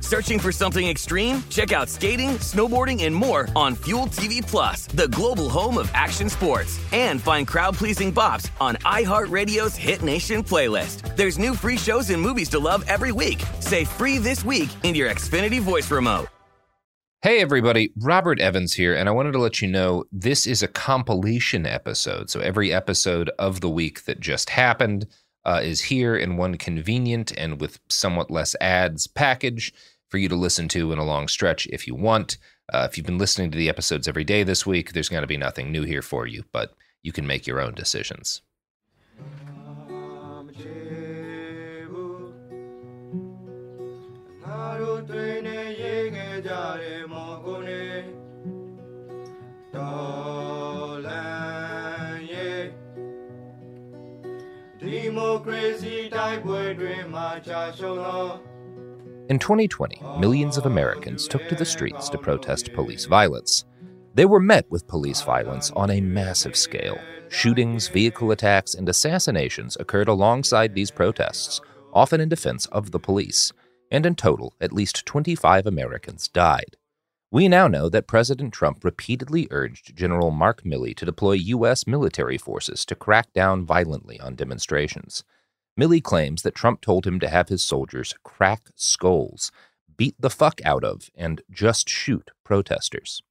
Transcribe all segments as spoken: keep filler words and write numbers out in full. Searching for something extreme? Check out skating, snowboarding, and more on Fuel T V Plus, the global home of action sports. And find crowd-pleasing bops on iHeartRadio's Hit Nation playlist. There's new free shows and movies to love every week. Say free this week in your Xfinity voice remote. Hey everybody, Robert Evans here, and I wanted to let you know this is a compilation episode. So every episode of the week that just happened uh, is here in one convenient and with somewhat less ads package for you to listen to in a long stretch if you want. Uh, if you've been listening to the episodes every day this week, there's going to be nothing new here for you, but you can make your own decisions. In twenty twenty, millions of Americans took to the streets to protest police violence. They were met with police violence on a massive scale. Shootings, vehicle attacks, and assassinations occurred alongside these protests, often in defense of the police. And in total, at least twenty-five Americans died. We now know that President Trump repeatedly urged General Mark Milley to deploy U S military forces to crack down violently on demonstrations. Milley claims that Trump told him to have his soldiers crack skulls, beat the fuck out of, and just shoot protesters.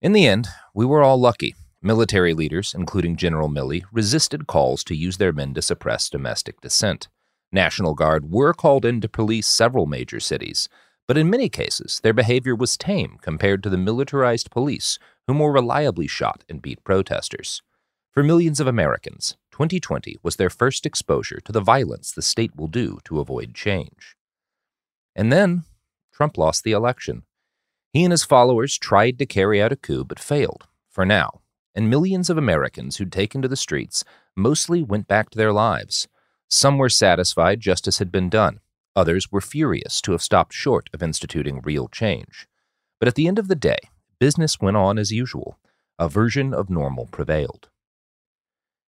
In the end, we were all lucky. Military leaders, including General Milley, resisted calls to use their men to suppress domestic dissent. National Guard were called in to police several major cities, but in many cases, their behavior was tame compared to the militarized police who more reliably shot and beat protesters. For millions of Americans, twenty twenty was their first exposure to the violence the state will do to avoid change. And then, Trump lost the election. He and his followers tried to carry out a coup but failed, for now, and millions of Americans who'd taken to the streets mostly went back to their lives. Some were satisfied justice had been done. Others were furious to have stopped short of instituting real change. But at the end of the day, business went on as usual. A version of normal prevailed.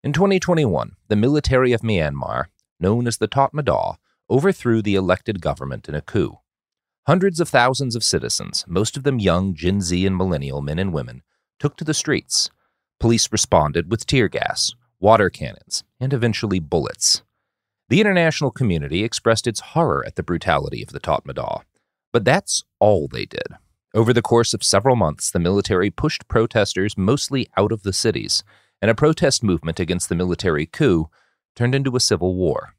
In twenty twenty-one, the military of Myanmar, known as the Tatmadaw, overthrew the elected government in a coup. Hundreds of thousands of citizens, most of them young Gen Z and millennial men and women, took to the streets. Police responded with tear gas, water cannons, and eventually bullets. The international community expressed its horror at the brutality of the Tatmadaw, but that's all they did. Over the course of several months, the military pushed protesters mostly out of the cities, and a protest movement against the military coup turned into a civil war.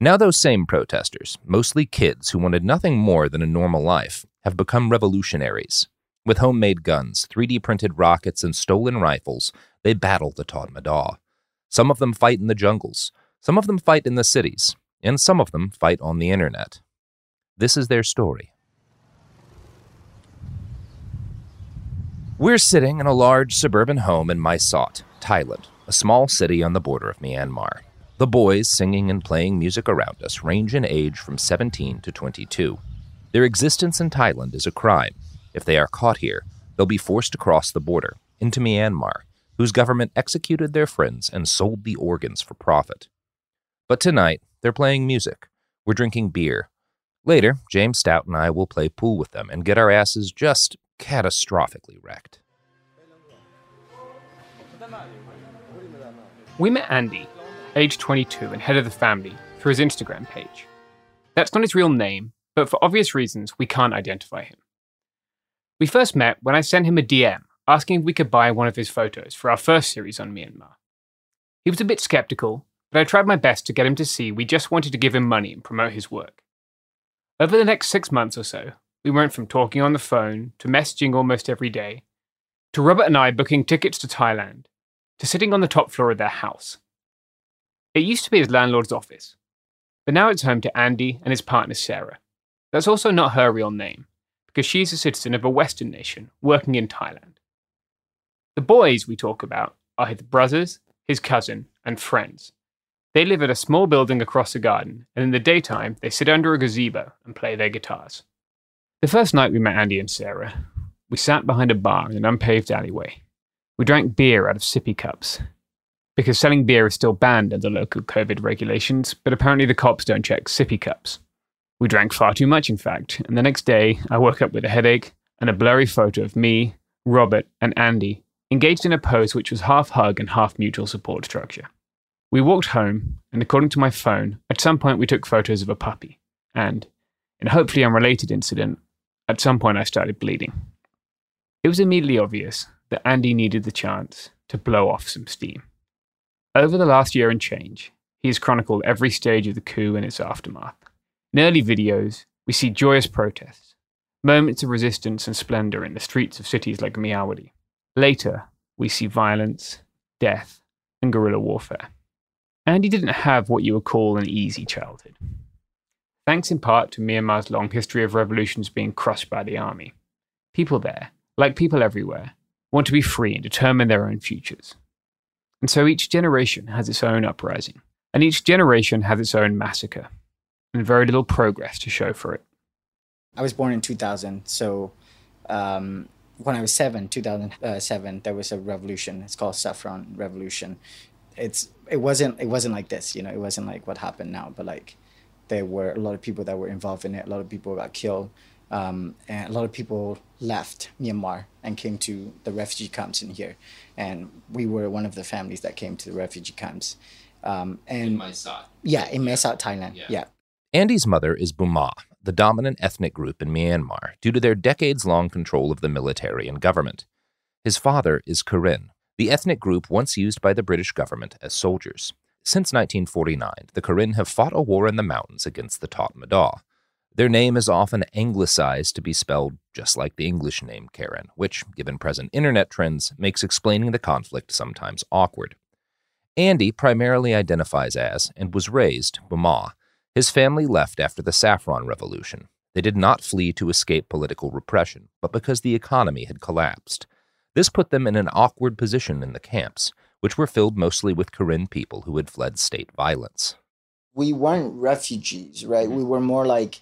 Now those same protesters, mostly kids who wanted nothing more than a normal life, have become revolutionaries. With homemade guns, three D printed rockets, and stolen rifles, they battle the Tatmadaw. Some of them fight in the jungles, some of them fight in the cities, and some of them fight on the internet. This is their story. We're sitting in a large suburban home in Mae Sot, Thailand, a small city on the border of Myanmar. The boys singing and playing music around us range in age from seventeen to twenty-two. Their existence in Thailand is a crime. If they are caught here, they'll be forced to cross the border into Myanmar, whose government executed their friends and sold the organs for profit. But tonight, they're playing music. We're drinking beer. Later, James Stout and I will play pool with them and get our asses just catastrophically wrecked. We met Andy, age twenty-two and head of the family, through his Instagram page. That's not his real name, but for obvious reasons, we can't identify him. We first met when I sent him a D M asking if we could buy one of his photos for our first series on Myanmar. He was a bit skeptical, but I tried my best to get him to see we just wanted to give him money and promote his work. Over the next six months or so, we went from talking on the phone to messaging almost every day, to Robert and I booking tickets to Thailand, to sitting on the top floor of their house. It used to be his landlord's office, but now it's home to Andy and his partner Sarah. That's also not her real name, because she's a citizen of a Western nation working in Thailand. The boys we talk about are his brothers, his cousin, and friends. They live at a small building across a garden, and in the daytime, they sit under a gazebo and play their guitars. The first night we met Andy and Sarah, we sat behind a bar in an unpaved alleyway. We drank beer out of sippy cups, because selling beer is still banned under local COVID regulations, but apparently the cops don't check sippy cups. We drank far too much, in fact, and the next day, I woke up with a headache and a blurry photo of me, Robert, and Andy, engaged in a pose which was half hug and half mutual support structure. We walked home, and according to my phone, at some point we took photos of a puppy, and, in a hopefully unrelated incident, at some point I started bleeding. It was immediately obvious that Andy needed the chance to blow off some steam. Over the last year and change, he has chronicled every stage of the coup and its aftermath. In early videos, we see joyous protests, moments of resistance and splendor in the streets of cities like Myawaddy. Later, we see violence, death, and guerrilla warfare. Andy didn't have what you would call an easy childhood, thanks in part to Myanmar's long history of revolutions being crushed by the army. People there, like people everywhere, want to be free and determine their own futures. And so each generation has its own uprising, and each generation has its own massacre, and very little progress to show for it. I was born in two thousand, so um, when I was seven, two thousand seven, there was a revolution. It's called Saffron Revolution. It's it wasn't it wasn't like this, you know. It wasn't like what happened now, but like there were a lot of people that were involved in it. A lot of people got killed, um, and a lot of people left Myanmar and came to the refugee camps in here. And we were one of the families that came to the refugee camps. Um, and in Mae Sot. Yeah, in Mae Sot, Thailand. Yeah. yeah. Andy's mother is Bamar, the dominant ethnic group in Myanmar, due to their decades-long control of the military and government. His father is Karen, the ethnic group once used by the British government as soldiers. Since nineteen forty-nine, the Karen have fought a war in the mountains against the Tatmadaw. Their name is often anglicized to be spelled just like the English name Karen, which, given present internet trends, makes explaining the conflict sometimes awkward. Andy primarily identifies as, and was raised, Bamar. His family left after the Saffron Revolution. They did not flee to escape political repression, but because the economy had collapsed. This put them in an awkward position in the camps, which were filled mostly with Karen people who had fled state violence. We weren't refugees, right? Mm-hmm. We were more like,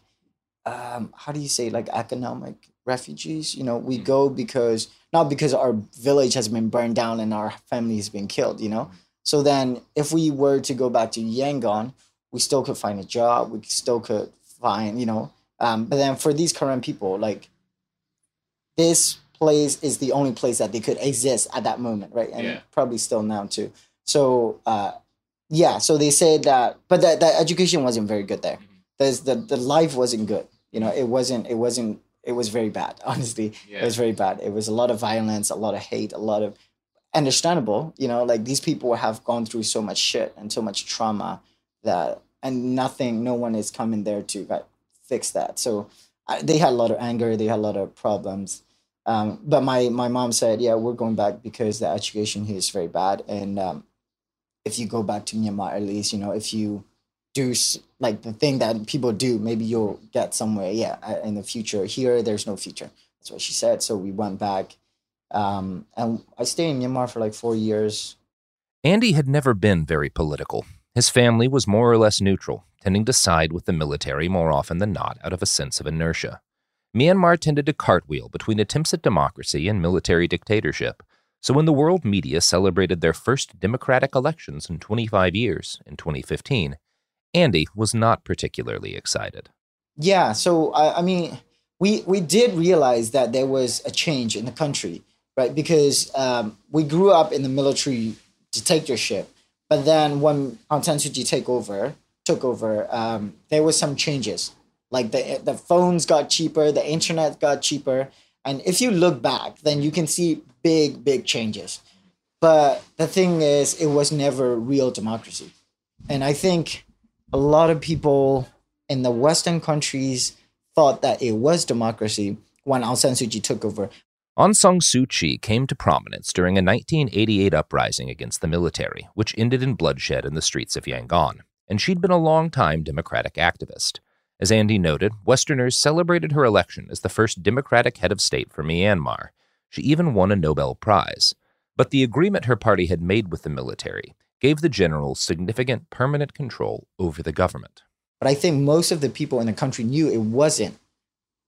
um, how do you say, like economic refugees? You know, we mm-hmm. go because, not because our village has been burned down and our family has been killed, you know? Mm-hmm. So then if we were to go back to Yangon, we still could find a job, we still could find, you know, um, but then for these Karen people, like this place is the only place that they could exist at that moment, right? And yeah. probably still now too. So, uh, yeah, so they said that, but that, that education wasn't very good there. There's the, the life wasn't good. You know, it wasn't, it wasn't, it was very bad, honestly. Yeah. It was very bad. It was a lot of violence, a lot of hate, a lot of understandable, you know, like these people have gone through so much shit and so much trauma that, and nothing, no one is coming there to like, fix that. So I, they had a lot of anger. They had a lot of problems. Um, but my, my mom said, yeah, we're going back because the education here is very bad. And um, if you go back to Myanmar, at least, you know, if you do like the thing that people do, maybe you'll get somewhere. Yeah. In the future here, there's no future. That's what she said. So we went back um, and I stayed in Myanmar for like four years. Andy had never been very political. His family was more or less neutral, tending to side with the military more often than not out of a sense of inertia. Myanmar tended to cartwheel between attempts at democracy and military dictatorship. So when the world media celebrated their first democratic elections in twenty-five years in twenty fifteen, Andy was not particularly excited. Yeah, so, I, I mean, we, we did realize that there was a change in the country, right? Because um, we grew up in the military dictatorship. But then when Aung San Suu Kyi take over, took over, um, there was some changes. Like the the phones got cheaper, the internet got cheaper. And if you look back, then you can see big, big changes. But the thing is, it was never real democracy. And I think a lot of people in the Western countries thought that it was democracy when Aung San Suu Kyi took over. Aung San Suu Kyi came to prominence during a nineteen eighty-eight uprising against the military, which ended in bloodshed in the streets of Yangon. And she'd been a long-time democratic activist. As Andy noted, Westerners celebrated her election as the first democratic head of state for Myanmar. She even won a Nobel Prize. But the agreement her party had made with the military gave the generals significant permanent control over the government. But I think most of the people in the country knew it wasn't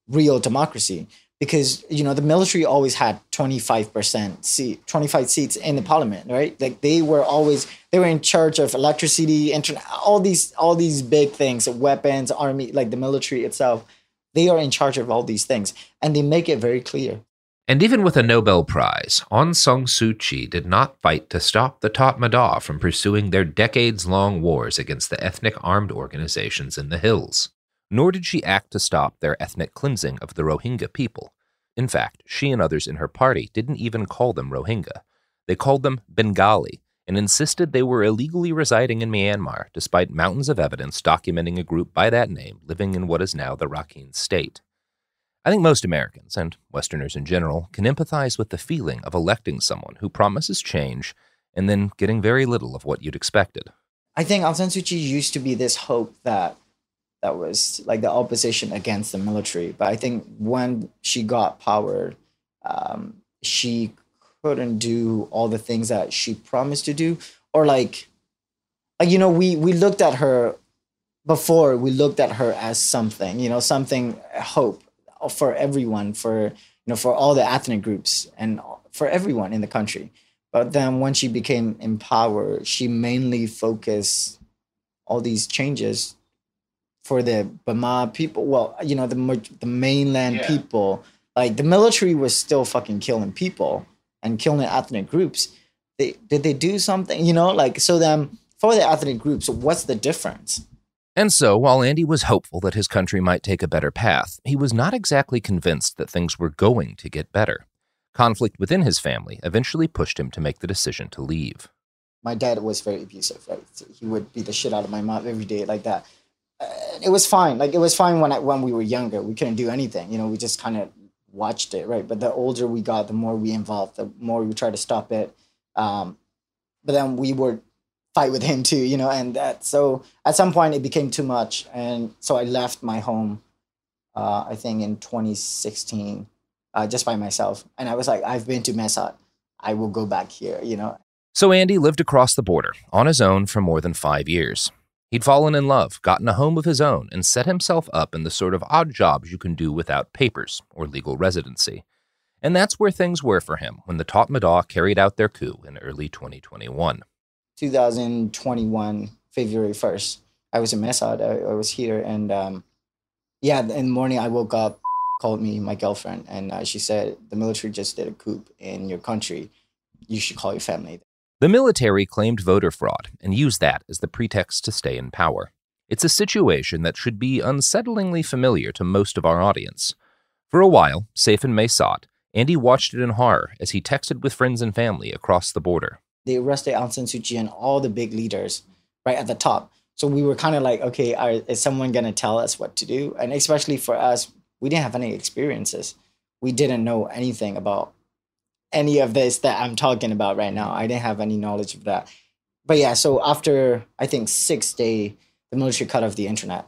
real democracy because, you know, the military always had twenty-five percent seat, twenty-five seats in the parliament, right? Like they were always, they were in charge of electricity, internet, all these, all these big things, weapons, army, like the military itself. They are in charge of all these things and they make it very clear. And even with a Nobel Prize, Aung San Suu Kyi did not fight to stop the Tatmadaw from pursuing their decades-long wars against the ethnic armed organizations in the hills. Nor did she act to stop their ethnic cleansing of the Rohingya people. In fact, she and others in her party didn't even call them Rohingya. They called them Bengali and insisted they were illegally residing in Myanmar, despite mountains of evidence documenting a group by that name living in what is now the Rakhine State. I think most Americans, and Westerners in general, can empathize with the feeling of electing someone who promises change and then getting very little of what you'd expected. I think Aung San Suu Kyi used to be this hope that that was like the opposition against the military. But I think when she got power, um, she couldn't do all the things that she promised to do. Or like, you know, we, we looked at her before, we looked at her as something, you know, something, hope. For everyone, for you know, for all the ethnic groups and for everyone in the country. But then when she became in power, she mainly focused all these changes for the Bamar people. Well, you know, the the mainland yeah. people. Like the military was still fucking killing people and killing ethnic groups. They, did they do something? You know, like so. Then for the ethnic groups, what's the difference? And so, while Andy was hopeful that his country might take a better path, he was not exactly convinced that things were going to get better. Conflict within his family eventually pushed him to make the decision to leave. My dad was very abusive. Right? He would beat the shit out of my mom every day like that. Uh, it was fine. Like, it was fine when I, when we were younger. We couldn't do anything. You know, we just kind of watched it, right? But the older we got, the more we involved, the more we tried to stop it. Um, but then we were... fight with him too, you know, and that. So at some point it became too much. And so I left my home, uh, I think in twenty sixteen, uh, just by myself. And I was like, I've been to Mae Sot. I will go back here, you know. So Andy lived across the border on his own for more than five years. He'd fallen in love, gotten a home of his own, and set himself up in the sort of odd jobs you can do without papers or legal residency. And that's where things were for him when the Tatmadaw carried out their coup in early twenty twenty-one. twenty twenty-one, February first, I was in Mae Sot. I, I was here. And um, yeah, in the morning I woke up, called me, my girlfriend, and uh, she said, the military just did a coup in your country. You should call your family. The military claimed voter fraud and used that as the pretext to stay in power. It's a situation that should be unsettlingly familiar to most of our audience. For a while, safe in Mae Sot, Andy watched it in horror as he texted with friends and family across the border. They arrested Aung San Suu Kyi and all the big leaders right at the top. So we were kind of like, okay, are, is someone going to tell us what to do? And especially for us, we didn't have any experiences. We didn't know anything about any of this that I'm talking about right now. I didn't have any knowledge of that. But yeah, so after, I think, six days, the military cut off the internet,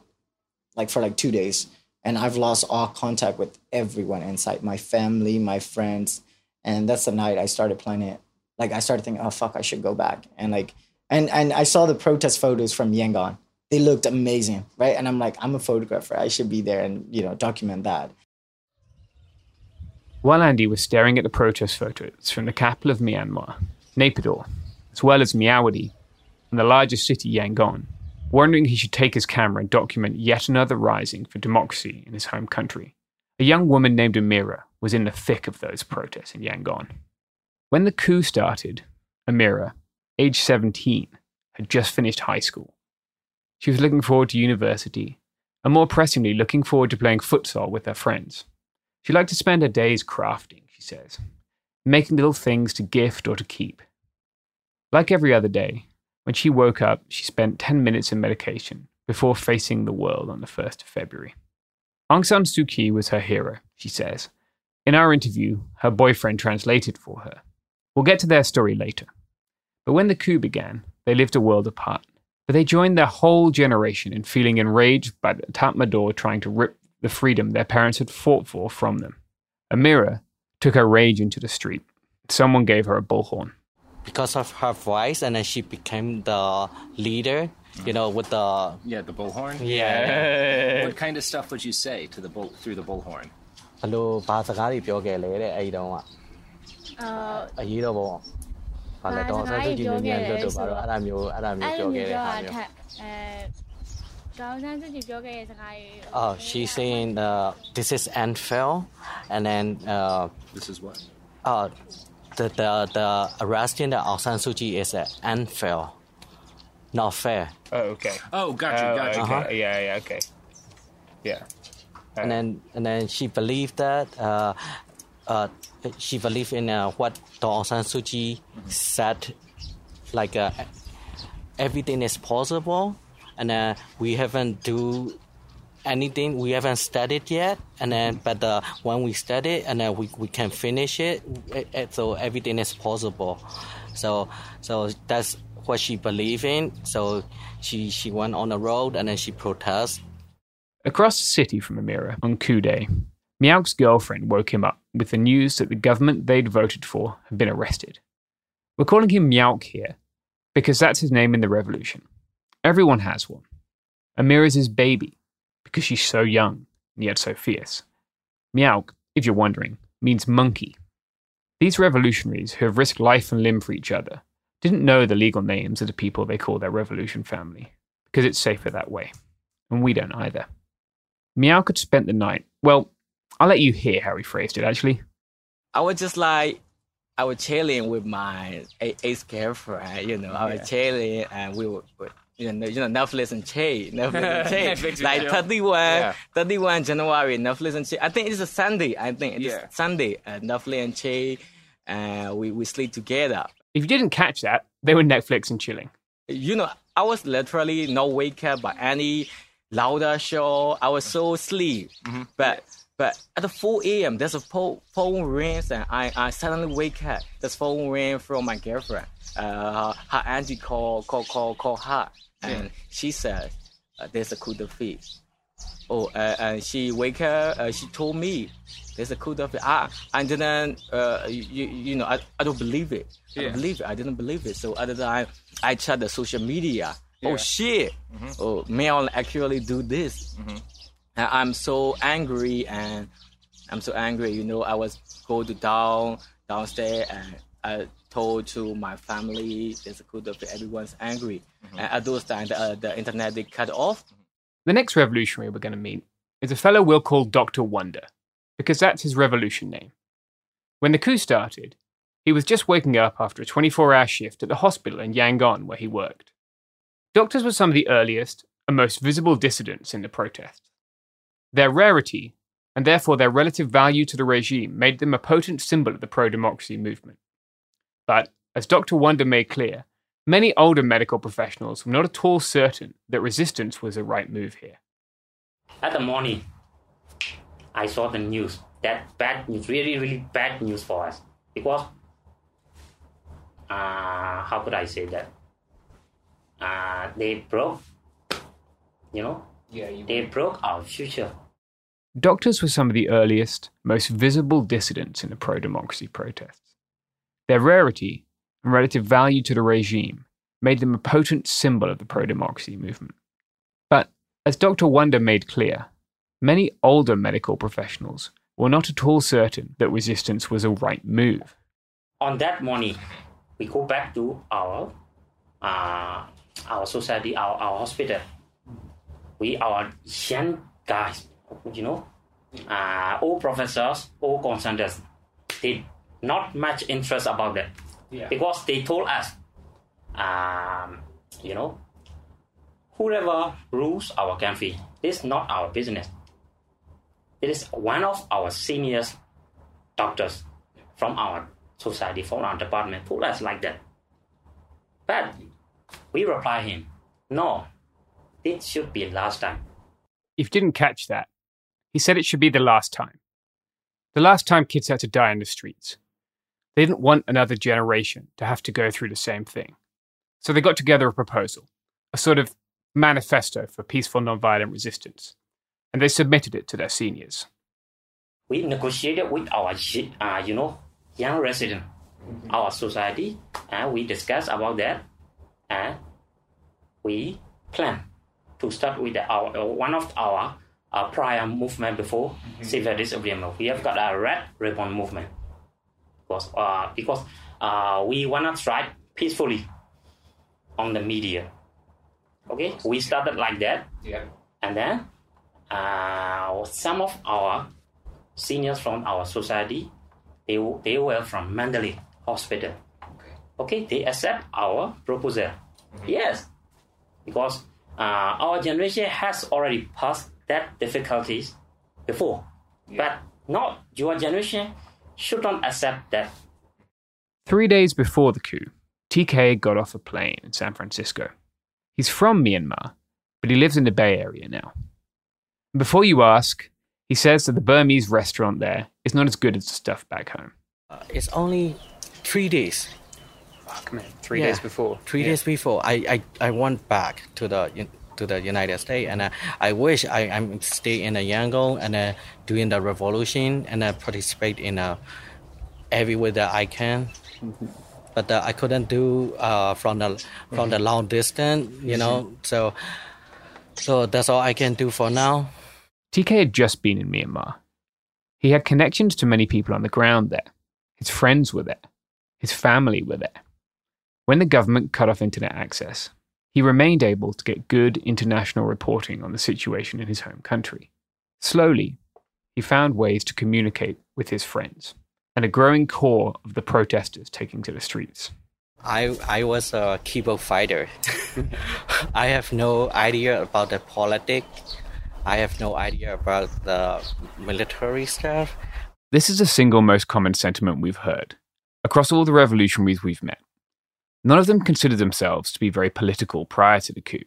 like for like two days. And I've lost all contact with everyone inside, my family, my friends. And that's the night I started planning it. Like I started thinking, oh, fuck, I should go back. And like, and, and I saw the protest photos from Yangon. They looked amazing, right? And I'm like, I'm a photographer. I should be there and, you know, document that. While Andy was staring at the protest photos from the capital of Myanmar, Naypyidaw, as well as Myawaddy, and the largest city, Yangon, wondering he should take his camera and document yet another rising for democracy in his home country, a young woman named Amira was in the thick of those protests in Yangon. When the coup started, Amira, age seventeen, had just finished high school. She was looking forward to university, and more pressingly looking forward to playing futsal with her friends. She liked to spend her days crafting, she says, making little things to gift or to keep. Like every other day, when she woke up, she spent ten minutes in medication before facing the world on the first of February. Aung San Suu Kyi was her hero, she says. In our interview, her boyfriend translated for her. We'll get to their story later. But when the coup began, they lived a world apart. But they joined their whole generation in feeling enraged by the Tatmadaw trying to rip the freedom their parents had fought for from them. Amira took her rage into the street. Someone gave her a bullhorn. Because of her voice, and then she became the leader, you know, with the... Yeah, the bullhorn? Yeah. What kind of stuff would you say to the bull through the bullhorn? Oh, she's saying, uh, this is Anfield, and then... Uh, this is what? Uh, The, the, the arresting the Aung San Suu Kyi is unfair, not fair. Oh, okay. Oh, gotcha, oh, gotcha. Okay. Uh-huh. Yeah, yeah, okay. Yeah. Uh, and then and then she believed that, uh, uh, she believed in uh, what the Aung San Suu Kyi mm-hmm. said, like uh, everything is possible, and uh, we haven't do anything, we haven't studied yet, and then but uh, when we study, and then we, we can finish it, so everything is possible. So so that's what she believed in. So she she went on the road and then she protested. Across the city from Amira on coup day, Myaok's girlfriend woke him up with the news that the government they'd voted for had been arrested. We're calling him Myaok here because that's his name in the revolution. Everyone has one. Amira's his baby, because she's so young, and yet so fierce. Myaok, if you're wondering, means monkey. These revolutionaries who have risked life and limb for each other didn't know the legal names of the people they call their revolution family, because it's safer that way, and we don't either. Myaok had spent the night, well, I'll let you hear how he phrased it, actually. I was just like, I was chilling with my ex-girlfriend, you know, I was yeah. chilling, and we were... You know, you know, Netflix and chill, Netflix and chill. Like thirty-one, yeah. thirty-one January, Netflix and chill. I think it's a Sunday. I think it's yeah. Sunday. Uh, Netflix and chill. Uh, we we sleep together. If you didn't catch that, they were Netflix and chilling. You know, I was literally not wake up by any louder show. I was so asleep. Mm-hmm. But but at the four a.m., there's a po- phone rings, and I, I suddenly wake up. This phone ring from my girlfriend. Uh, her auntie called call call call her. And she said, uh, there's a coup d'etat. Oh, uh, and she wake her, uh, she told me, there's a coup d'etat. Ah, and then, uh, you, you know, I, I don't believe it. Yeah. I don't believe it. I didn't believe it. So at the time, I checked the social media. Yeah. Oh, shit. Mm-hmm. Oh, Myanmar actually do this. Mm-hmm. And I'm so angry, and I'm so angry. You know, I was go to down, downstairs, and I told to my family, there's a coup d'etat, everyone's angry. Mm-hmm. And at those times, uh, the internet, they cut off. The next revolutionary we're going to meet is a fellow we'll call Doctor Wonder, because that's his revolution name. When the coup started, he was just waking up after a twenty-four hour shift at the hospital in Yangon where he worked. Doctors were some of the earliest and most visible dissidents in the protest. Their rarity and therefore their relative value to the regime made them a potent symbol of the pro-democracy movement. But, as Doctor Wonder made clear, many older medical professionals were not at all certain that resistance was the right move here. At the morning, I saw the news. That bad news, really, really bad news for us. Because, uh, how could I say that? Uh, they broke, you know, yeah, you they broke our future. Doctors were some of the earliest, most visible dissidents in the pro-democracy protests. Their rarity and relative value to the regime made them a potent symbol of the pro-democracy movement. But, as Doctor Wonder made clear, many older medical professionals were not at all certain that resistance was a right move. On that morning, we go back to our uh, our society, our, our hospital. We are young guys, you know, uh, all professors, all consultants, they not much interest about that. Yeah. Because they told us, um, you know, whoever rules our country, this is not our business. It is one of our senior doctors from our society, from our department, told us like that. But we reply him, no, it should be last time. If you didn't catch that, he said it should be the last time. The last time kids had to die in the streets. They didn't want another generation to have to go through the same thing. So they got together a proposal, a sort of manifesto for peaceful nonviolent resistance. And they submitted it to their seniors. We negotiated with our, uh, you know, young resident, mm-hmm. our society, and we discussed about that, and we plan to start with the, our uh, one of our uh, prior movement before mm-hmm. civil disobedience. We have got a red ribbon movement because uh, because uh, we wanna strike peacefully on the media. Okay, we started like that, yeah, and then. Uh, some of our seniors from our society, they, they were from Mandalay Hospital. Okay, okay, they accept our proposal. Mm-hmm. Yes, because uh, our generation has already passed that difficulties before. Yeah. But no, your generation shouldn't accept that. Three days before the coup, T K got off a plane in San Francisco. He's from Myanmar, but he lives in the Bay Area now. Before you ask, he says that the Burmese restaurant there is not as good as the stuff back home. Uh, it's only three days. Fuck, man. Three yeah. days before. Three yeah. days before. I, I, I went back to the to the United States, and uh, I wish I I'm stay in a Yangon and uh, doing the revolution and uh, participate in uh, everywhere that I can. Mm-hmm. But uh, I couldn't do uh, from the from mm-hmm. the long distance, you know. Mm-hmm. So so that's all I can do for now. T K had just been in Myanmar. He had connections to many people on the ground there. His friends were there. His family were there. When the government cut off internet access, he remained able to get good international reporting on the situation in his home country. Slowly, he found ways to communicate with his friends and a growing core of the protesters taking to the streets. I I was a keyboard fighter. I have no idea about the politics. I have no idea about the military stuff. This is the single most common sentiment we've heard across all the revolutionaries we've met. None of them considered themselves to be very political prior to the coup.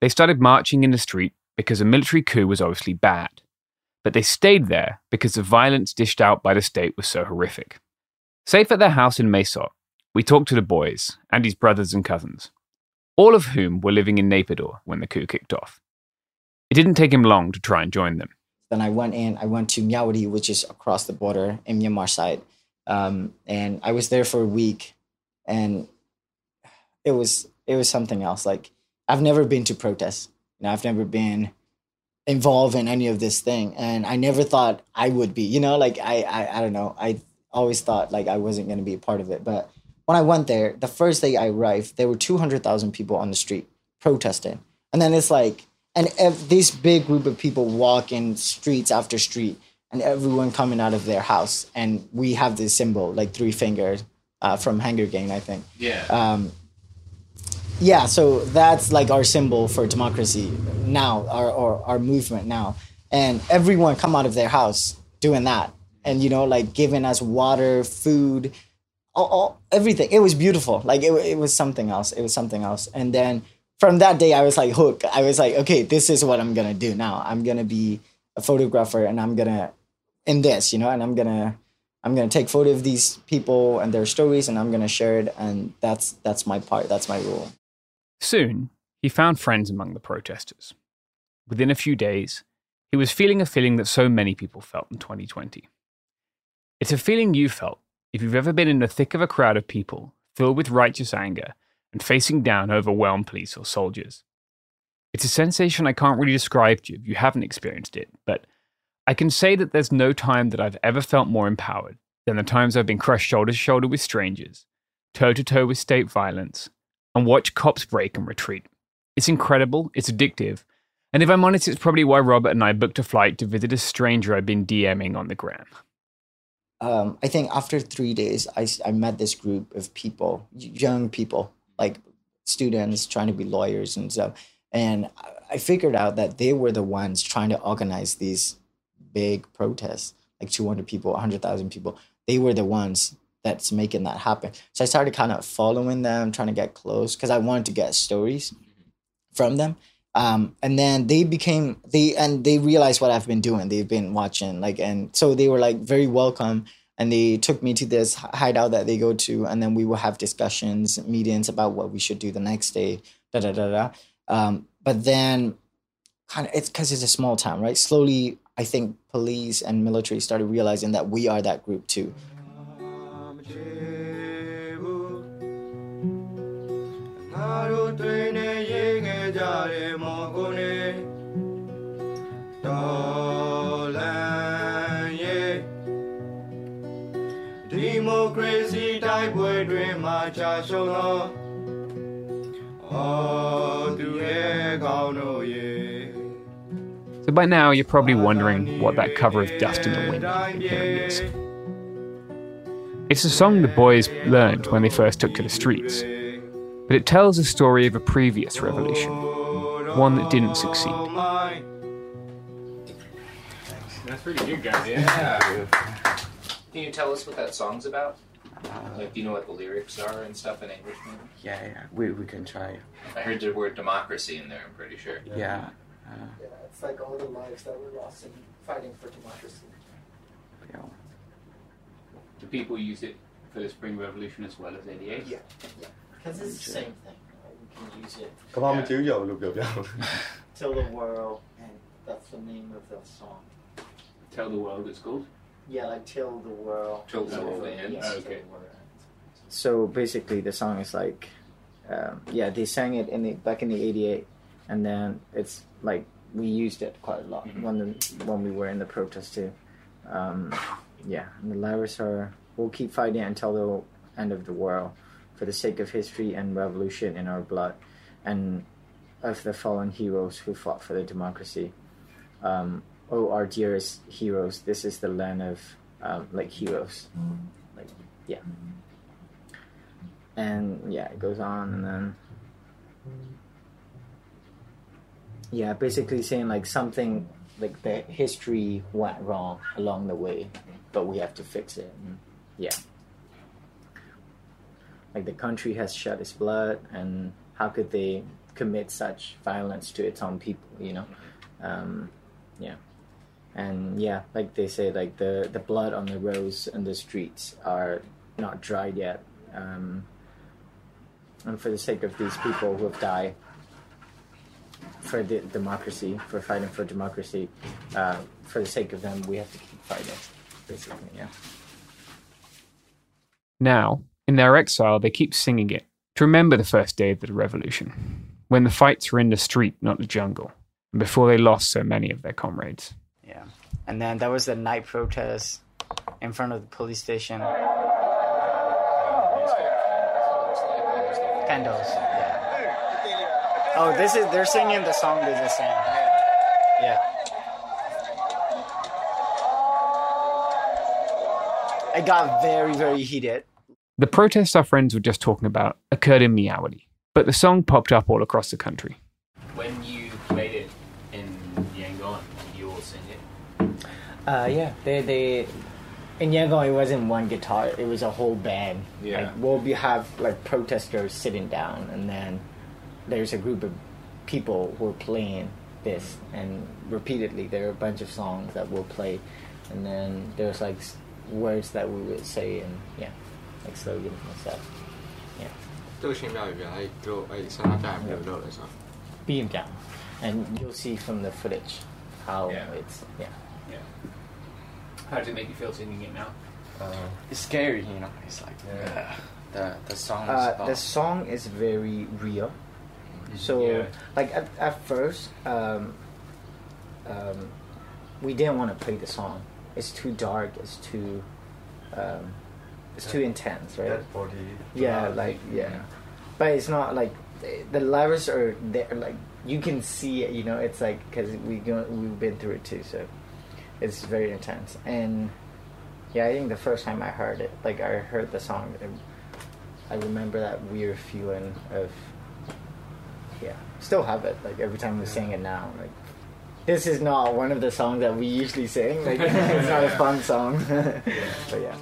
They started marching in the street because a military coup was obviously bad, but they stayed there because the violence dished out by the state was so horrific. Safe at their house in Mae Sot, we talked to the boys, Andy's brothers and cousins, all of whom were living in Naypyidaw when the coup kicked off. It didn't take him long to try and join them. Then I went in, I went to Myawaddy, which is across the border in Myanmar side. Um, and I was there for a week, and it was it was something else. Like, I've never been to protests. You know, I've never been involved in any of this thing. And I never thought I would be, you know, like, I, I, I don't know. I always thought, like, I wasn't going to be a part of it. But when I went there, the first day I arrived, there were two hundred thousand people on the street protesting. And then it's like, and if this big group of people walk in streets after street, and everyone coming out of their house. And we have this symbol, like three fingers uh, from Hunger Games, I think. Yeah. Um, yeah, so that's like our symbol for democracy now, our, our, our movement now. and everyone come out of their house doing that. And, you know, like giving us water, food, all, all, everything. It was beautiful. Like it, it was something else. It was something else. And then from that day, I was like, hooked. I was like, okay, this is what I'm going to do now. I'm going to be a photographer and I'm going to in this, you know, and I'm going to, I'm going to take photos of these people and their stories and I'm going to share it. And that's, that's my part. That's my role. Soon, he found friends among the protesters. Within a few days, he was feeling a feeling that so many people felt in twenty twenty. It's a feeling you felt if you've ever been in the thick of a crowd of people filled with righteous anger and facing down overwhelmed police or soldiers. It's a sensation I can't really describe to you if you haven't experienced it, but I can say that there's no time that I've ever felt more empowered than the times I've been crushed shoulder to shoulder with strangers, toe to toe with state violence, and watched cops break and retreat. It's incredible, it's addictive, and if I'm honest, it's probably why Robert and I booked a flight to visit a stranger I've been DMing on the gram. Um, I think after three days, I, I met this group of people, young people, like students trying to be lawyers and stuff. And I figured out that they were the ones trying to organize these big protests, like two hundred people, one hundred thousand people. They were the ones that's making that happen. So I started kind of following them, trying to get close because I wanted to get stories from them. Um, and then they became, they, and they realized what I've been doing. They've been watching, like, and so they were like very welcome. And they took me to this hideout that they go to. And then we will have discussions, meetings about what we should do the next day, da, da, da, da. Um, but then kind of, it's cause it's a small town, right? Slowly, I think police and military started realizing that we are that group too. Democracy type word dream my chasolo. Oh, do ye go no ye. So by now you're probably wondering what that cover of Dust in the Wind is. It's a song the boys learned when they first took to the streets, but it tells the story of a previous revolution, one that didn't succeed. That's pretty good, guys. Yeah. Can you tell us what that song's about? Uh, like, do you know what the lyrics are and stuff in English? Maybe? Yeah, yeah, we we can try. I heard the word democracy in there. I'm pretty sure. Yeah. Yeah, uh, yeah it's like all the lives that were lost in fighting for democracy. Yeah. The people use it for the Spring Revolution as well as eighty-eight. Yeah, yeah. Because it's the same thing. Right? We can use it. Come on, yeah. Tell the world, and that's the name of the song. Tell the world it's called. Yeah, like Till the World. Till the World Ends. Yes, oh, okay. So basically the song is like, um, yeah, they sang it in the, back in the eighty-eight, and then it's like, we used it quite a lot mm-hmm. when the, when we were in the protest too. Um, yeah, and the lyrics are, we'll keep fighting until the end of the world for the sake of history and revolution in our blood and of the fallen heroes who fought for the democracy. Um, Oh, our dearest heroes, this is the land of, um, like, heroes. Like, yeah. And, yeah, it goes on, and then... Yeah, basically saying, like, something, like, the history went wrong along the way, but we have to fix it. And, yeah. Like, the country has shed its blood, and how could they commit such violence to its own people, you know? Um, yeah. And yeah, like they say, like the, the blood on the roads and the streets are not dried yet. Um, and for the sake of these people who have died for the democracy, for fighting for democracy, uh, for the sake of them, we have to keep fighting, basically, yeah. Now, in their exile, they keep singing it to remember the first day of the revolution, when the fights were in the street, not the jungle, and before they lost so many of their comrades. Yeah, and then there was the night protest in front of the police station. Candles, yeah. Oh, this is, they're singing the song they just sang. Yeah. It got very, very heated. The protest our friends were just talking about occurred in Myawaddy, but the song popped up all across the country. When you played it in Yangon, you all sing it? Uh, yeah, they they in Yangon it wasn't one guitar; it was a whole band. Yeah, like, we'll be, have like protesters sitting down, and then there's a group of people who are playing this, and repeatedly there are a bunch of songs that we'll play, and then there's like words that we would say, and yeah, like slogans and stuff. Yeah. Beam down, and you'll see from the footage how yeah. it's yeah. Yeah. How does it make you feel singing it now? Uh, it's scary, you know. It's like yeah. the the song. Uh, the song is very real. So, yeah. like at at first, um, um, we didn't want to play the song. It's too dark. It's too, um, it's that, too intense, right? Dead body. Yeah, like yeah. yeah, but it's not like the lyrics are there. Like you can see it. You know, it's like because we go, we've been through it too. So. It's very intense, and yeah, I think the first time I heard it, like I heard the song, it, I remember that weird feeling of, yeah, still have it. Like every time we sing it now, like this is not one of the songs that we usually sing. Like it's not a fun song, but yeah.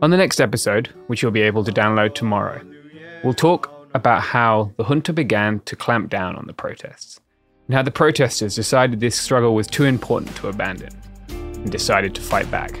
On the next episode, which you'll be able to download tomorrow, we'll talk about how the junta began to clamp down on the protests and how the protesters decided this struggle was too important to abandon and decided to fight back.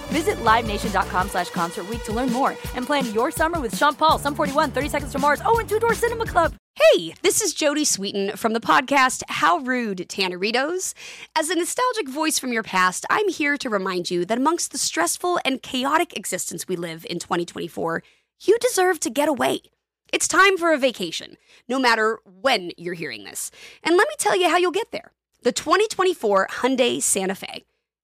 Visit livenation.com slash concert week to learn more and plan your summer with Sean Paul, Sum forty-one, thirty Seconds to Mars, oh, and Two Door Cinema Club. Hey, this is Jodie Sweetin from the podcast How Rude, Tanneritos. As a nostalgic voice from your past, I'm here to remind you that amongst the stressful and chaotic existence we live in twenty twenty-four, you deserve to get away. It's time for a vacation, no matter when you're hearing this. And let me tell you how you'll get there. The twenty twenty-four Hyundai Santa Fe.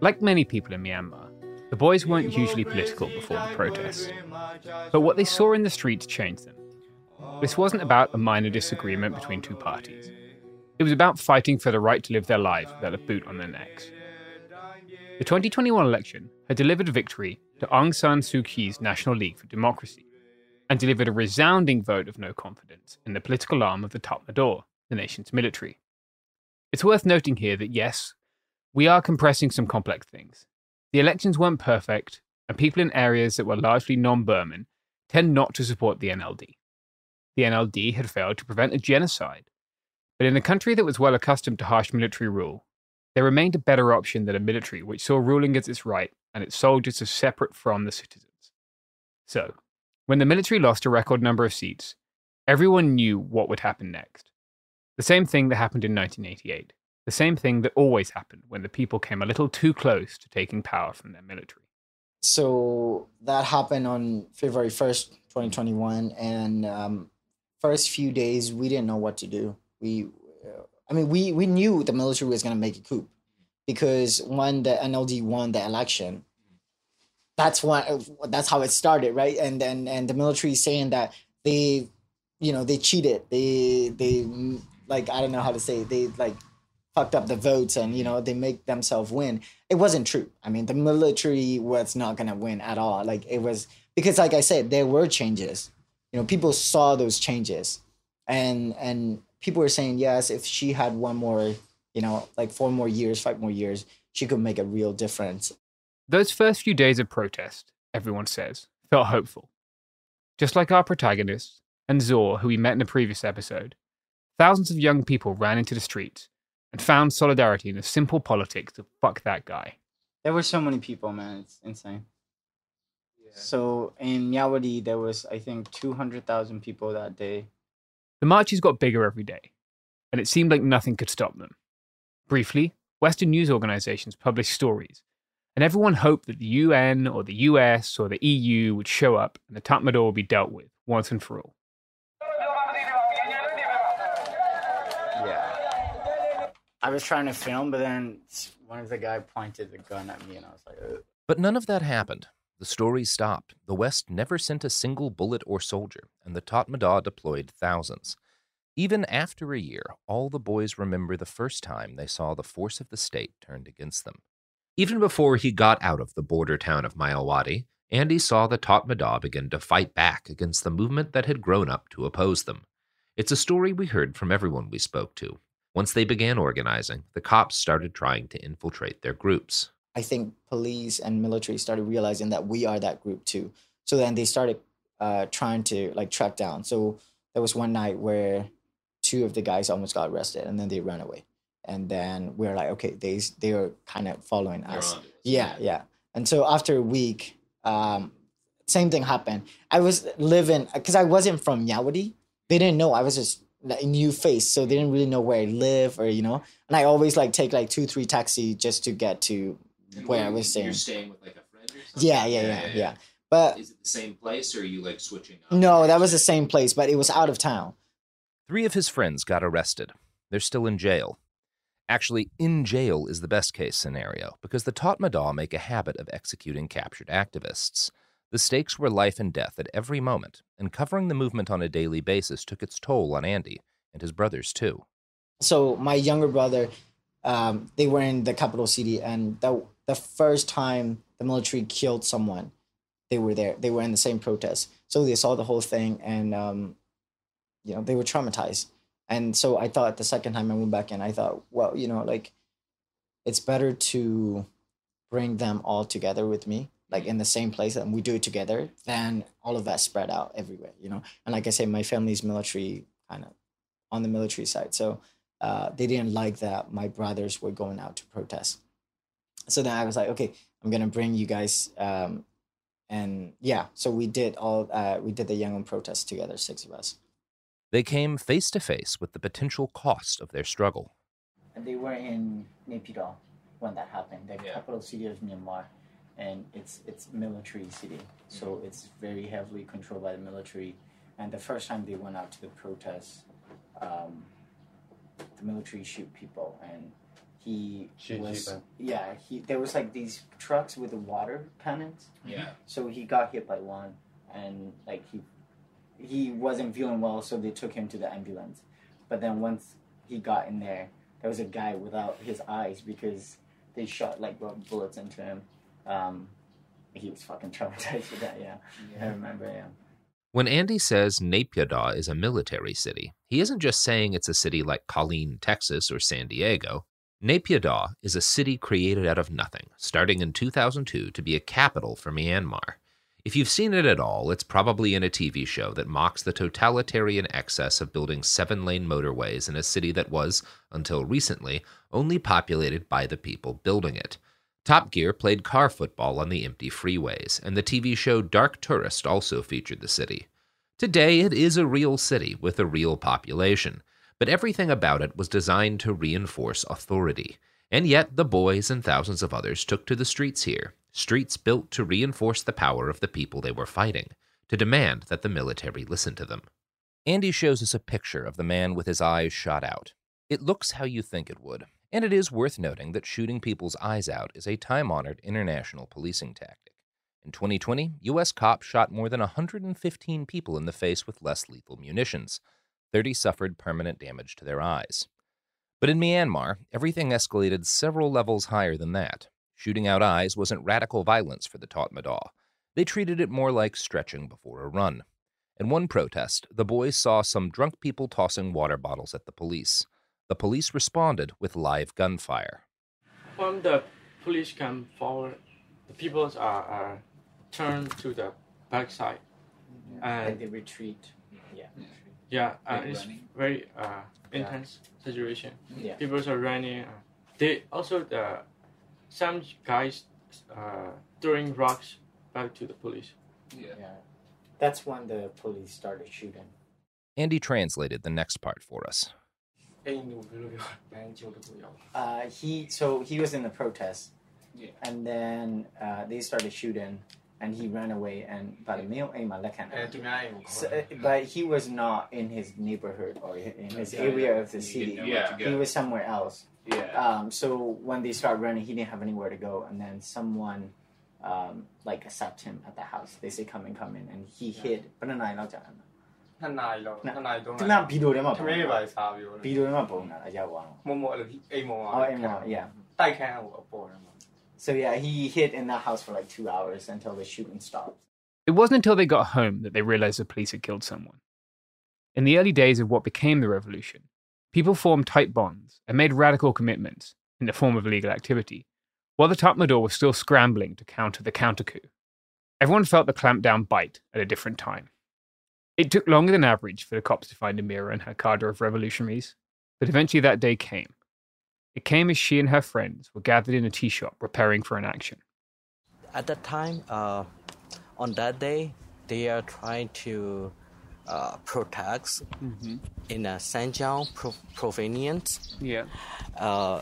Like many people in Myanmar, the boys weren't hugely political before the protests. But what they saw in the streets changed them. This wasn't about a minor disagreement between two parties. It was about fighting for the right to live their lives without a boot on their necks. The twenty twenty-one election had delivered victory to Aung San Suu Kyi's National League for Democracy, and delivered a resounding vote of no confidence in the political arm of the Tatmadaw, the nation's military. It's worth noting here that yes, we are compressing some complex things. The elections weren't perfect, and people in areas that were largely non-Burman tend not to support the N L D. The N L D had failed to prevent a genocide, but in a country that was well accustomed to harsh military rule, there remained a better option than a military which saw ruling as its right and its soldiers as separate from the citizens. So, when the military lost a record number of seats, everyone knew what would happen next. The same thing that happened in nineteen eighty-eight, the same thing that always happened when the people came a little too close to taking power from their military. So that happened on February first, twenty twenty-one, and um, first few days we didn't know what to do. We, uh, I mean, we, we knew the military was going to make a coup because when the N L D won the election, That's what. That's how it started, right? And then and, and the military saying that they, you know, they cheated. They they like I don't know how to say it. They like fucked up the votes, and you know they make themselves win. It wasn't true. I mean, the military was not gonna win at all. Like it was because, like I said, there were changes. You know, people saw those changes, and and people were saying yes. If she had one more, you know, like four more years, five more years, she could make a real difference. Those first few days of protest, everyone says, felt hopeful. Just like our protagonists and Zor, who we met in a previous episode, thousands of young people ran into the streets and found solidarity in the simple politics of fuck that guy. There were so many people, man. It's insane. Yeah. So in Myawaddy, there was, I think, two hundred thousand people that day. The marches got bigger every day, and it seemed like nothing could stop them. Briefly, Western news organizations published stories, and everyone hoped that the U N or the U S or the E U would show up and the Tatmadaw would be dealt with once and for all. Yeah. I was trying to film, but then one of the guys pointed the gun at me and I was like, ugh. But none of that happened. The story stopped. The West never sent a single bullet or soldier, and the Tatmadaw deployed thousands. Even after a year, all the boys remember the first time they saw the force of the state turned against them. Even before he got out of the border town of Myawaddy, Andy saw the Tatmadaw begin to fight back against the movement that had grown up to oppose them. It's a story we heard from everyone we spoke to. Once they began organizing, the cops started trying to infiltrate their groups. I think police and military started realizing that we are that group too. So then they started uh, trying to like track down. So there was one night where two of the guys almost got arrested and then they ran away. And then we're like, okay, they they are kind of following us. Yeah, yeah. And so after a week, um, same thing happened. I was living, because I wasn't from Myawaddy. They didn't know. I was just like, a new face, so they didn't really know where I live or, you know. And I always, like, take, like, two, three taxi just to get to and where I was staying. You're staying with, like, a friend or something? Yeah, yeah, yeah, yeah. yeah. yeah. But is it the same place, or are you, like, switching up? No, that was the same place, but it was out of town. Three of his friends got arrested. They're still in jail. Actually, in jail is the best-case scenario, because the Tatmadaw make a habit of executing captured activists. The stakes were life and death at every moment, and covering the movement on a daily basis took its toll on Andy and his brothers, too. So my younger brother, um, they were in the capital city, and the, the first time the military killed someone, they were there. They were in the same protest. So they saw the whole thing, and um, you know, they were traumatized. And so I thought the second time I went back in, I thought, well, you know, like, it's better to bring them all together with me, like in the same place, and we do it together, than all of that spread out everywhere, you know? And like I say, my family's military, kind of on the military side. So uh, they didn't like that my brothers were going out to protest. So then I was like, okay, I'm going to bring you guys. Um, and yeah, so we did all, uh, we did the Yangon protest together, six of us. They came face-to-face with the potential cost of their struggle. They were in Naypyidaw when that happened, the yeah. capital city of Myanmar, and it's it's military city, so it's very heavily controlled by the military. And the first time they went out to the protests, um, the military shoot people, and he Shit was cheaper. yeah he there was like these trucks with the water cannons. Yeah. So he got hit by one, and like he he wasn't feeling well, so they took him to the ambulance. But then once he got in there, there was a guy without his eyes because they shot like bullets into him. Um, he was fucking traumatized with that. Yeah, yeah. I remember. Yeah. When Andy says Naypyidaw is a military city, he isn't just saying it's a city like Colleen, Texas, or San Diego. Naypyidaw is a city created out of nothing, starting in two thousand two to be a capital for Myanmar. If you've seen it at all, it's probably in a T V show that mocks the totalitarian excess of building seven-lane motorways in a city that was, until recently, only populated by the people building it. Top Gear played car football on the empty freeways, and the T V show Dark Tourist also featured the city. Today, it is a real city with a real population, but everything about it was designed to reinforce authority. And yet, the boys and thousands of others took to the streets here, streets built to reinforce the power of the people they were fighting, to demand that the military listen to them. Andy shows us a picture of the man with his eyes shot out. It looks how you think it would. And it is worth noting that shooting people's eyes out is a time-honored international policing tactic. In twenty twenty, U S cops shot more than one hundred fifteen people in the face with less lethal munitions. thirty suffered permanent damage to their eyes. But in Myanmar, everything escalated several levels higher than that. Shooting out eyes wasn't radical violence for the Tatmadaw. They treated it more like stretching before a run. In one protest, the boys saw some drunk people tossing water bottles at the police. The police responded with live gunfire. When the police come forward, the people are, are turned to the backside. Yeah. And like they retreat. Yeah, yeah, uh, it's very uh, intense yeah. situation. Yeah. People are running. They also, uh, some guys uh, throwing rocks back to the police. Yeah. yeah, that's when the police started shooting. Andy translated the next part for us. Uh, he so he was in the protest, yeah. and then uh, they started shooting, and he ran away. And so, but he was not in his neighborhood or in his area of the city. Yeah. He was somewhere else. Yeah. Um, so when they started running, he didn't have anywhere to go, and then someone um, like stopped him at the house. They said, "Come in, come in," and he hid. But then I don't know. So yeah, he hid in that house for like two hours until the shooting stopped. It wasn't until they got home that they realized the police had killed someone. In the early days of what became the revolution, people formed tight bonds and made radical commitments in the form of illegal activity, while the Tatmadaw was still scrambling to counter the counter-coup. Everyone felt the clampdown bite at a different time. It took longer than average for the cops to find Amira and her cadre of revolutionaries, but eventually that day came. It came as she and her friends were gathered in a tea shop preparing for an action. At that time, uh, on that day, they are trying to uh, protest mm-hmm. in a Xinjiang pro- province. Yeah. Uh,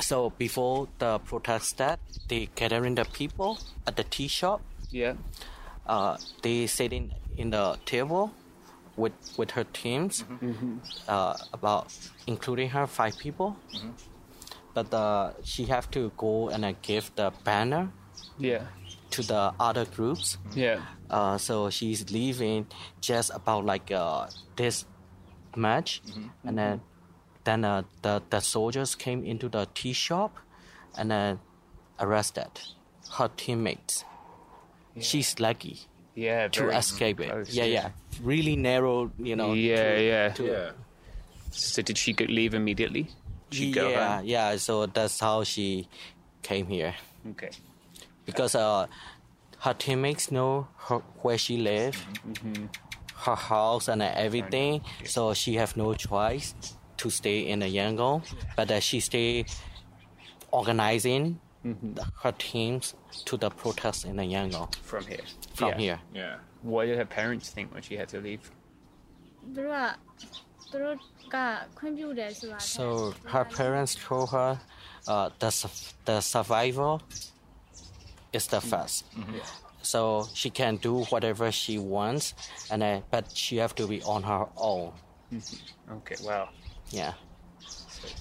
so before the protest started, they gathering the people at the tea shop. Yeah. Uh, they sit in, in the table with with her teams, mm-hmm. uh, about including her five people. Mm-hmm. But uh, she have to go and uh, give the banner yeah. to the other groups. Yeah. Uh, so she's leaving just about like uh, this match, mm-hmm. and then then uh, the the soldiers came into the tea shop, and then arrested her teammates. Yeah. She's lucky yeah, to escape it. Yeah, yeah. Really narrow, you know. Yeah, to, yeah. To yeah. So did she leave immediately? Did she yeah, go home? yeah. So that's how she came here. Okay. Because uh, her teammates know her, where she lived, mm-hmm. her house and everything, yeah. so she have no choice to stay in the Yangon. Yeah. But uh, she stay organizing Mm-hmm. her teams to the protests in the Yangon. From here? From yeah. here. Yeah. What did her parents think when she had to leave? So her parents told her uh, the, su- the survival is the first. Mm-hmm. Yeah. So she can do whatever she wants, and uh, but she have to be on her own. Mm-hmm. Okay, wow. Yeah.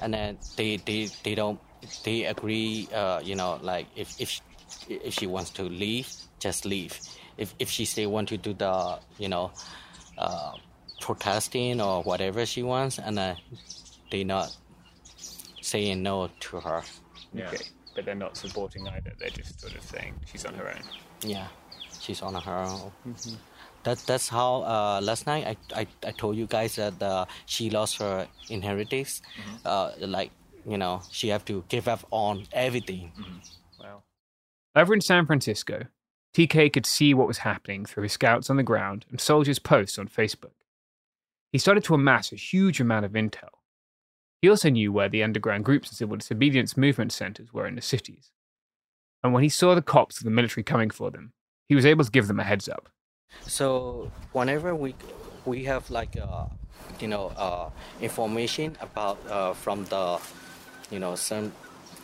and then they they, they don't they agree. Uh, you know, like if if she, if she wants to leave, just leave. If if she say want to do the you know uh, protesting or whatever she wants, and uh, they not saying no to her. Yeah. Okay. But they're not supporting either. They're just sort of saying she's on her own. Yeah, she's on her own. Mm-hmm. That that's how uh, last night I, I I told you guys that uh, she lost her inheritance. Mm-hmm. Uh, like you know, she have to give up on everything. Mm-hmm. Wow. Over in San Francisco, T K could see what was happening through his scouts on the ground and soldiers' posts on Facebook. He started to amass a huge amount of intel. He also knew where the underground groups and civil disobedience movement centres were in the cities. And when he saw the cops or the military coming for them, he was able to give them a heads up. So whenever we we have like uh, you know uh, information about uh, from the you know some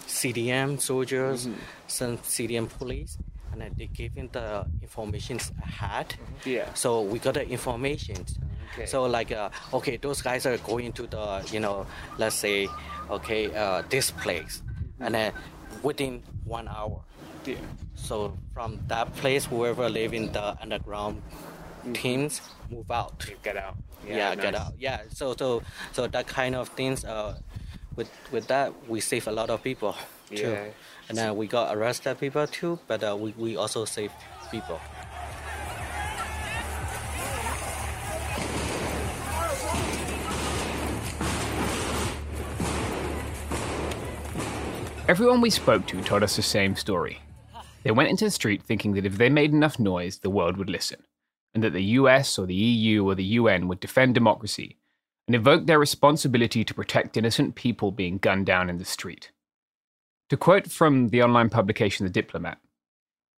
C D M soldiers, mm-hmm. some C D M police, and then they gave him the information ahead. Mm-hmm. Yeah. So we got the information. Okay. So like, uh, okay, those guys are going to the, you know, let's say, okay, uh, this place. And then within one hour. Yeah. So from that place, whoever live in the underground teams, move out. Get out. Yeah, yeah nice. Get out. Yeah, so so so that kind of things, uh, with with that, we save a lot of people too. Yeah. And then we got arrested people too, but uh, we, we also save people. Everyone we spoke to told us the same story. They went into the street thinking that if they made enough noise, the world would listen, and that the U S or the E U or the U N would defend democracy and invoke their responsibility to protect innocent people being gunned down in the street. To quote from the online publication The Diplomat,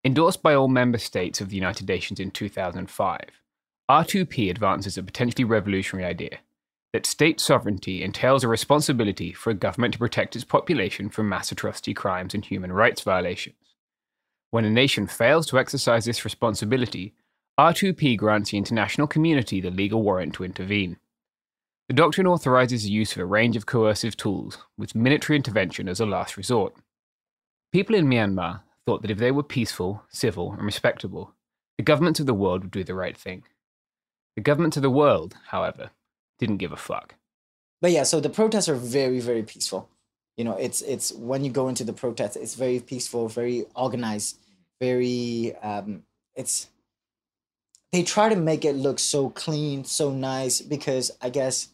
endorsed by all member states of the United Nations in two thousand five, R two P advances a potentially revolutionary idea that state sovereignty entails a responsibility for a government to protect its population from mass atrocity crimes and human rights violations. When a nation fails to exercise this responsibility, R two P grants the international community the legal warrant to intervene. The doctrine authorizes the use of a range of coercive tools, with military intervention as a last resort. People in Myanmar thought that if they were peaceful, civil, and respectable, the governments of the world would do the right thing. The governments of the world, however, didn't give a fuck. But yeah, so the protests are very, very peaceful. You know, it's it's when you go into the protests, it's very peaceful, very organized, very, um, it's, they try to make it look so clean, so nice, because I guess,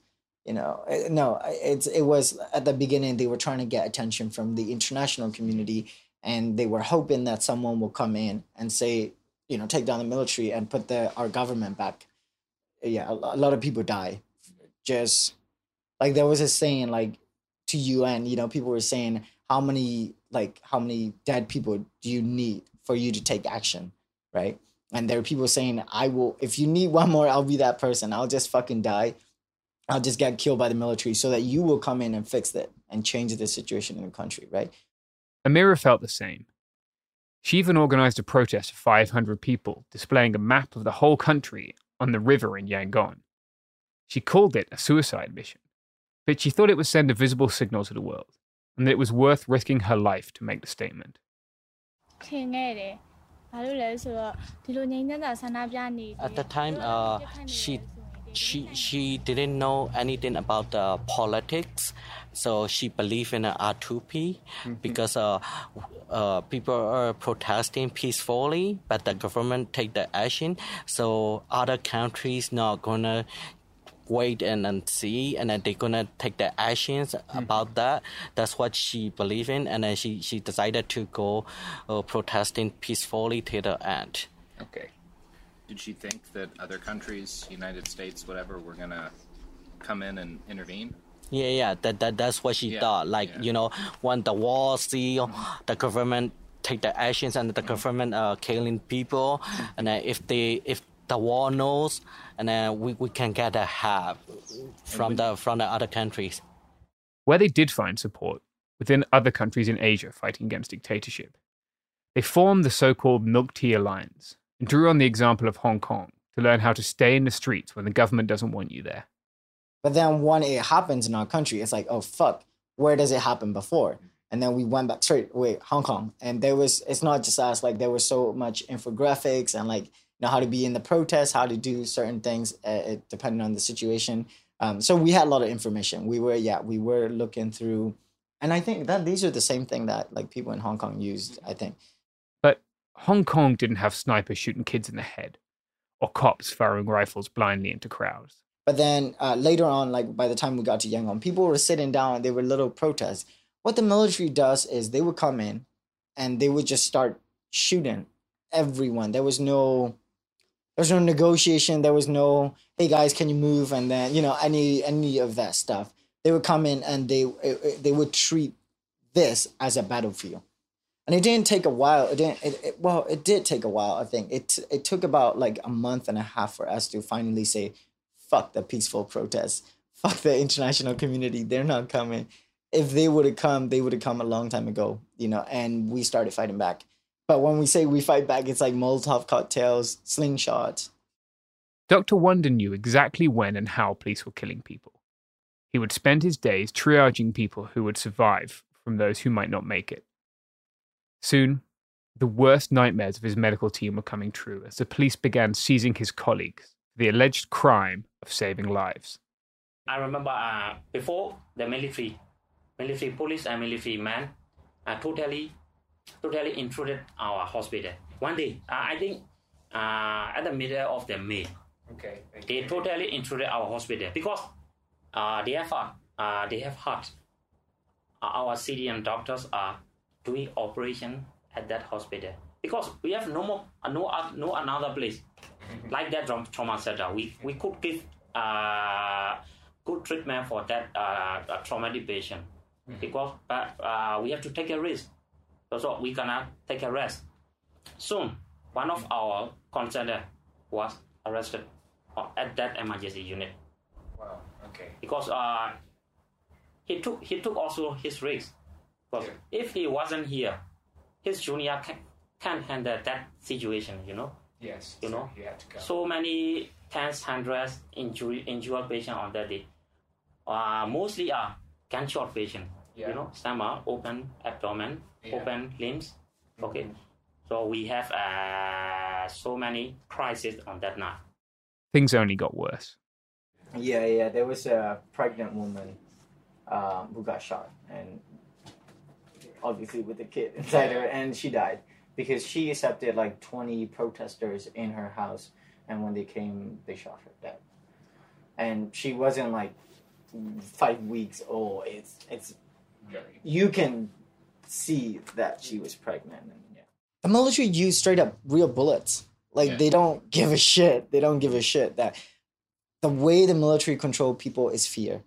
you know, no, it's it was at the beginning, they were trying to get attention from the international community, and they were hoping that someone will come in and say, you know, take down the military and put the our government back. Yeah, a, a lot of people die. Just like there was a saying like to U N, you know, people were saying how many like how many dead people do you need for you to take action, right? And there are people saying, I will, if you need one more, I'll be that person. I'll just fucking die. I'll just get killed by the military so that you will come in and fix it and change the situation in the country, right? Amira felt the same. She even organized a protest of five hundred people displaying a map of the whole country on the river in Yangon. She called it a suicide mission, but she thought it would send a visible signal to the world and that it was worth risking her life to make the statement. At the time, uh, she, she, she didn't know anything about uh, politics, so she believed in R two P mm-hmm. because uh, uh, people are protesting peacefully, but the government take the action, so other countries not going to wait and, and see, and then they're gonna take the actions mm-hmm. about that. That's what she believed in, and then she, she decided to go uh, protesting peacefully till the end. Okay. Did she think that other countries, United States, whatever, were gonna come in and intervene? Yeah, yeah, that, that that's what she yeah, thought. Like, yeah. you know, when the war seal, mm-hmm. the government take the actions, and the mm-hmm. government uh, killing people, mm-hmm. and uh, if they if the war knows, and then we, we can get a help from the from the other countries. Where they did find support, within other countries in Asia fighting against dictatorship, they formed the so-called Milk Tea Alliance and drew on the example of Hong Kong to learn how to stay in the streets when the government doesn't want you there. But then when it happens in our country, it's like, oh, fuck, where does it happen before? And then we went back straight away, Hong Kong. And there was, it's not just us, like there was so much infographics and like, you know, how to be in the protest, how to do certain things uh, depending on the situation. Um, so we had a lot of information. We were, yeah, we were looking through. And I think that these are the same thing that like people in Hong Kong used, I think. But Hong Kong didn't have snipers shooting kids in the head or cops firing rifles blindly into crowds. But then uh, later on, like by the time we got to Yangon, people were sitting down and they were little protests. What the military does is they would come in and they would just start shooting everyone. There was no there was no negotiation. There was no, hey, guys, can you move? And then, you know, any any of that stuff. They would come in and they they would treat this as a battlefield. And it didn't take a while. It didn't. It, it, well, it did take a while, I think. It, it took about like a month and a half for us to finally say, fuck the peaceful protests. Fuck the international community. They're not coming. If they would have come, they would have come a long time ago, you know, and we started fighting back. But when we say we fight back, it's like Molotov cocktails, slingshots. Doctor Wonder knew exactly when and how police were killing people. He would spend his days triaging people who would survive from those who might not make it. Soon, the worst nightmares of his medical team were coming true as the police began seizing his colleagues for the alleged crime of saving lives. I remember uh, before the military... military police and military men uh, totally, totally intruded our hospital. One day, uh, I think uh, at the middle of the May, okay, they totally intruded our hospital because uh, they have uh, uh, they have heard uh, our C D M doctors are doing operation at that hospital because we have no more, uh, no uh, no another place like that trauma center. We we could give uh, good treatment for that uh, traumatic patient. Mm-hmm. Because but, uh, we have to take a risk. So we cannot take a rest. Soon, one of our consultants was arrested at that emergency unit. Wow, okay. Because uh, he took he took also his risk. Because yeah. If he wasn't here, his junior can, can't handle that situation, you know? Yes. You so know? You had to go. So many tens, hundreds injury, injured patients on that day. Uh, mostly are... Uh, gunshot patient, yeah. You know, stomach, open abdomen, yeah. Open limbs, okay. Mm-hmm. So we have uh, so many crises on that night. Things only got worse. Yeah, yeah, there was a pregnant woman um, who got shot and obviously with a kid inside her, and she died because she accepted like twenty protesters in her house, and when they came, they shot her dead. And she wasn't like five weeks old. It's it's you can see that she was pregnant. And, yeah. The military used straight up real bullets. Like yeah. They don't give a shit. They don't give a shit that the way the military control people is fear,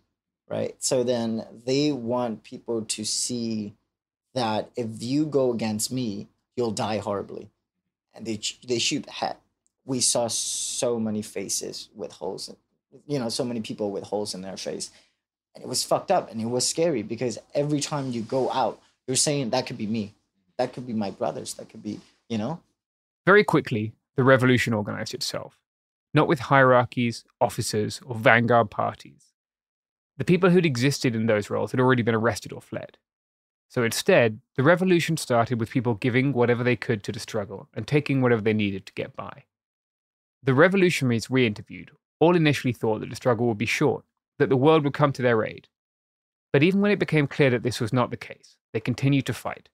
right? So then they want people to see that if you go against me, you'll die horribly, and they they shoot the head. We saw so many faces with holes in. You know, so many people with holes in their face. And it was fucked up and it was scary because every time you go out, you're saying that could be me. That could be my brothers. That could be, you know. Very quickly, the revolution organized itself, not with hierarchies, officers, or vanguard parties. The people who'd existed in those roles had already been arrested or fled. So instead, the revolution started with people giving whatever they could to the struggle and taking whatever they needed to get by. The revolutionaries we interviewed all initially thought that the struggle would be short, that the world would come to their aid. But even when it became clear that this was not the case, they continued to fight,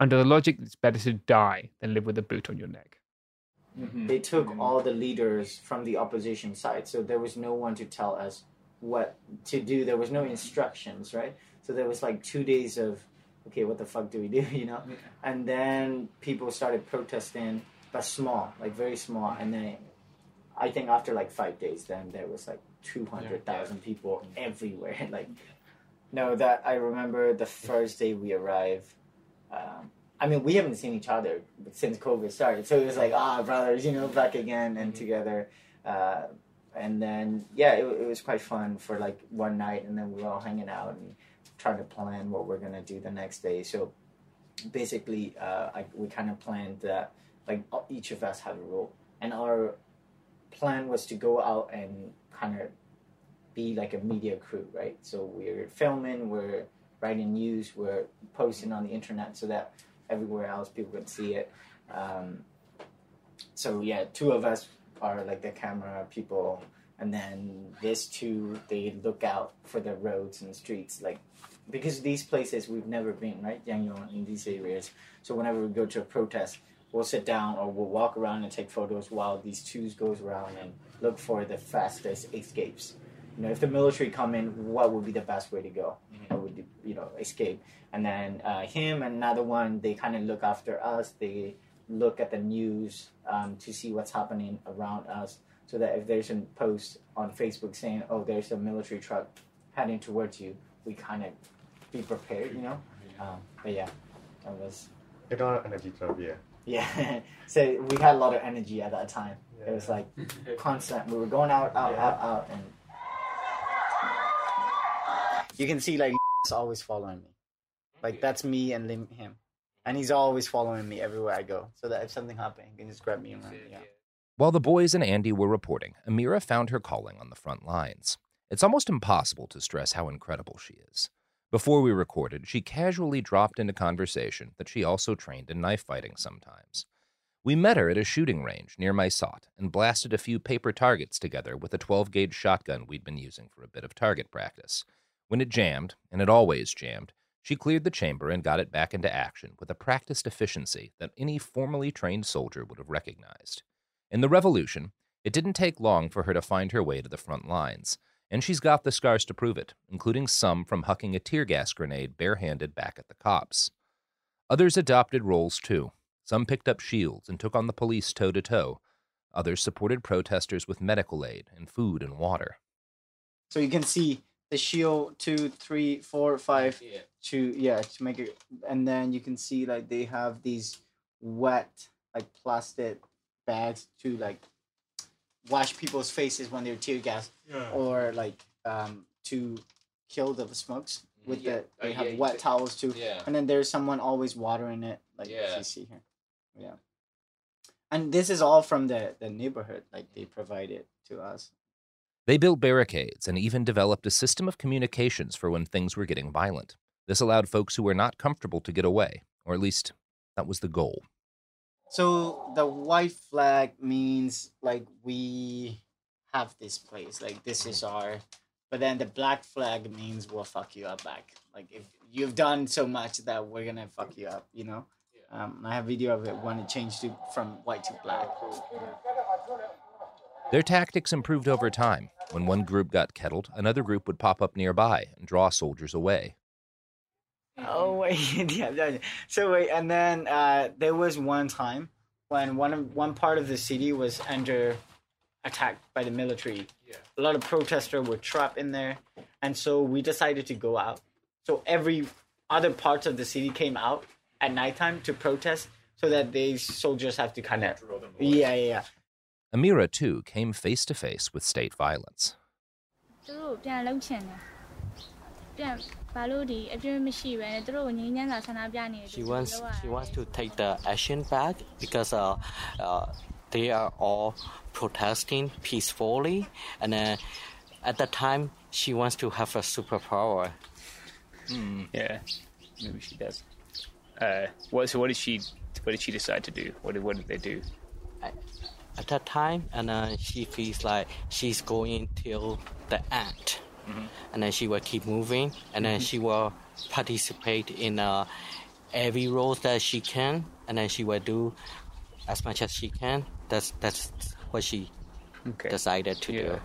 under the logic that it's better to die than live with a boot on your neck. Mm-hmm. They took all the leaders from the opposition side, so there was no one to tell us what to do. There was no instructions, right? So there was like two days of, okay, what the fuck do we do, you know? Okay. And then people started protesting, but small, like very small, and then... I think after like five days, then there was like two hundred thousand people everywhere. Like, no, that I remember the first day we arrived. Um, I mean, we haven't seen each other since COVID started. So it was like, ah, brothers, you know, back again and mm-hmm. together. Uh, and then, yeah, it, it was quite fun for like one night. And then we were all hanging out and trying to plan what we're going to do the next day. So basically, uh, I, we kind of planned that like each of us had a role. And our plan was to go out and kind of be like a media crew, right? So we're filming, we're writing news, we're posting on the internet so that everywhere else people can see it. Um, so yeah, two of us are like the camera people, and then this two, they look out for the roads and streets, like, because these places we've never been, right? Yangon, in these areas. So whenever we go to a protest, we'll sit down or we'll walk around and take photos while these twos goes around and look for the fastest escapes. You know, if the military come in, what would be the best way to go? Mm-hmm. What would, you know, escape? And then uh, him and another one, they kind of look after us. They look at the news um, to see what's happening around us, so that if there's a post on Facebook saying, oh, there's a military truck heading towards you, we kind of be prepared, you know? Um, but yeah, that was... It's not an energy club, yeah. Yeah, so we had a lot of energy at that time. Yeah. It was like constant. We were going out, out, yeah. out, out, and... You can see, like, he's always following me. Like, that's me and him. And he's always following me everywhere I go, so that if something happened, he can just grab me and run. Yeah. While the boys and Andy were reporting, Amira found her calling on the front lines. It's almost impossible to stress how incredible she is. Before we recorded, she casually dropped into conversation that she also trained in knife fighting sometimes. We met her at a shooting range near Mae Sot and blasted a few paper targets together with a twelve gauge shotgun we'd been using for a bit of target practice. When it jammed, and it always jammed, she cleared the chamber and got it back into action with a practiced efficiency that any formally trained soldier would have recognized. In the revolution, it didn't take long for her to find her way to the front lines, and she's got the scars to prove it, including some from hucking a tear gas grenade barehanded back at the cops. Others adopted roles too. Some picked up shields and took on the police toe-to-toe. Others supported protesters with medical aid and food and water. So you can see the shield, two, three, four, five, yeah. to, yeah, to make it, and then you can see, like, they have these wet, like, plastic bags to, like, wash people's faces when they're tear gas, yeah. or like um, to kill the smokes with yeah. the they oh, have yeah, wet could... towels too, yeah. and then there's someone always watering it, like yeah. as you see here, yeah. And this is all from the the neighborhood, like they provided to us. They built barricades and even developed a system of communications for when things were getting violent. This allowed folks who were not comfortable to get away, or at least that was the goal. So the white flag means, like, we have this place, like, this is our, but then the black flag means we'll fuck you up back. Like, if you've done so much that we're going to fuck you up, you know? Yeah. Um, I have a video of it when it changed to, from white to black. Their tactics improved over time. When one group got kettled, another group would pop up nearby and draw soldiers away. Oh, wait, yeah. So, wait, and then uh, there was one time when one of, one part of the city was under attack by the military. Yeah. A lot of protesters were trapped in there, and so we decided to go out. So every other part of the city came out at nighttime to protest so that these soldiers have to kind of... Yeah, yeah, yeah. Amira, too, came face-to-face with state violence. She wants, she wants to take the action back because uh, uh, they are all protesting peacefully, and uh, at that time she wants to have a superpower. Mm, yeah, maybe she does. Uh, what, so what did she what did she decide to do? What did what did they do? At, at that time, and uh, she feels like she's going till the end. Mm-hmm. And then she will keep moving, and then mm-hmm. she will participate in uh, every role that she can, and then she will do as much as she can. That's that's what she okay. decided to yeah. do.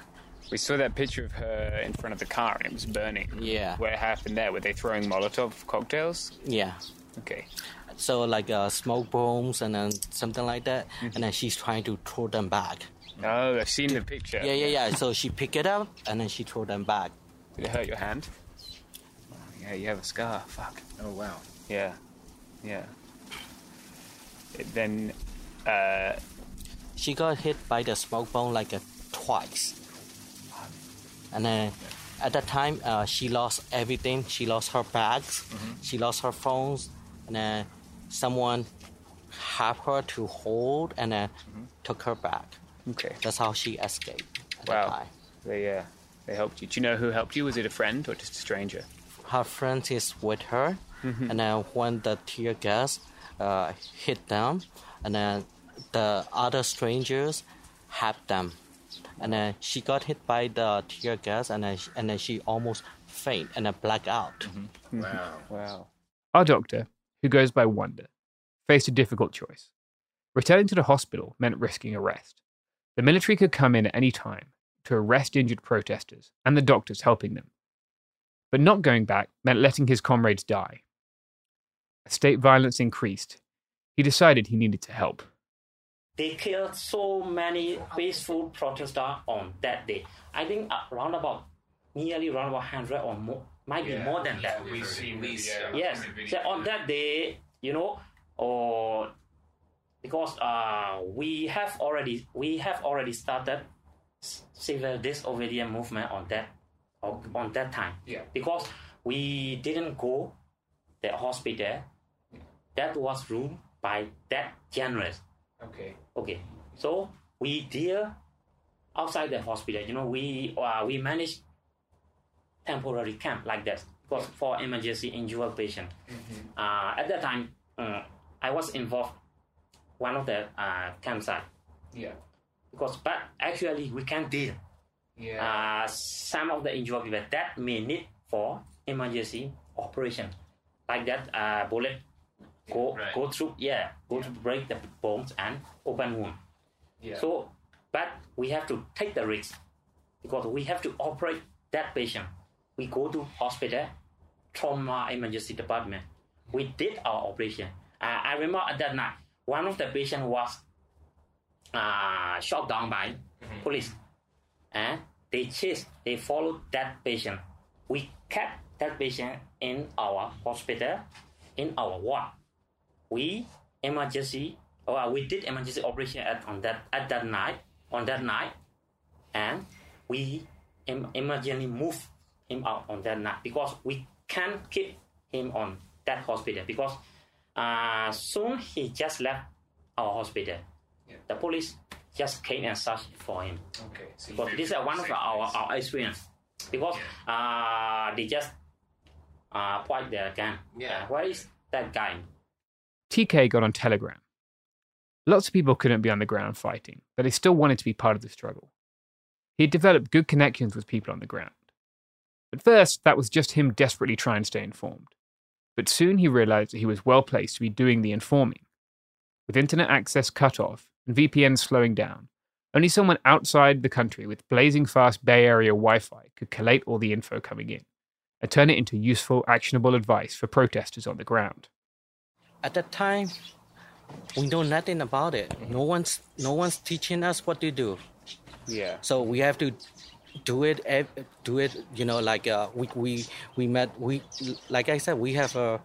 We saw that picture of her in front of the car, and it was burning. Yeah. What happened there? Were they throwing Molotov cocktails? Yeah. Okay. So, like, uh, smoke bombs and then something like that, mm-hmm. and then she's trying to throw them back. Oh, I've seen the picture. Yeah, yeah, yeah. So she picked it up, and then she threw them back. Did it hurt your hand? Oh, yeah, you have a scar. Fuck. Oh, wow. Yeah. Yeah. It then... Uh... She got hit by the smoke bomb, like, uh, twice. And then, yeah. at that time, uh, she lost everything. She lost her bags. Mm-hmm. She lost her phones. And then someone had her to hold, and then mm-hmm. took her back. Okay. That's how she escaped. Wow. The, uh, They helped you. Do you know who helped you? Was it a friend or just a stranger? Her friend is with her. Mm-hmm. And then when the tear gas uh, hit them, and then the other strangers helped them. And then she got hit by the tear gas, and then she, and then she almost faint and then blacked out. Mm-hmm. Wow. Wow. Our doctor, who goes by Wonder, faced a difficult choice. Returning to the hospital meant risking arrest. The military could come in at any time to arrest injured protesters and the doctors helping them. But not going back meant letting his comrades die. As state violence increased, he decided he needed to help. They killed so many peaceful protesters on that day. I think around about, nearly around about one hundred or more, might yeah, be more than that. We see, we see. Yes, so on that day, you know, or because uh, we have already we have already started civil disobedience movement on that on that time. Yeah. Because we didn't go the hospital. That was ruled by that general. Okay. Okay. So we deal outside the hospital. You know, we uh, we manage temporary camp like that because for emergency injured patient. Mm-hmm. Uh, at that time, uh, I was involved one of the uh, campsite. Yeah. Because but actually we can't deal. Yeah. Uh, some of the injured people that may need for emergency operation, like that uh, bullet go right. go through yeah go yeah. to break the bones and open wound. Yeah. So but we have to take the risk because we have to operate that patient. We go to hospital, trauma emergency department. We did our operation. Uh, I remember that night, one of the patients was uh, shot down by mm-hmm. police. And they chased, they followed that patient. We kept that patient in our hospital, in our ward. We emergency, or we did emergency operation at on that at that night, on that night, and we em- emergently moved him out on that night because we can't keep him on that hospital because uh, soon he just left our hospital. Yeah. The police just came and searched for him. Okay. So but this is one of our, our experience because yeah. uh, they just uh, point their gun. Yeah. Uh, where is that guy? T K got on Telegram. Lots of people couldn't be on the ground fighting, but they still wanted to be part of the struggle. He had developed good connections with people on the ground. At first, that was just him desperately trying to stay informed. But soon he realized that he was well-placed to be doing the informing. With internet access cut off and V P Ns slowing down, only someone outside the country with blazing fast Bay Area Wi-Fi could collate all the info coming in and turn it into useful, actionable advice for protesters on the ground. At that time, we know nothing about it. No one's, no one's teaching us what to do. Yeah. So we have to do it, do it. You know, like uh, we we we met. We like I said, we have uh,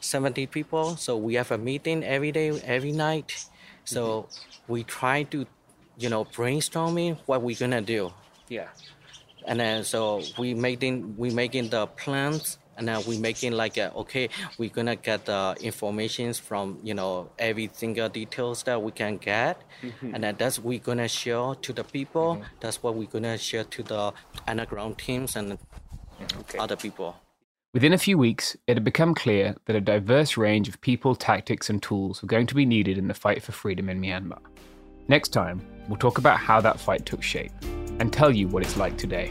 seventy people, so we have a meeting every day, every night. So mm-hmm. we try to, you know, brainstorming what we're gonna do. Yeah. And then so we making we making the plans, and then we making like a, okay, we're gonna get the informations from, you know, every single details that we can get, mm-hmm. and then that's we're gonna share to the people. Mm-hmm. That's what we're gonna share to the underground teams and okay. other people. Within a few weeks, it had become clear that a diverse range of people, tactics, and tools were going to be needed in the fight for freedom in Myanmar. Next time, we'll talk about how that fight took shape and tell you what it's like today.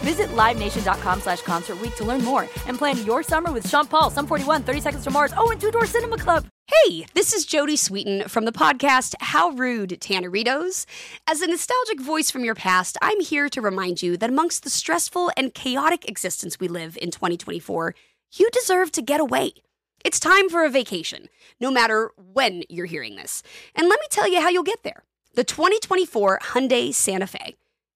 Visit livenation.com slash concert week to learn more and plan your summer with Sean Paul, Sum forty-one, thirty Seconds to Mars, oh, and Two Door Cinema Club. Hey, this is Jodie Sweetin from the podcast How Rude, Tanneritos. As a nostalgic voice from your past, I'm here to remind you that amongst the stressful and chaotic existence we live in twenty twenty-four, you deserve to get away. It's time for a vacation, no matter when you're hearing this. And let me tell you how you'll get there. The twenty twenty-four Hyundai Santa Fe.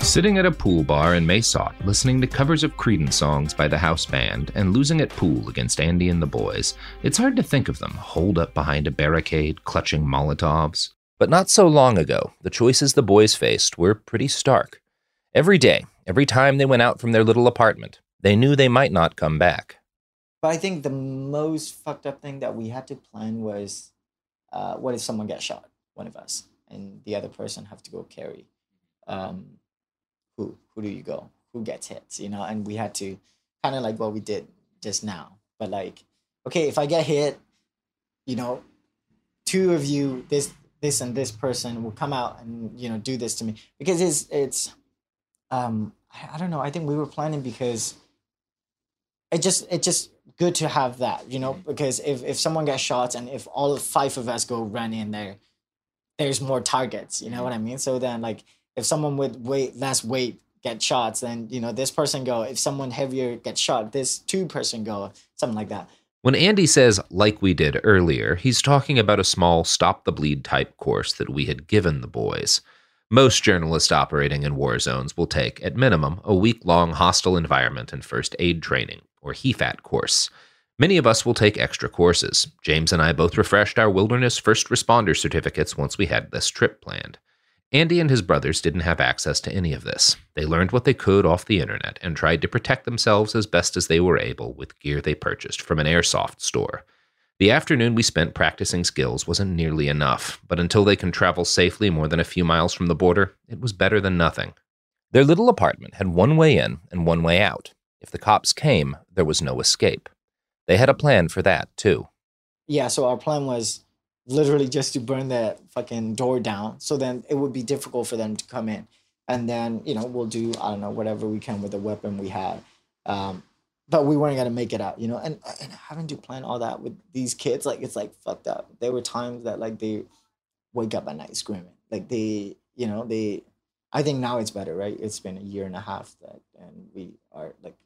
Sitting at a pool bar in Mae Sot, listening to covers of Creedence songs by the house band, and losing at pool against Andy and the boys, it's hard to think of them holed up behind a barricade, clutching Molotovs. But not so long ago, the choices the boys faced were pretty stark. Every day, every time they went out from their little apartment, they knew they might not come back. But I think the most fucked up thing that we had to plan was, uh, what if someone gets shot, one of us, and the other person have to go carry? Um... Who who do you go? Who gets hit? You know, and we had to kind of like what we did just now. But like, okay, if I get hit, you know, two of you, this this and this person will come out and, you know, do this to me. Because it's it's um I, I don't know, I think we were planning because it just it's just good to have that, you know, because if, if someone gets shot and if all five of us go run in there, there's more targets, you know what I mean? So then like if someone with weight, less weight get shots, then, you know, this person go. If someone heavier gets shot, this two person go, something like that. When Andy says, like we did earlier, he's talking about a small stop the bleed type course that we had given the boys. Most journalists operating in war zones will take, at minimum, a week-long hostile environment and first aid training, or H E F A T course. Many of us will take extra courses. James and I both refreshed our wilderness first responder certificates once we had this trip planned. Andy and his brothers didn't have access to any of this. They learned what they could off the internet and tried to protect themselves as best as they were able with gear they purchased from an airsoft store. The afternoon we spent practicing skills wasn't nearly enough, but until they can travel safely more than a few miles from the border, it was better than nothing. Their little apartment had one way in and one way out. If the cops came, there was no escape. They had a plan for that, too. Yeah, so our plan was literally just to burn that fucking door down. So then it would be difficult for them to come in. And then, you know, we'll do, I don't know, whatever we can with the weapon we had. Um, but we weren't going to make it out, you know. And, and having to plan all that with these kids, like, it's, like, fucked up. There were times that, like, they wake up at night screaming. Like, they, you know, they, I think now it's better, right? It's been a year and a half that, and we are, like,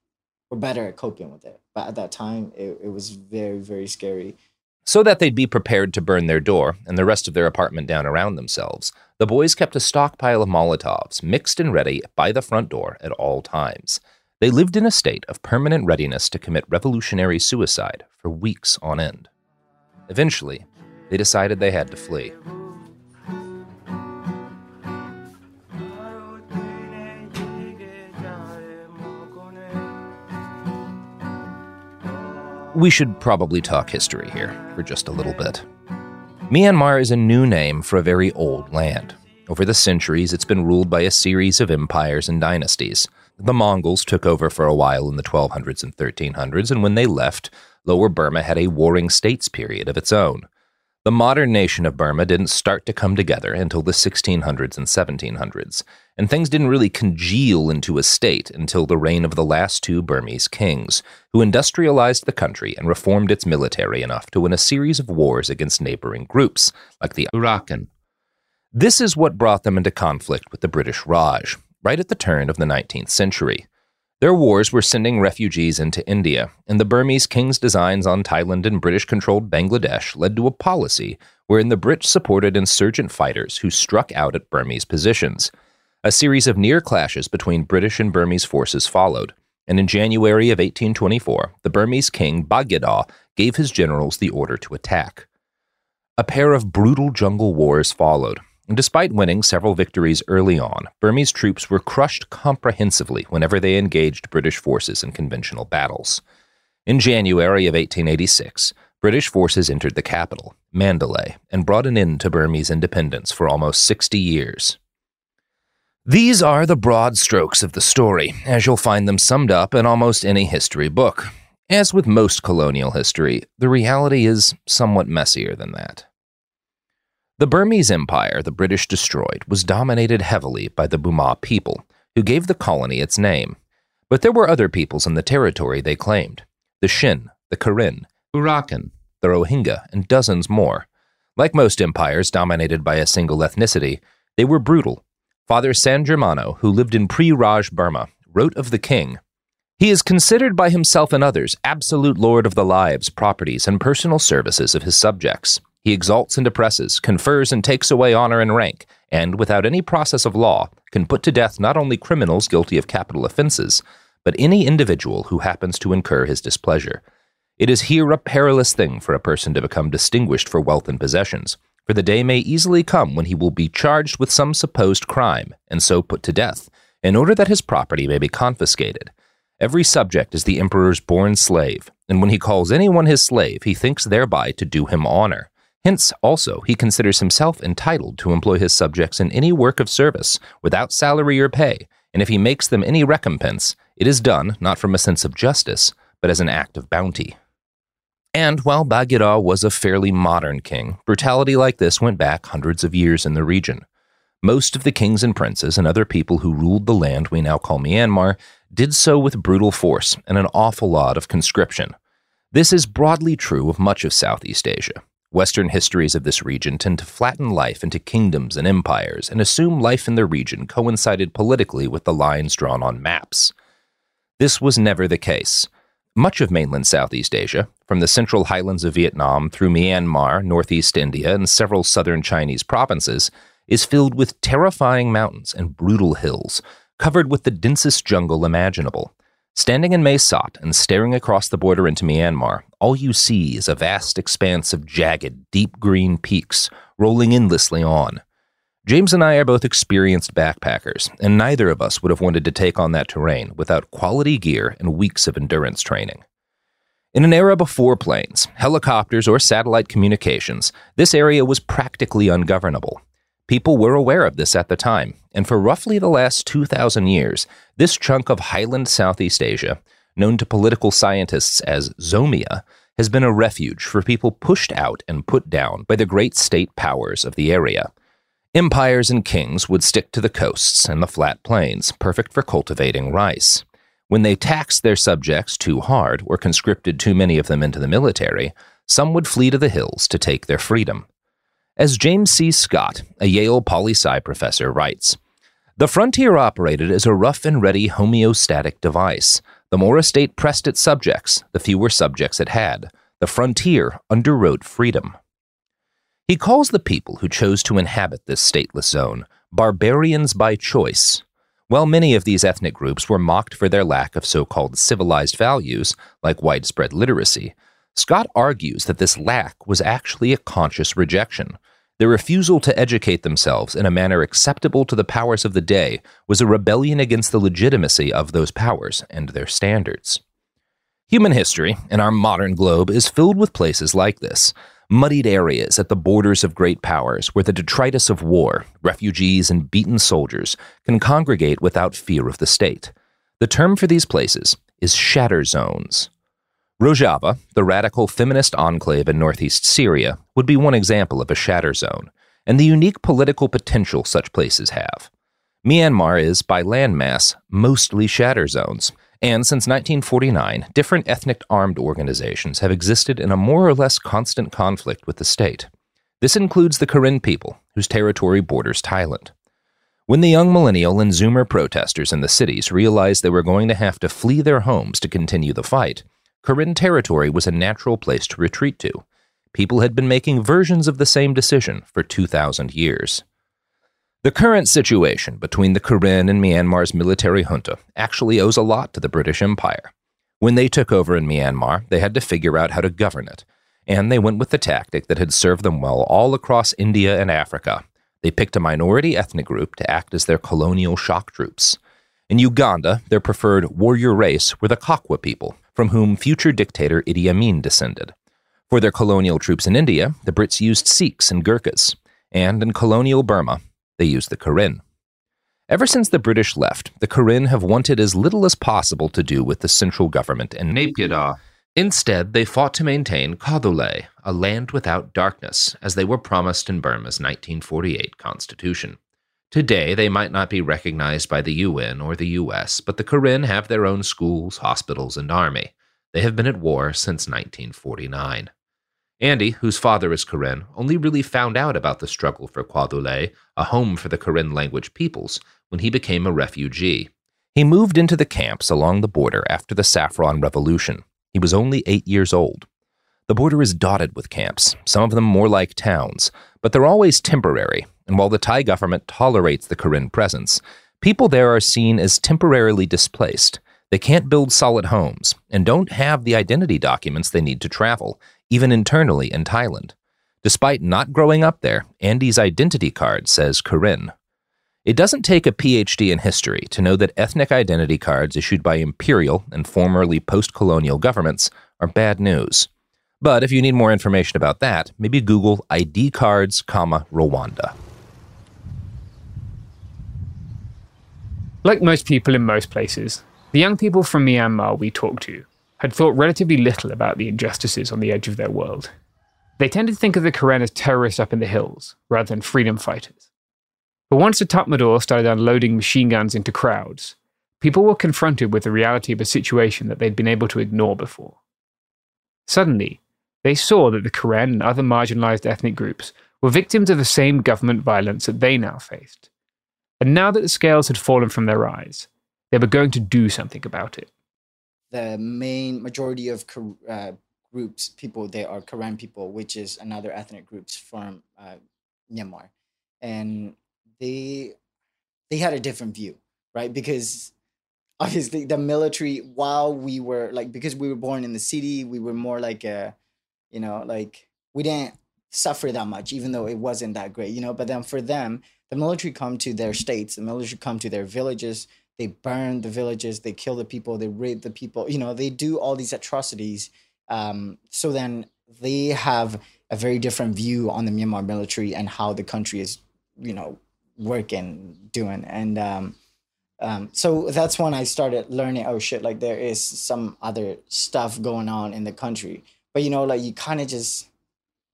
we're better at coping with it. But at that time, it, it was very, very scary. So that they'd be prepared to burn their door and the rest of their apartment down around themselves, the boys kept a stockpile of Molotovs mixed and ready by the front door at all times. They lived in a state of permanent readiness to commit revolutionary suicide for weeks on end. Eventually, they decided they had to flee. we should probably talk history here for just a little bit. Myanmar is a new name for a very old land. Over the centuries, it's been ruled by a series of empires and dynasties. The Mongols took over for a while in the twelve hundreds and thirteen hundreds, and when they left, Lower Burma had a warring states period of its own. The modern nation of Burma didn't start to come together until the sixteen hundreds and seventeen hundreds, and things didn't really congeal into a state until the reign of the last two Burmese kings, who industrialized the country and reformed its military enough to win a series of wars against neighboring groups, like the Arakan. This is what brought them into conflict with the British Raj, right at the turn of the nineteenth century. Their wars were sending refugees into India, and the Burmese king's designs on Thailand and British-controlled Bangladesh led to a policy wherein the Brits supported insurgent fighters who struck out at Burmese positions. A series of near clashes between British and Burmese forces followed, and in January of eighteen twenty-four, the Burmese king Bagyidaw gave his generals the order to attack. A pair of brutal jungle wars followed. And despite winning several victories early on, Burmese troops were crushed comprehensively whenever they engaged British forces in conventional battles. In January of eighteen eighty-six, British forces entered the capital, Mandalay, and brought an end to Burmese independence for almost sixty years. These are the broad strokes of the story, as you'll find them summed up in almost any history book. As with most colonial history, the reality is somewhat messier than that. The Burmese Empire the British destroyed was dominated heavily by the Buma people, who gave the colony its name. But there were other peoples in the territory they claimed: the Shin, the Karen, Arakan, the Rohingya, and dozens more. Like most empires dominated by a single ethnicity, they were brutal. Father San Germano, who lived in pre-Raj Burma, wrote of the king, "He is considered by himself and others absolute lord of the lives, properties, and personal services of his subjects. He exalts and oppresses, confers and takes away honor and rank, and, without any process of law, can put to death not only criminals guilty of capital offenses, but any individual who happens to incur his displeasure. It is here a perilous thing for a person to become distinguished for wealth and possessions, for the day may easily come when he will be charged with some supposed crime, and so put to death, in order that his property may be confiscated. Every subject is the emperor's born slave, and when he calls anyone his slave, he thinks thereby to do him honor. Hence, also, he considers himself entitled to employ his subjects in any work of service, without salary or pay, and if he makes them any recompense, it is done not from a sense of justice, but as an act of bounty." And while Bagyidaw was a fairly modern king, brutality like this went back hundreds of years in the region. Most of the kings and princes and other people who ruled the land we now call Myanmar did so with brutal force and an awful lot of conscription. This is broadly true of much of Southeast Asia. Western histories of this region tend to flatten life into kingdoms and empires and assume life in the region coincided politically with the lines drawn on maps. This was never the case. Much of mainland Southeast Asia, from the central highlands of Vietnam through Myanmar, northeast India, and several southern Chinese provinces, is filled with terrifying mountains and brutal hills, covered with the densest jungle imaginable. Standing in Mae Sot and staring across the border into Myanmar, all you see is a vast expanse of jagged, deep green peaks rolling endlessly on. James and I are both experienced backpackers, and neither of us would have wanted to take on that terrain without quality gear and weeks of endurance training. In an era before planes, helicopters, or satellite communications, this area was practically ungovernable. People were aware of this at the time, and for roughly the last two thousand years, this chunk of highland Southeast Asia, known to political scientists as Zomia, has been a refuge for people pushed out and put down by the great state powers of the area. Empires and kings would stick to the coasts and the flat plains, perfect for cultivating rice. When they taxed their subjects too hard or conscripted too many of them into the military, some would flee to the hills to take their freedom. As James C. Scott, a Yale poli-sci professor, writes, "The frontier operated as a rough-and-ready homeostatic device. The more a state pressed its subjects, the fewer subjects it had. The frontier underwrote freedom." He calls the people who chose to inhabit this stateless zone barbarians by choice. While many of these ethnic groups were mocked for their lack of so-called civilized values, like widespread literacy, Scott argues that this lack was actually a conscious rejection. Their refusal to educate themselves in a manner acceptable to the powers of the day was a rebellion against the legitimacy of those powers and their standards. Human history and our modern globe is filled with places like this. Muddied areas at the borders of great powers where the detritus of war, refugees, and beaten soldiers can congregate without fear of the state. The term for these places is shatter zones. Rojava, the radical feminist enclave in northeast Syria, would be one example of a shatter zone, and the unique political potential such places have. Myanmar is, by landmass, mostly shatter zones, and since nineteen forty-nine, different ethnic armed organizations have existed in a more or less constant conflict with the state. This includes the Karen people, whose territory borders Thailand. When the young millennial and Zoomer protesters in the cities realized they were going to have to flee their homes to continue the fight, Karen territory was a natural place to retreat to. People had been making versions of the same decision for two thousand years. The current situation between the Karen and Myanmar's military junta actually owes a lot to the British Empire. When they took over in Myanmar, they had to figure out how to govern it, and they went with the tactic that had served them well all across India and Africa. They picked a minority ethnic group to act as their colonial shock troops. In Uganda, their preferred warrior race were the Kakwa people, from whom future dictator Idi Amin descended. For their colonial troops in India, the Brits used Sikhs and Gurkhas, and in colonial Burma, they used the Karen. Ever since the British left, the Karen have wanted as little as possible to do with the central government in Naypyidaw. Instead, they fought to maintain Kadule, a land without darkness, as they were promised in Burma's nineteen forty-eight constitution. Today, they might not be recognized by the U N or the U S, but the Karen have their own schools, hospitals, and army. They have been at war since nineteen forty-nine. Andy, whose father is Karen, only really found out about the struggle for Kwadule, a home for the Karen language peoples, when he became a refugee. He moved into the camps along the border after the Saffron Revolution. He was only eight years old. The border is dotted with camps, some of them more like towns, but they're always temporary, and while the Thai government tolerates the Karen presence, people there are seen as temporarily displaced. They can't build solid homes and don't have the identity documents they need to travel, even internally in Thailand. Despite not growing up there, Andy's identity card says Karen. It doesn't take a P H D in history to know that ethnic identity cards issued by imperial and formerly post-colonial governments are bad news. But if you need more information about that, maybe Google I D cards, comma, Rwanda. Like most people in most places, the young people from Myanmar we talked to had thought relatively little about the injustices on the edge of their world. They tend to think of the Karen as terrorists up in the hills, rather than freedom fighters. But once the Tatmadaw started unloading machine guns into crowds, people were confronted with the reality of a situation that they'd been able to ignore before. Suddenly, they saw that the Karen and other marginalized ethnic groups were victims of the same government violence that they now faced. And now that the scales had fallen from their eyes, they were going to do something about it. The main majority of uh, groups, people, they are Karen people, which is another ethnic groups from uh, Myanmar. And they they had a different view, right? Because obviously the military, while we were like, because we were born in the city, we were more like, a, you know, like we didn't suffer that much, even though it wasn't that great, you know, but then for them, the military come to their states, the military come to their villages, they burn the villages, they kill the people, they rape the people, you know, they do all these atrocities. Um, so then they have a very different view on the Myanmar military and how the country is, you know, working, doing. And um, um, so that's when I started learning, oh shit, like there is some other stuff going on in the country. But, you know, like you kind of just,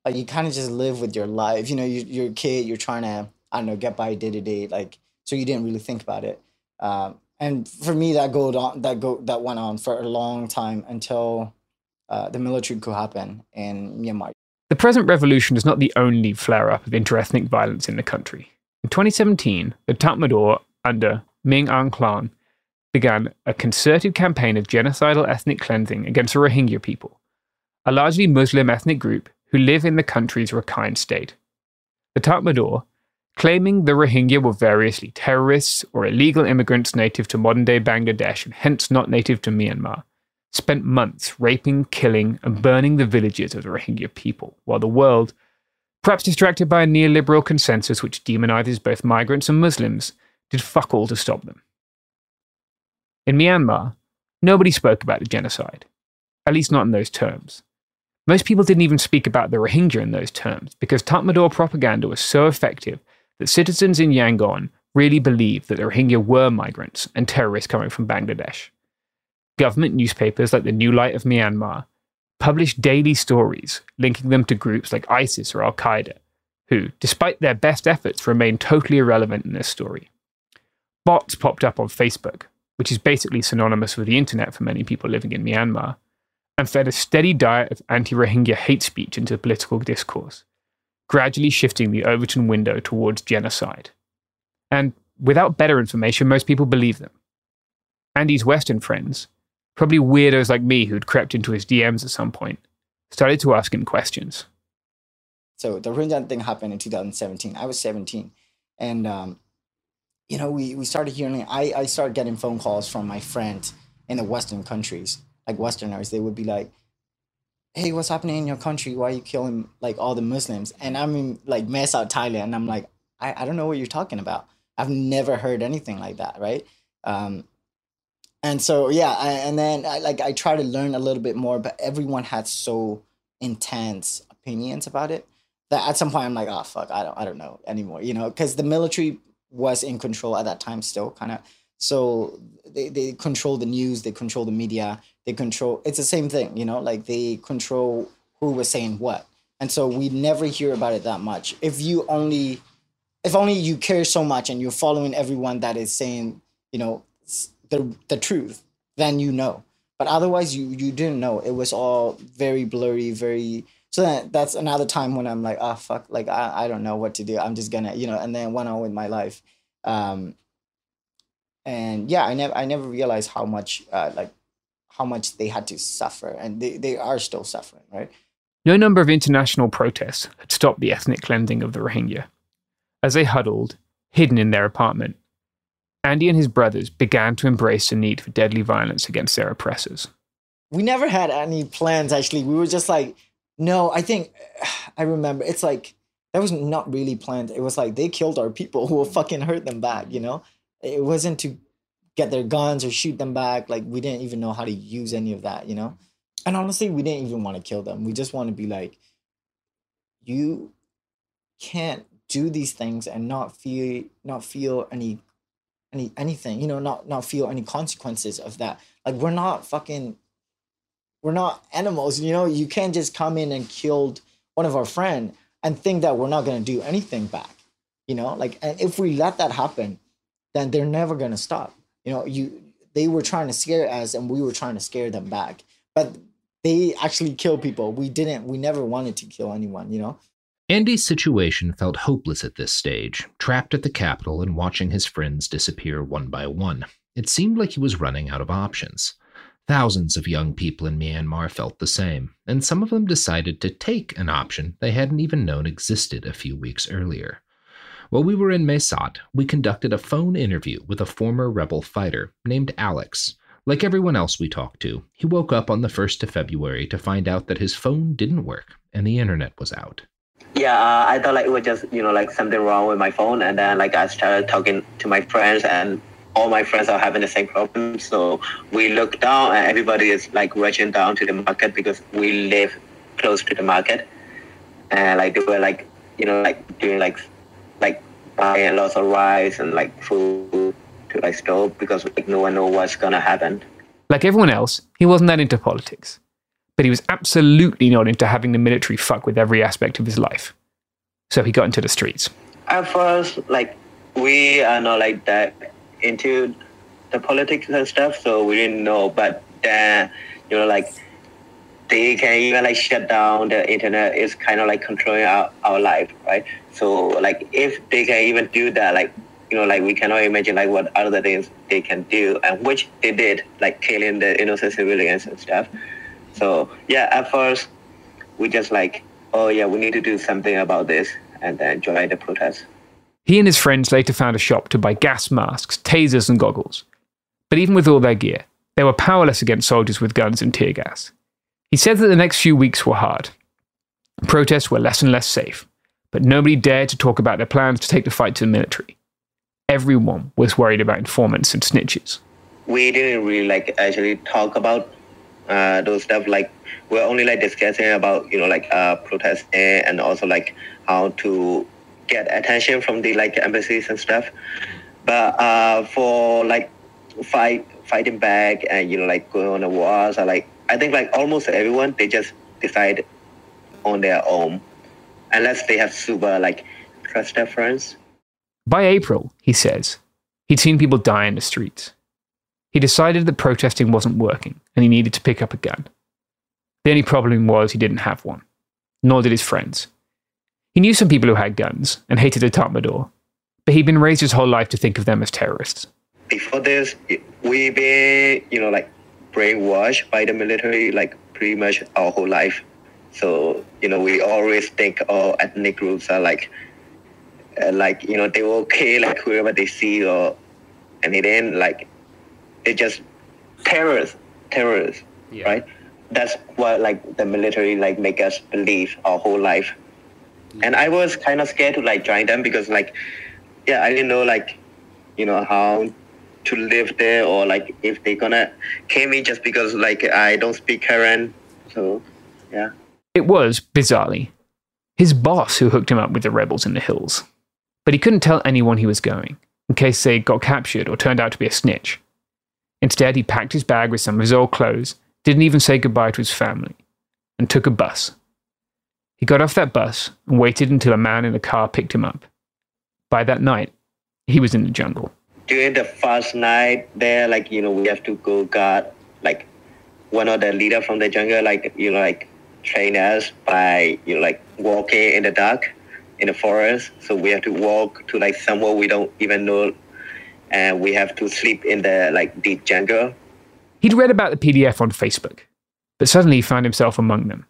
like you kind of just live with your life. You know, you, you're a kid, you're trying to, I don't know, get by day to day, like, so you didn't really think about it. Um, and for me, that go on, that go that went on for a long time until uh, the military coup happened in Myanmar. The present revolution is not the only flare-up of inter-ethnic violence in the country. In twenty seventeen, the Tatmadaw under Ming Aung Hlaing began a concerted campaign of genocidal ethnic cleansing against the Rohingya people, a largely Muslim ethnic group who live in the country's Rakhine State. The Tatmadaw, claiming the Rohingya were variously terrorists or illegal immigrants native to modern-day Bangladesh and hence not native to Myanmar, spent months raping, killing, and burning the villages of the Rohingya people, while the world, perhaps distracted by a neoliberal consensus which demonizes both migrants and Muslims, did fuck all to stop them. In Myanmar, nobody spoke about the genocide. at least not in those terms. Most people didn't even speak about the Rohingya in those terms because Tatmadaw propaganda was so effective that citizens in Yangon really believed that the Rohingya were migrants and terrorists coming from Bangladesh. Government newspapers like the New Light of Myanmar published daily stories linking them to groups like ISIS or Al-Qaeda, who, despite their best efforts, remain totally irrelevant in this story. Bots popped up on Facebook, which is basically synonymous with the internet for many people living in Myanmar, and fed a steady diet of anti-Rohingya hate speech into political discourse, gradually shifting the Overton window towards genocide. And without better information, most people believe them. Andy's Western friends, probably weirdos like me who'd crept into his D Ms at some point, started to ask him questions. So the Rohingya thing happened in two thousand seventeen. I was seventeen. And, um, you know, we, we started hearing, I, I started getting phone calls from my friends in the Western countries, like Westerners. They would be like, hey, what's happening in your country? Why are you killing, like, all the Muslims? And I'm in, like, Mae Sot, Thailand. And I'm like, I, I don't know what you're talking about. I've never heard anything like that, right? Um, and so, yeah, I, and then, I, like, I try to learn a little bit more, but everyone had so intense opinions about it that at some point I'm like, oh, fuck, I don't I don't know anymore, you know, because the military was in control at that time still, kind of. So they, they control the news, they control the media, they control, it's the same thing, you know, like they control who was saying what. And so we never hear about it that much. If you only... If only you care so much and you're following everyone that is saying, you know, the the truth, then you know. But otherwise, you you didn't know. It was all very blurry, very... So that, that's another time when I'm like, ah, oh, fuck, like, I, I don't know what to do. I'm just gonna, you know, and then went on with my life. Um, and yeah, I never I never realized how much, uh, like, how much they had to suffer. And they, they are still suffering, right? No number of international protests had stopped the ethnic cleansing of the Rohingya. As they huddled, hidden in their apartment, Andy and his brothers began to embrace the need for deadly violence against their oppressors. We never had any plans, actually. We were just like, no, I think, I remember, it's like, that was not really planned. It was like, they killed our people, who will fucking hurt them back, you know? It wasn't to get their guns or shoot them back. Like, we didn't even know how to use any of that, you know? And honestly, we didn't even want to kill them. We just want to be like, you can't do these things and not feel not feel any any anything, you know, not not feel any consequences of that. Like, we're not fucking we're not animals, you know. You can't just come in and kill one of our friends and think that we're not gonna do anything back. You know, like, and if we let that happen, then they're never gonna stop. You know, you they were trying to scare us and we were trying to scare them back. But they actually kill people. We didn't, we never wanted to kill anyone, you know. Andy's situation felt hopeless at this stage, trapped at the capital and watching his friends disappear one by one. It seemed like he was running out of options. Thousands of young people in Myanmar felt the same, and some of them decided to take an option they hadn't even known existed a few weeks earlier. While we were in Mae Sot, we conducted a phone interview with a former rebel fighter named Alex. Like everyone else we talked to, he woke up on the first of February to find out that his phone didn't work and the internet was out. Yeah, uh, I thought like it was just, you know, like something wrong with my phone. And then like I started talking to my friends and all my friends are having the same problem. So we look down and everybody is like rushing down to the market because we live close to the market. And like they were like, you know, like doing like, like buying lots of rice and like food to like store because like no one knows what's going to happen. Like everyone else, he wasn't that into politics. But he was absolutely not into having the military fuck with every aspect of his life. So he got into the streets. At first, like, we are not like that into the politics and stuff, so we didn't know. But then, you know, like, they can even, like, shut down the internet. It's kind of, like, controlling our, our life, right? So, like, if they can even do that, like, you know, like, we cannot imagine, like, what other things they can do, and which they did, like, killing the innocent civilians and stuff. So, yeah, at first, we just like, oh, yeah, we need to do something about this, and then join the protest. He and his friends later found a shop to buy gas masks, tasers, and goggles. But even with all their gear, they were powerless against soldiers with guns and tear gas. He said that the next few weeks were hard. Protests were less and less safe, but nobody dared to talk about their plans to take the fight to the military. Everyone was worried about informants and snitches. We didn't really like actually talk about uh, those stuff. Like, we're only like discussing about, you know, like uh, protesting and also like how to get attention from the like embassies and stuff. But uh, for like fight fighting back and, you know, like going on the wars, or like, I think like almost everyone, they just decide on their own, unless they have super like trust their friends. By April, he says, he'd seen people die in the streets. He decided that protesting wasn't working and he needed to pick up a gun. The only problem was he didn't have one, nor did his friends. He knew some people who had guns and hated the Tatmadaw, but he'd been raised his whole life to think of them as terrorists. Before this, we've been, you know, like brainwashed by the military, like pretty much our whole life. So, you know, we always think all oh, ethnic groups are like, uh, like, you know, they're okay, like whoever they see or anything, like, they're just terrorists, terrorists, yeah. Right? That's what like the military like make us believe our whole life. Yeah. And I was kind of scared to like join them because like, yeah, I didn't know like, you know, how to live there or like if they're gonna kill me just because like I don't speak Karen. So, yeah. It was, bizarrely, his boss who hooked him up with the rebels in the hills. But he couldn't tell anyone he was going, in case they got captured or turned out to be a snitch. Instead, he packed his bag with some of his old clothes, didn't even say goodbye to his family, and took a bus. He got off that bus and waited until a man in the car picked him up. By that night, he was in the jungle. During the first night there, like, you know, we have to go guard, like, one of the leader from the jungle, like, you know, like, train us by, you know, like, walking in the dark, in the forest. So we have to walk to, like, somewhere we don't even know, and we have to sleep in the, like, deep jungle. He'd read about the P D F on Facebook, but suddenly he found himself among them.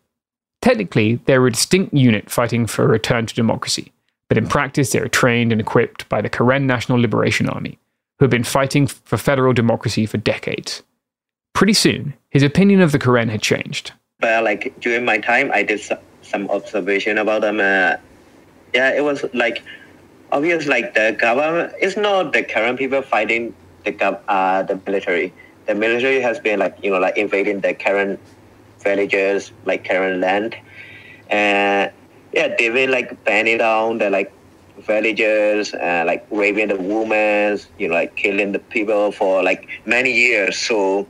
Technically, they were a distinct unit fighting for a return to democracy. But in practice, they were trained and equipped by the Karen National Liberation Army, who had been fighting for federal democracy for decades. Pretty soon, his opinion of the Karen had changed. But like during my time, I did some observation about them. Uh, yeah, it was like obvious. Like the government, it's not the Karen people fighting the gov- uh, the military. The military has been like you know like invading the Karen villages, like Karen land, and. Uh, Yeah, they've been like banning down the like villagers, uh, like raping the women, you know, like killing the people for like many years. So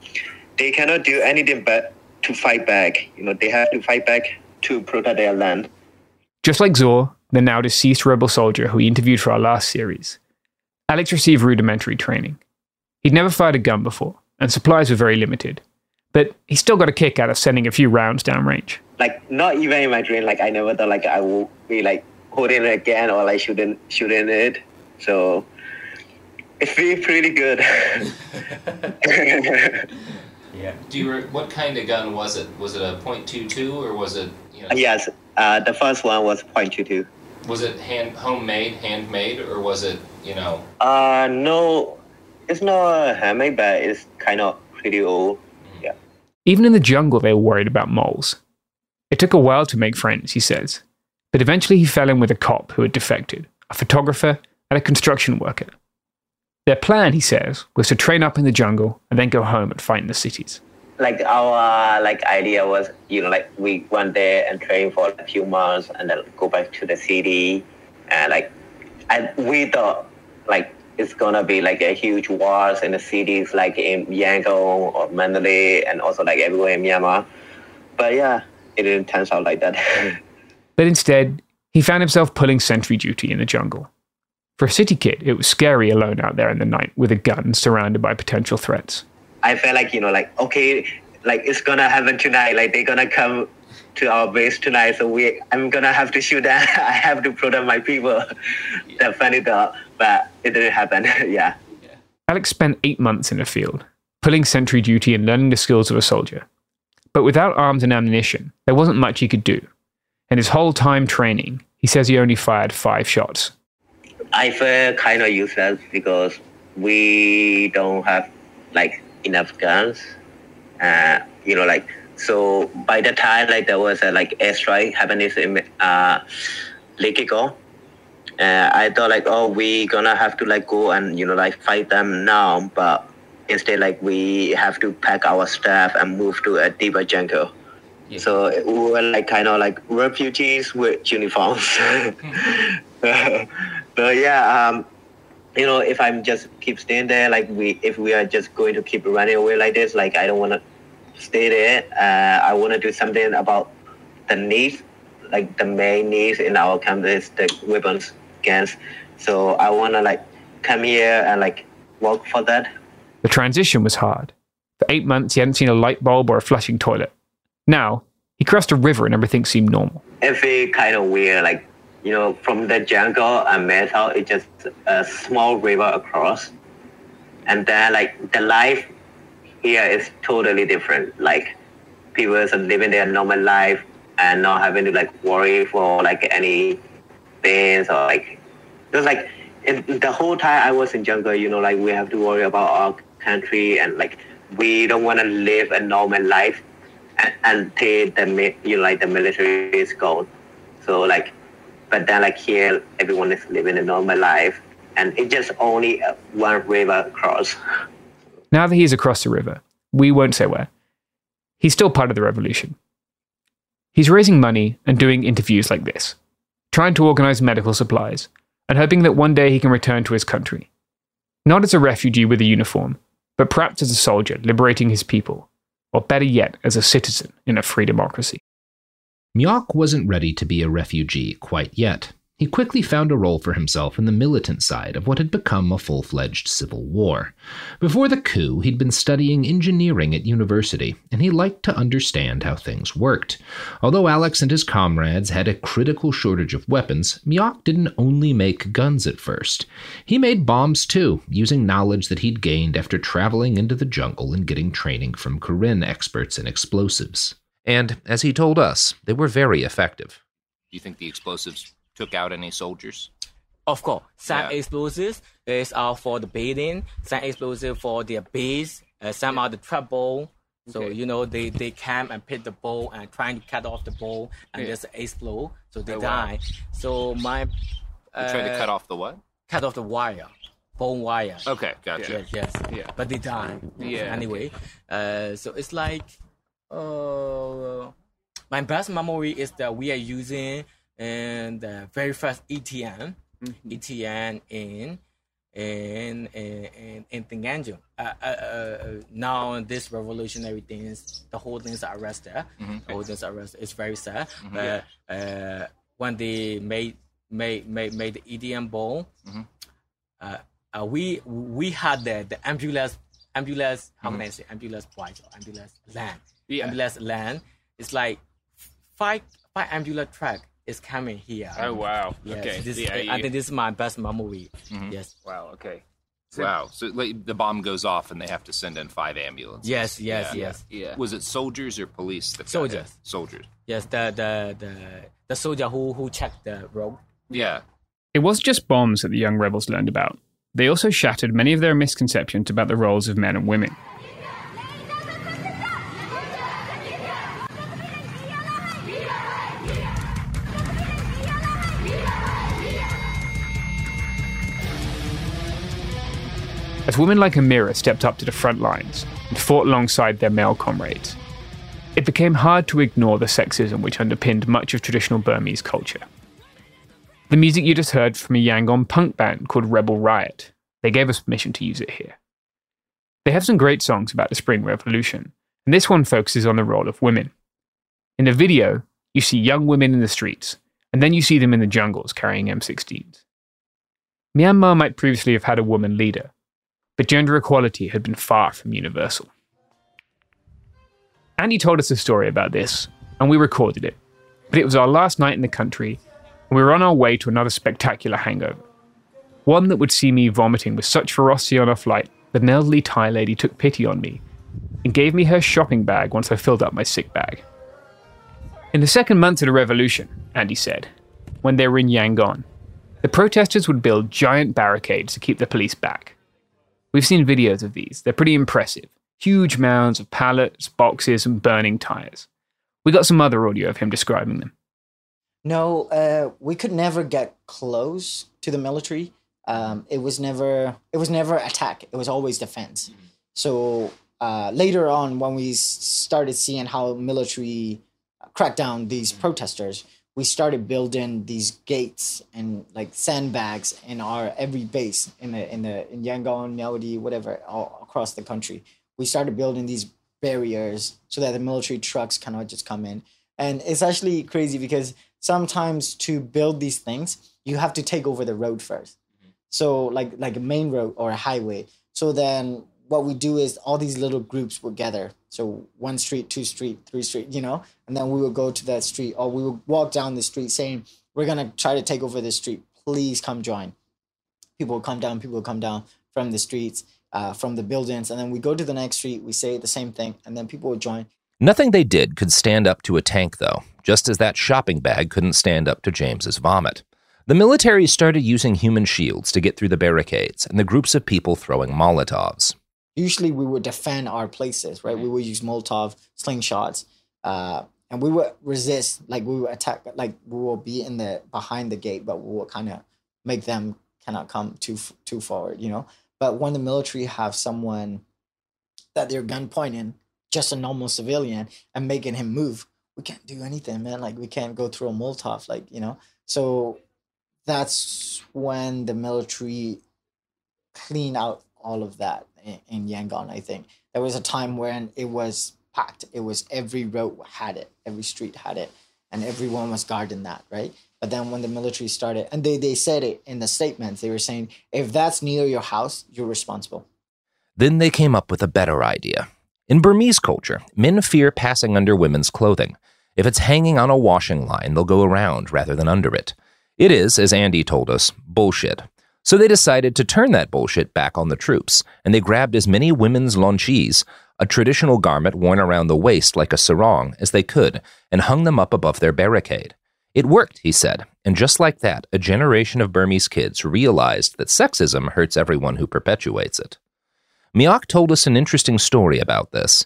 they cannot do anything but to fight back. You know, they have to fight back to protect their land. Just like Zor, the now deceased rebel soldier who we interviewed for our last series, Alex received rudimentary training. He'd never fired a gun before, and supplies were very limited. But he still got a kick out of sending a few rounds downrange. Like, not even in my dream, like, I never thought, like, I would be, like, holding it again or, like, shooting, shooting it. So, it feels pretty good. Yeah. Do you, re- what kind of gun was it? Was it a point two two or was it, you know? Yes, uh, the first one was point two two. Was it hand homemade, handmade, or was it, you know? Uh, no, it's not handmade, but it's kind of pretty old. Even in the jungle, they were worried about moles. It took a while to make friends, he says, but eventually he fell in with a cop who had defected, a photographer and a construction worker. Their plan, he says, was to train up in the jungle and then go home and fight in the cities. Like our like idea was, you know, like we went there and train for a few months and then go back to the city. And like, and we thought like it's gonna be like a huge wars in the cities, like in Yangon or Mandalay, and also like everywhere in Myanmar. But yeah, it didn't turn out like that. But instead, he found himself pulling sentry duty in the jungle. For a city kid, it was scary alone out there in the night with a gun surrounded by potential threats. I felt like, you know, like, okay, like it's gonna happen tonight. Like they're gonna come to our base tonight, so we I'm gonna have to shoot them. I have to protect my people. That funny thought, but it didn't happen. yeah. yeah. Alex spent eight months in the field, pulling sentry duty and learning the skills of a soldier. But without arms and ammunition, there wasn't much he could do. And his whole time training, he says he only fired five shots. I felt kind of useless because we don't have like enough guns. Uh, you know, like. So by the time like there was a like airstrike happening in uh, Likigo, uh, I thought like, oh, we gonna have to like go and you know like fight them now. But Instead, like, we have to pack our stuff and move to a deeper jungle. Yeah. So we were like kind of like refugees with uniforms. so, so yeah, um, you know, if I'm just keep staying there, like we, if we are just going to keep running away like this, like I don't want to stay there. Uh, I want to do something about the needs, like the main needs in our country is the weapons gangs. So I want to like come here and like work for that. The transition was hard. For eight months, he hadn't seen a light bulb or a flushing toilet. Now, he crossed a river and everything seemed normal. It felt kind of weird, like, you know, from the jungle and metal, it's just a small river across. And then, like, the life here is totally different. Like, people are living their normal life and not having to, like, worry for, like, any things or, like... It was, like, it, the whole time I was in jungle, you know, like, we have to worry about our country and, like, we don't want to live a normal life until the you know, like the military is gone. So like, but then like here, everyone is living a normal life, and it's just only one river across. Now that he's across the river, we won't say where, he's still part of the revolution. He's raising money and doing interviews like this, trying to organize medical supplies, and hoping that one day he can return to his country. Not as a refugee with a uniform, but perhaps as a soldier liberating his people, or better yet, as a citizen in a free democracy. Myoc wasn't ready to be a refugee quite yet. He quickly found a role for himself in the militant side of what had become a full-fledged civil war. Before the coup, he'd been studying engineering at university, and he liked to understand how things worked. Although Alex and his comrades had a critical shortage of weapons, Myoc didn't only make guns at first. He made bombs too, using knowledge that he'd gained after traveling into the jungle and getting training from Karen experts in explosives. And, as he told us, they were very effective. Do you think the explosives took out any soldiers? Of course. Some yeah. explosives is uh, for the building, some explosives for their base, uh, some are the trouble. So, okay. you know, they, they come and pick the ball and trying to cut off the ball and yeah. just explode. So they oh, die. Wow. So my... Uh, they tried to cut off the what? Cut off the wire. Bone wire. Okay, gotcha. Yes, yes. Yeah. But they die. Yeah. Anyway, uh, so it's like... Uh, my best memory is that we are using... And the very first E T N, mm-hmm. E T N in in in in Tinganjung. Uh, uh, uh, now this revolutionary things, the whole things are arrested. Mm-hmm. The whole things are arrested. It's very sad. Mm-hmm. But uh, when they made made made, made the E T N ball, mm-hmm. uh, uh, we we had the the ambulance ambulance how mm-hmm. can I say ambulance bike or ambulance land yeah. ambulance land. It's like five five ambulance truck. Is coming here. Oh, wow. Yes, okay. This, yeah, I you... think this is my best memory. Mm-hmm. Yes. Wow, okay. So, wow. So like, the bomb goes off and they have to send in five ambulances. Yes, yes, yeah. yes. Yeah. Was it soldiers or police? That soldiers. Soldiers. Yes, the the, the, the soldier who, who checked the road. Yeah. It wasn't just bombs that the young rebels learned about. They also shattered many of their misconceptions about the roles of men and women. As women like Amira stepped up to the front lines and fought alongside their male comrades, it became hard to ignore the sexism which underpinned much of traditional Burmese culture. The music you just heard from a Yangon punk band called Rebel Riot. They gave us permission to use it here. They have some great songs about the Spring Revolution, and this one focuses on the role of women. In the video, you see young women in the streets, and then you see them in the jungles carrying M sixteens. Myanmar might previously have had a woman leader, but gender equality had been far from universal. Andy told us a story about this, and we recorded it. But it was our last night in the country, and we were on our way to another spectacular hangover. One that would see me vomiting with such ferocity on our flight that an elderly Thai lady took pity on me and gave me her shopping bag once I filled up my sick bag. In the second month of the revolution, Andy said, when they were in Yangon, the protesters would build giant barricades to keep the police back. We've seen videos of these. They're pretty impressive. Huge mounds of pallets, boxes, and burning tires. We got some other audio of him describing them. No, uh, we could never get close to the military. Um, it was never, it was never attack. It was always defense. So uh, later on, when we started seeing how military cracked down these protesters, we started building these gates and like sandbags in our every base in the in the in Yangon, Myawaddy, whatever, all across the country. We started building these barriers so that the military trucks cannot just come in. And it's actually crazy because sometimes to build these things, you have to take over the road first. Mm-hmm. So like like a main road or a highway. So then what we do is all these little groups would gather. So one street, two street, three street, you know, and then we would go to that street or we would walk down the street saying, we're going to try to take over this street. Please come join. People would come down. People would come down from the streets, uh, from the buildings. And then we go to the next street. We say the same thing. And then people would join. Nothing they did could stand up to a tank, though, just as that shopping bag couldn't stand up to James's vomit. The military started using human shields to get through the barricades and the groups of people throwing Molotovs. Usually we would defend our places, right? We would use Molotov, slingshots, uh, and we would resist. Like we would attack, like we will be in the behind the gate, but we will kind of make them cannot come too too forward, you know. But when the military have someone that they're gun pointing, just a normal civilian, and making him move, we can't do anything, man. Like we can't go through a Molotov, like you know. So that's when the military clean out all of that. In Yangon, I think there was a time when it was packed. It was every road had it, every street had it, and everyone was guarding that, right? But then when the military started, and they, they said it in the statements, they were saying, if that's near your house, you're responsible. Then they came up with a better idea. In Burmese culture, men fear passing under women's clothing. If it's hanging on a washing line, they'll go around rather than under it. It is, as Andy told us, bullshit. So they decided to turn that bullshit back on the troops, and they grabbed as many women's lonchis, a traditional garment worn around the waist like a sarong, as they could, and hung them up above their barricade. It worked, he said, and just like that, a generation of Burmese kids realized that sexism hurts everyone who perpetuates it. Myawaddy told us an interesting story about this.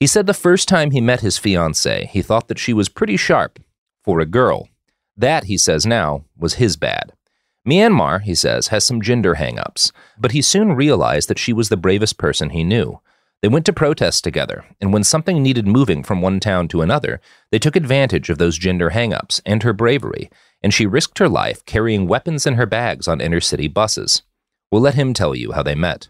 He said the first time he met his fiancée, he thought that she was pretty sharp for a girl. That, he says now, was his bad. Myanmar, he says, has some gender hang-ups, but he soon realized that she was the bravest person he knew. They went to protest together, and when something needed moving from one town to another, they took advantage of those gender hang-ups and her bravery, and she risked her life carrying weapons in her bags on inner-city buses. We'll let him tell you how they met.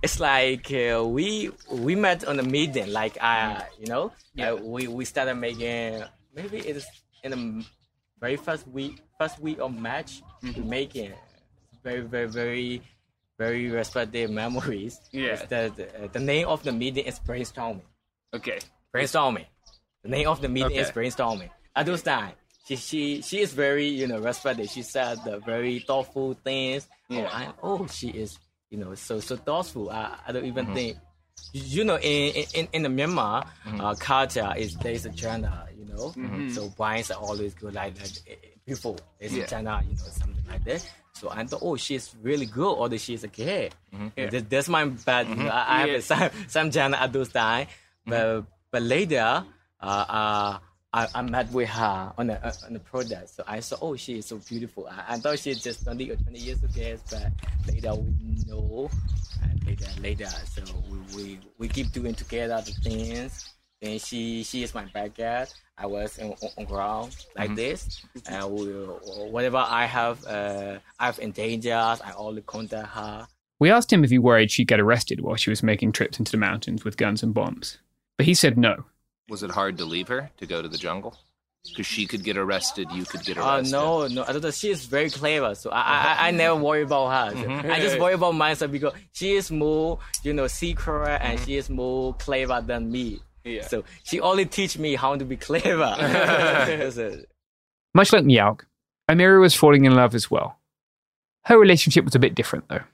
It's like uh, we we met on a meeting, like, uh, you know, yeah. uh, we, we started making, maybe it's in the very first week, First week of match, mm-hmm. making very, very, very, very respected memories. Yeah. That, uh, the name of the meeting is brainstorming. Okay. Brainstorming. The name of the meeting okay. is brainstorming. At this time, she she she is very you know respected. She said the very thoughtful things. Yeah. Oh, I, oh, she is you know so so thoughtful. I, I don't even mm-hmm. think you know in in in the Myanmar mm-hmm. uh, culture is there is a China you know mm-hmm. so wines are always good like that. It, Before it's yeah. China, you know, something like that. So I thought, oh, she's really good, or that she's a kid. Mm-hmm. Yeah. That, that's my bad. Mm-hmm. I, I yeah. have some some China at those time, but mm-hmm. but later, uh, uh I, I met with her on the uh, on the product. So I saw, oh, she is so beautiful. I, I thought she's just twenty or twenty years old, but later we know, and later later, so we we, we keep doing together the things. Then she she is my backyard. I was in, on, on ground like mm-hmm. this, and we, whatever I have, uh, I have in danger. I only contact her. We asked him if he worried she'd get arrested while she was making trips into the mountains with guns and bombs, but he said no. Was it hard to leave her to go to the jungle? Because she could get arrested, you could get arrested. Uh, no, no. I thought she is very clever, so I, I, I never worry about her. So mm-hmm. I just worry about myself because she is more, you know, secret, mm-hmm. and she is more clever than me. Yeah. So she only teach me how to be clever. So. Much like Myawaddy, Amira was falling in love as well. Her relationship was a bit different, though.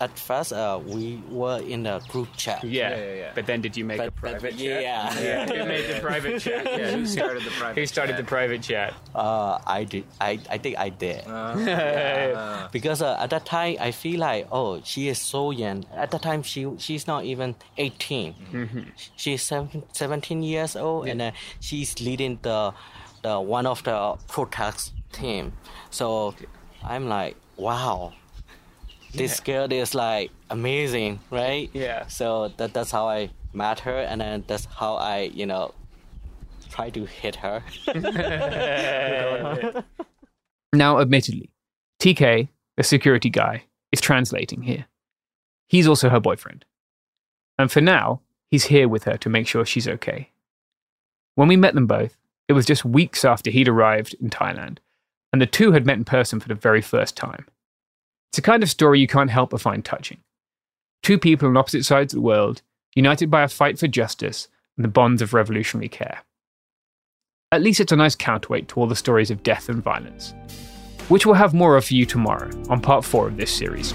At first, uh, we were in a group chat. Yeah, yeah, yeah. But then did you make but, a private but, yeah. chat? Yeah. Who yeah. made the private chat? Yeah. Who started the private Who started chat? the private chat? Uh, I did. I, I think I did. Uh, yeah. uh. Because uh, at that time, I feel like, oh, she is so young. At that time, she she's not even eighteen. Mm-hmm. She's seventeen years old, yeah. and uh, she's leading the, the one of the protest team. So I'm like, wow. this yeah. girl is like amazing, right? Yeah. So that that's how I met her, and then that's how I, you know, try to hit her. Now, admittedly, T K, the security guy, is translating here. He's also her boyfriend. And for now, he's here with her to make sure she's okay. When we met them both, it was just weeks after he'd arrived in Thailand, and the two had met in person for the very first time. It's a kind of story you can't help but find touching. Two people on opposite sides of the world, united by a fight for justice and the bonds of revolutionary care. At least it's a nice counterweight to all the stories of death and violence, which we'll have more of for you tomorrow on part four of this series.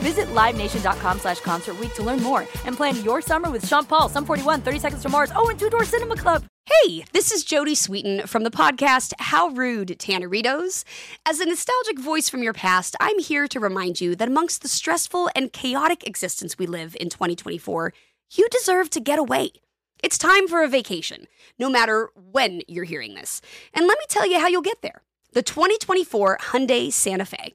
Visit livenation.com slash concert week to learn more and plan your summer with Sean Paul, Sum forty-one, thirty Seconds to Mars, oh, and Two Door Cinema Club. Hey, this is Jodie Sweetin from the podcast How Rude, Tanneritos. As a nostalgic voice from your past, I'm here to remind you that amongst the stressful and chaotic existence we live in twenty twenty-four, you deserve to get away. It's time for a vacation, no matter when you're hearing this. And let me tell you how you'll get there. The twenty twenty-four Hyundai Santa Fe.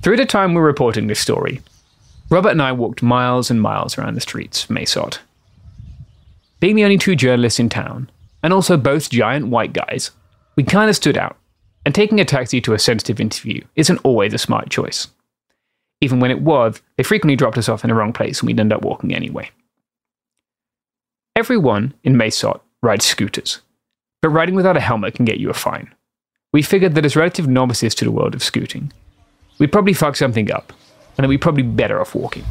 Through the time we're reporting this story, Robert and I walked miles and miles around the streets of Mae Sot. Being the only two journalists in town, and also both giant white guys, we kind of stood out, and taking a taxi to a sensitive interview isn't always a smart choice. Even when it was, they frequently dropped us off in the wrong place and we'd end up walking anyway. Everyone in Mae Sot rides scooters, but riding without a helmet can get you a fine. We figured that as relative novices to the world of scooting, we'd probably fuck something up, and then we'd probably be better off walking.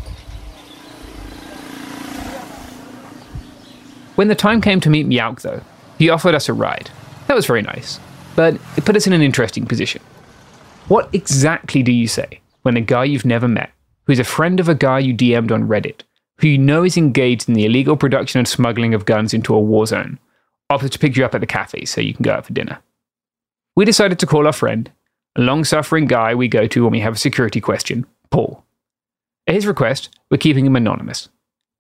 When the time came to meet Myawaddy, though, he offered us a ride. That was very nice, but it put us in an interesting position. What exactly do you say when a guy you've never met, who's a friend of a guy you D M'd on Reddit, who you know is engaged in the illegal production and smuggling of guns into a war zone, offers to pick you up at the cafe so you can go out for dinner? We decided to call our friend, a long-suffering guy we go to when we have a security question, Paul. At his request, we're keeping him anonymous.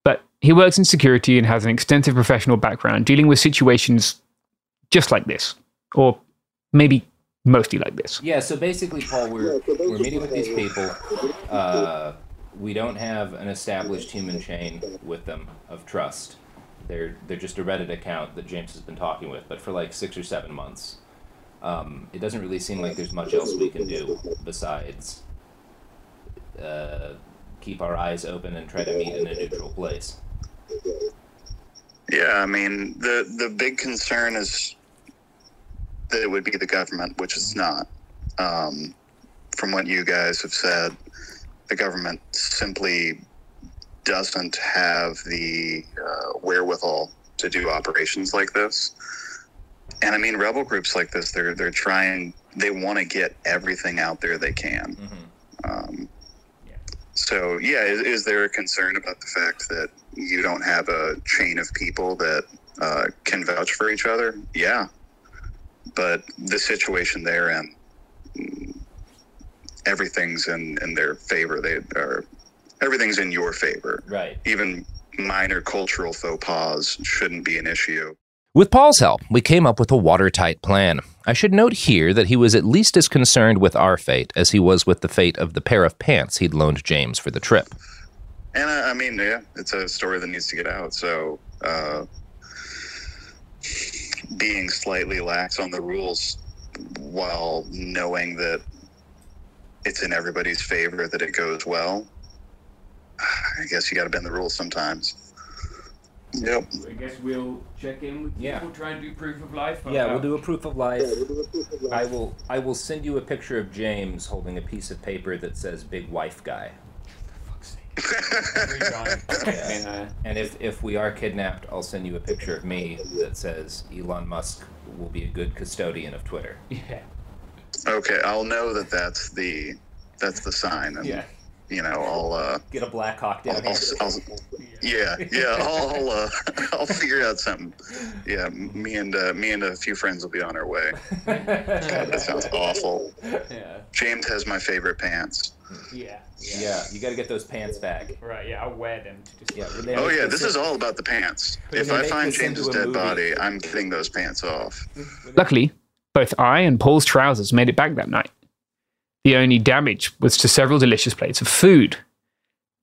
But he works in security and has an extensive professional background dealing with situations just like this, or maybe mostly like this. Yeah, so basically, Paul, we're, we're meeting with these people. Uh, we don't have an established human chain with them of trust. They're, they're just a Reddit account that James has been talking with, but for like six or seven months. Um, it doesn't really seem like there's much else we can do besides uh, keep our eyes open and try to meet in a neutral place. Yeah, I mean, the, the big concern is that it would be the government, which it's not. Um, from what you guys have said, the government simply doesn't have the uh, wherewithal to do operations like this. And I mean, rebel groups like this, they're they're trying, they want to get everything out there they can. Mm-hmm. Um, yeah. So, yeah, is, is there a concern about the fact that you don't have a chain of people that uh, can vouch for each other? Yeah. But the situation they're in, everything's in, in their favor. They are, everything's in your favor. Right. Even minor cultural faux pas shouldn't be an issue. With Paul's help, we came up with a watertight plan. I should note here that he was at least as concerned with our fate as he was with the fate of the pair of pants he'd loaned James for the trip. And, uh, I mean, yeah, it's a story that needs to get out, so uh, being slightly lax on the rules while knowing that it's in everybody's favor that it goes well, I guess you gotta bend the rules sometimes. Yep. I guess we'll check in with yeah. people, try and do proof of life. Yeah, that. we'll do a proof of life. Yeah, we'll do a proof of life. I will I will send you a picture of James holding a piece of paper that says big wife guy. For fuck's sake. yeah. And if, if we are kidnapped, I'll send you a picture of me that says Elon Musk will be a good custodian of Twitter. Yeah. Okay, I'll know that that's the that's the sign. And yeah. You know, I'll uh, get a Black Hawk down. I'll, I'll, I'll, yeah, yeah. I'll uh, I'll figure out something. Yeah, me and uh, me and a few friends will be on our way. God, that sounds awful. Yeah. James has my favorite pants. Yeah, yeah. yeah you got to get those pants back. Right. Yeah, I'll wear them. To just... yeah, oh yeah, this is all about the pants. If I find James's dead body, I'm getting those pants off. Luckily, both I and Paul's trousers made it back that night. The only damage was to several delicious plates of food.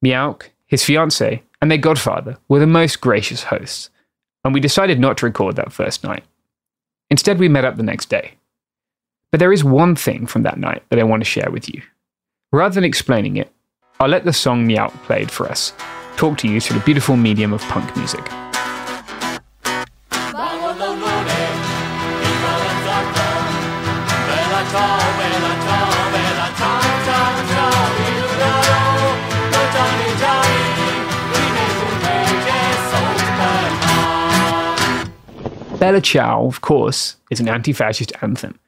Myauk, his fiancée, and their godfather were the most gracious hosts, and we decided not to record that first night. Instead, we met up the next day. But there is one thing from that night that I want to share with you. Rather than explaining it, I'll let the song Myauk played for us talk to you through the beautiful medium of punk music. Bella Ciao, of course, is an anti-fascist anthem.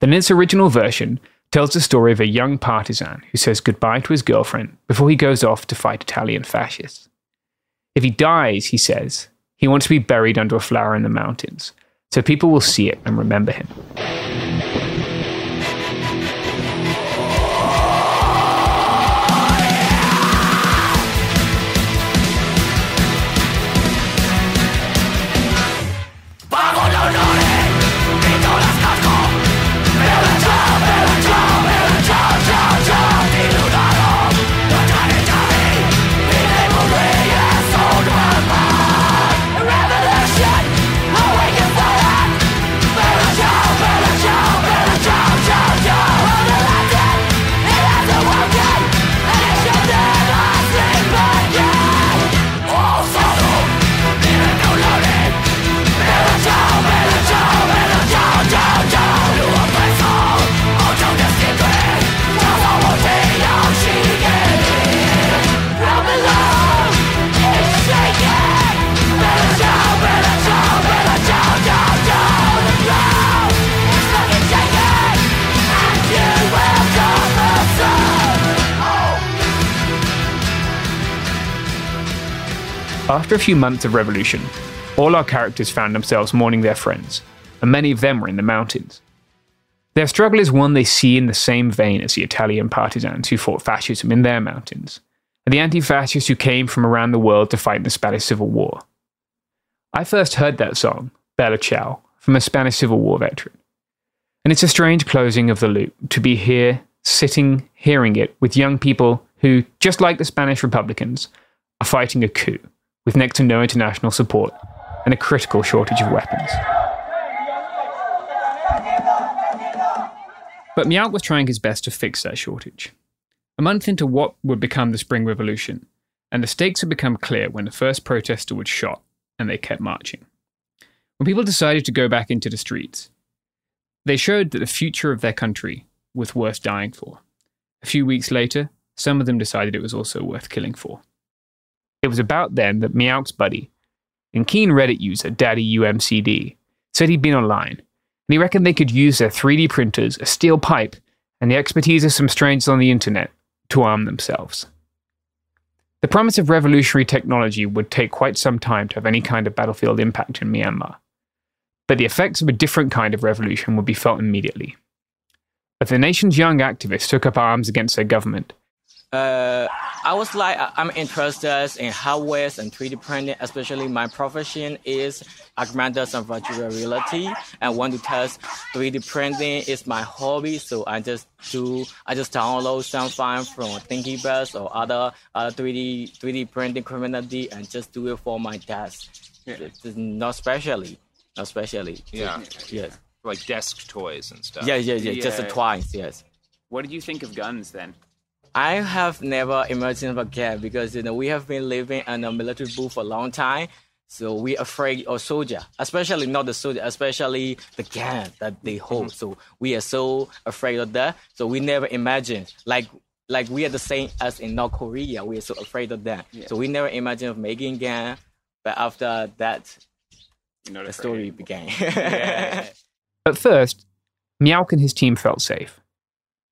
But in its original version, tells the story of a young partisan who says goodbye to his girlfriend before he goes off to fight Italian fascists. If he dies, he says, he wants to be buried under a flower in the mountains, so people will see it and remember him. After a few months of revolution, all our characters found themselves mourning their friends, and many of them were in the mountains. Their struggle is one they see in the same vein as the Italian partisans who fought fascism in their mountains, and the anti-fascists who came from around the world to fight in the Spanish Civil War. I first heard that song, Bella Ciao, from a Spanish Civil War veteran. And it's a strange closing of the loop to be here, sitting, hearing it with young people who, just like the Spanish Republicans, are fighting a coup with next to no international support and a critical shortage of weapons. But Myawaddy was trying his best to fix that shortage. A month into what would become the Spring Revolution, and the stakes had become clear when the first protester was shot, and they kept marching. When people decided to go back into the streets, they showed that the future of their country was worth dying for. A few weeks later, some of them decided it was also worth killing for. It was about then that Myawaddy's buddy, and keen Reddit user DaddyUMCD, said he'd been online, and he reckoned they could use their three D printers, a steel pipe, and the expertise of some strangers on the internet to arm themselves. The promise of revolutionary technology would take quite some time to have any kind of battlefield impact in Myanmar, but the effects of a different kind of revolution would be felt immediately. But the nation's young activists took up arms against their government. Uh, I was like, I'm interested in hardware and three D printing, especially my profession is augmented and virtual reality. I want to test three D printing is my hobby, so I just do, I just download some file from Thinkiverse or other uh, three D three D printing community and just do it for my desk. Yeah. Not specially, not specially. Yeah, yeah. Yes. Like desk toys and stuff. Yeah, yeah, yeah. yeah. Just uh, twice, yes. What did you think of guns then? I have never imagined a gun because, you know, we have been living in a military booth for a long time. So we're afraid of soldier, especially not the soldier, especially the gun that they hold. Mm-hmm. So we are so afraid of that. So we never imagined, like like we are the same as in North Korea. We are so afraid of that. Yeah. So we never imagined of making gun. But after that, not the story anymore. Began. Yeah. At first, Myawaddy and his team felt safe.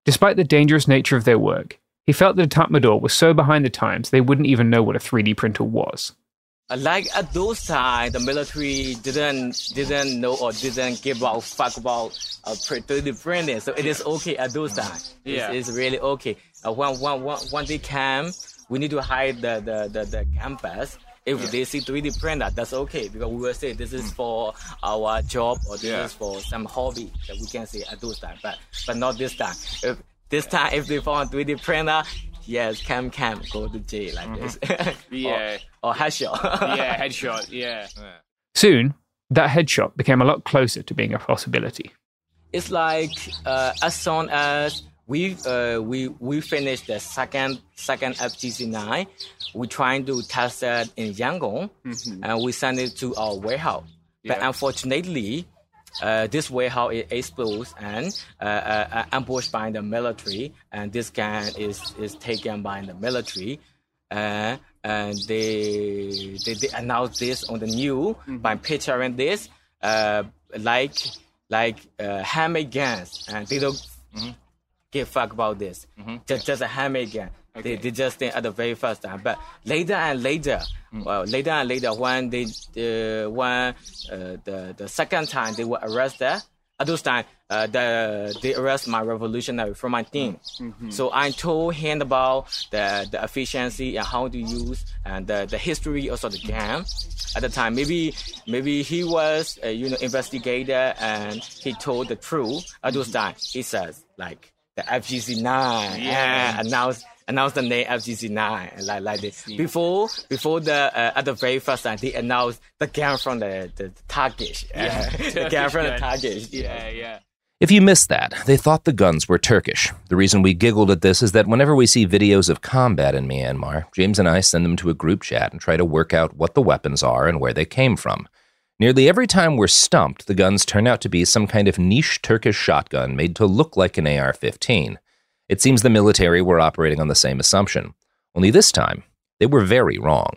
Despite the dangerous nature of their work, he felt that Tatmadaw was so behind the times they wouldn't even know what a three D printer was. Like at those times, the military didn't didn't know or didn't give a fuck about uh, three D printing, so it is okay at those times. Yeah. It's, it's really okay. Uh, when, when, when they came, we need to hide the, the, the, the campus. If yeah. they see three D printer, that's okay, because we will say this is for our job or this yeah. is for some hobby that we can say at those times, but, but not this time. If, This time, if they found a three D printer, yes, cam cam, go to jail like mm-hmm. this. yeah. Or, or headshot. yeah, headshot, yeah. yeah. Soon, that headshot became a lot closer to being a possibility. It's like uh, as soon as we uh, we we finished the second second F G C nine, we're trying to test it in Yangon, mm-hmm. and we send it to our warehouse. Yeah. But unfortunately, Uh, this warehouse is exposed and uh, uh, ambushed by the military, and this gun is, is taken by the military. Uh, and they, they they announced this on the news mm-hmm. by picturing this uh, like like uh, handmade guns, and they don't mm-hmm. give a fuck about this. Mm-hmm. Just just a handmade gun. Okay. They, they just think at the very first time, but later and later, mm. well, later and later, when they, uh, when uh, the the second time they were arrested, at those time, uh, the they arrest my revolutionary from my team. Mm-hmm. So I told him about the the efficiency and how to use and the, the history also the game. At the time, maybe maybe he was uh, you know investigator and he told the truth. At those time, he says like the F G C nine yeah. announced. Announced the name F G C nine like like this before before the uh, at the very first time they announced the gun from the the, the Turkish uh, yeah, the gun from the Turkish yeah yeah. If you missed that, they thought the guns were Turkish. The reason we giggled at this is that whenever we see videos of combat in Myanmar, James and I send them to a group chat and try to work out what the weapons are and where they came from. Nearly every time we're stumped, the guns turn out to be some kind of niche Turkish shotgun made to look like an A R fifteen. It seems the military were operating on the same assumption. Only this time, they were very wrong.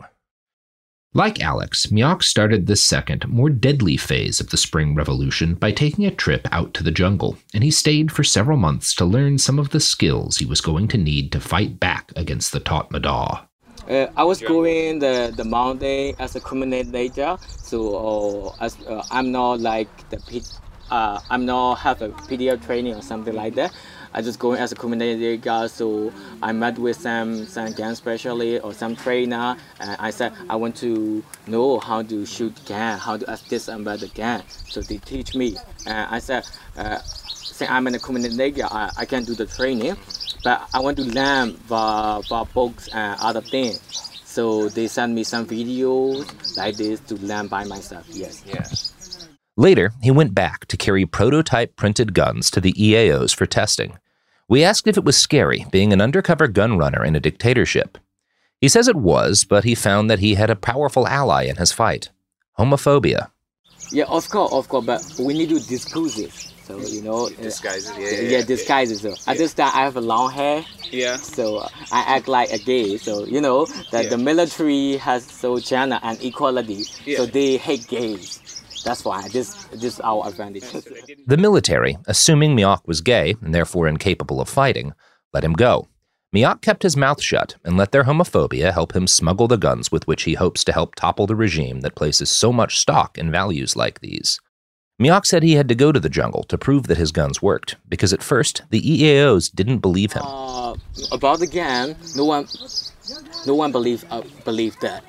Like Alex, Myawaddy started this second, more deadly phase of the Spring Revolution by taking a trip out to the jungle, and he stayed for several months to learn some of the skills he was going to need to fight back against the Tatmadaw. Uh, I was going the, the mountain as a communicator, so uh, as, uh, I'm not like the P- uh, I'm not have a P D F training or something like that. I just going as a community guy, so I met with some some gun specialist or some trainer, and I said I want to know how to shoot gun, how to disassemble the gun. So they teach me, and I said, uh, say I'm in a community, I, I can do the training, but I want to learn the, the books and other things. So they send me some videos like this to learn by myself, yes. Yeah. Later, he went back to carry prototype printed guns to the E A Os for testing. We asked if it was scary being an undercover gun runner in a dictatorship. He says it was, but he found that he had a powerful ally in his fight, homophobia. Yeah, of course, of course, but we need to disguise it. So, you know. Disguise it, yeah. Yeah, yeah, yeah disguise it. So yeah. At this time, I have a long hair. Yeah. So uh, I act like a gay. So, you know, that yeah. the military has so gender and equality. Yeah. So they hate gays. That's why this, this is our advantage. The military, assuming Myawaddy was gay and therefore incapable of fighting, let him go. Myawaddy kept his mouth shut and let their homophobia help him smuggle the guns with which he hopes to help topple the regime that places so much stock in values like these. Myawaddy said he had to go to the jungle to prove that his guns worked, because at first, the E A Os didn't believe him. Uh, about the gun, no one... No one believed uh, believed that.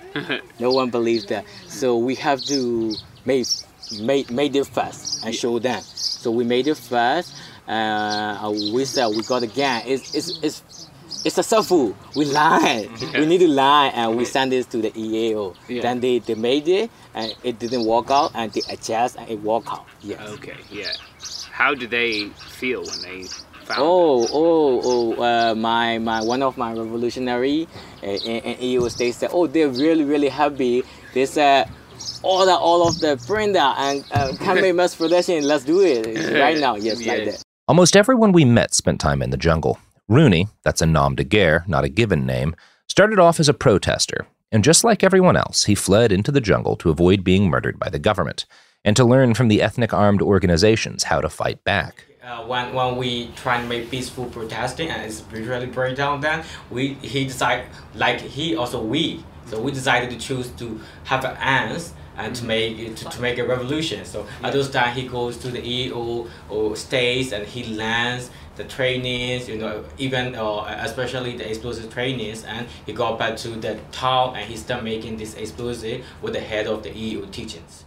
No one believed that. So we have to make make made it fast and show them. So we made it fast. Uh, we said we got a gun. It's it's it's it's successful. We lied. Yeah. We need to lie, and we send this to the E A O. Yeah. Then they, they made it, and it didn't work out, and they adjust, and it worked out. Yes. Okay. Yeah. How do they feel when they? Oh, oh, oh! Uh, my, my, one of my revolutionary uh, in E U states said, "Oh, they're really, really happy. They said, order all of the printer and uh, can make mass production. Let's do it right now." Yes, yeah. Like that. Almost everyone we met spent time in the jungle. Rooney—that's a nom de guerre, not a given name—started off as a protester, and just like everyone else, he fled into the jungle to avoid being murdered by the government and to learn from the ethnic armed organizations how to fight back. Uh, when, when we try to make peaceful protesting and it's really break down, then we he decided, like he also we, so we decided to choose to have an ends and to make to, to make a revolution. So yeah. At those time he goes to the E O or states and he learns the trainings, you know, even or uh, especially the explosive trainings, and he got back to the town and he started making this explosive with the head of the E O teachings.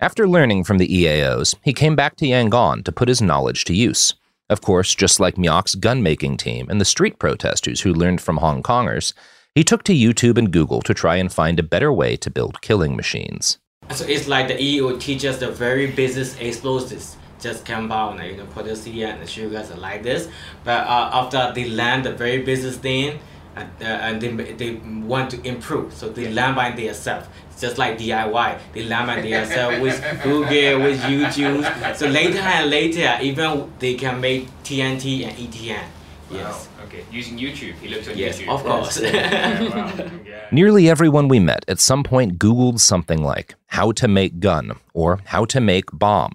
After learning from the E A Os, he came back to Yangon to put his knowledge to use. Of course, just like Myawaddy's gun-making team and the street protesters who learned from Hong Kongers, he took to YouTube and Google to try and find a better way to build killing machines. So it's like the E A O teaches the very basic explosives. Just compound, you know, potassium and sugars are like this. But uh, after they learn the very basic thing, and, uh, and they, they want to improve, so they learn by themselves. Just like D I Y, they learn by themselves with Google, with YouTube. So later and later, even they can make T N T and E T N. Yes. Wow. Okay. Using YouTube. He looks at yes, YouTube. Yes, of course. Yeah, wow. Yeah. Nearly everyone we met at some point Googled something like how to make gun or how to make bomb.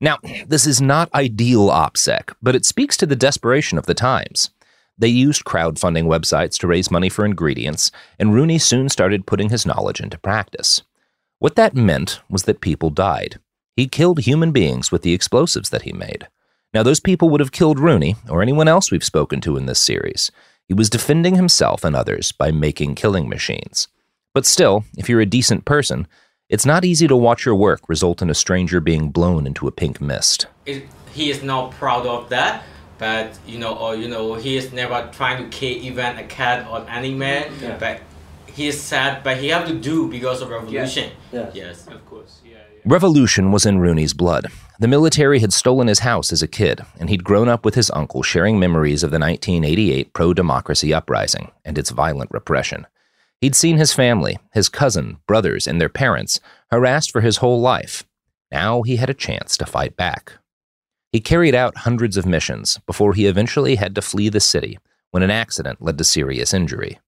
Now, this is not ideal OPSEC, but it speaks to the desperation of the times. They used crowdfunding websites to raise money for ingredients, and Rooney soon started putting his knowledge into practice. What that meant was that people died. He killed human beings with the explosives that he made. Now, those people would have killed Rooney or anyone else we've spoken to in this series. He was defending himself and others by making killing machines. But still, if you're a decent person, it's not easy to watch your work result in a stranger being blown into a pink mist. It, he is not proud of that. But, you know, or, you know, he is never trying to kill even a cat or an animal. Yeah. But he is sad, but he have to do because of revolution. Yeah. Yeah. Yes, of course. Yeah, yeah. Revolution was in Rooney's blood. The military had stolen his house as a kid, and he'd grown up with his uncle sharing memories of the nineteen eighty-eight pro-democracy uprising and its violent repression. He'd seen his family, his cousin, brothers, and their parents harassed for his whole life. Now he had a chance to fight back. He carried out hundreds of missions before he eventually had to flee the city when an accident led to serious injury.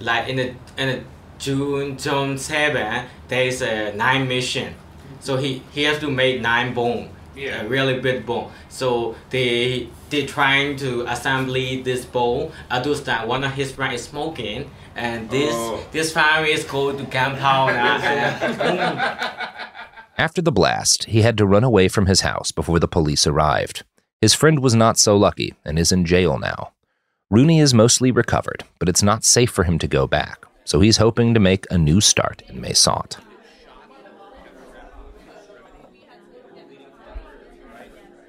Like in the, in the June seventh, there is a nine mission. So he, he has to make nine bombs, yeah. A really big bomb. So they they trying to assembly this bomb. At this time, one of his friends is smoking, and this oh. this family is called the compound. After the blast, he had to run away from his house before the police arrived. His friend was not so lucky and is in jail now. Rooney is mostly recovered, but it's not safe for him to go back, so he's hoping to make a new start in Mae Sot.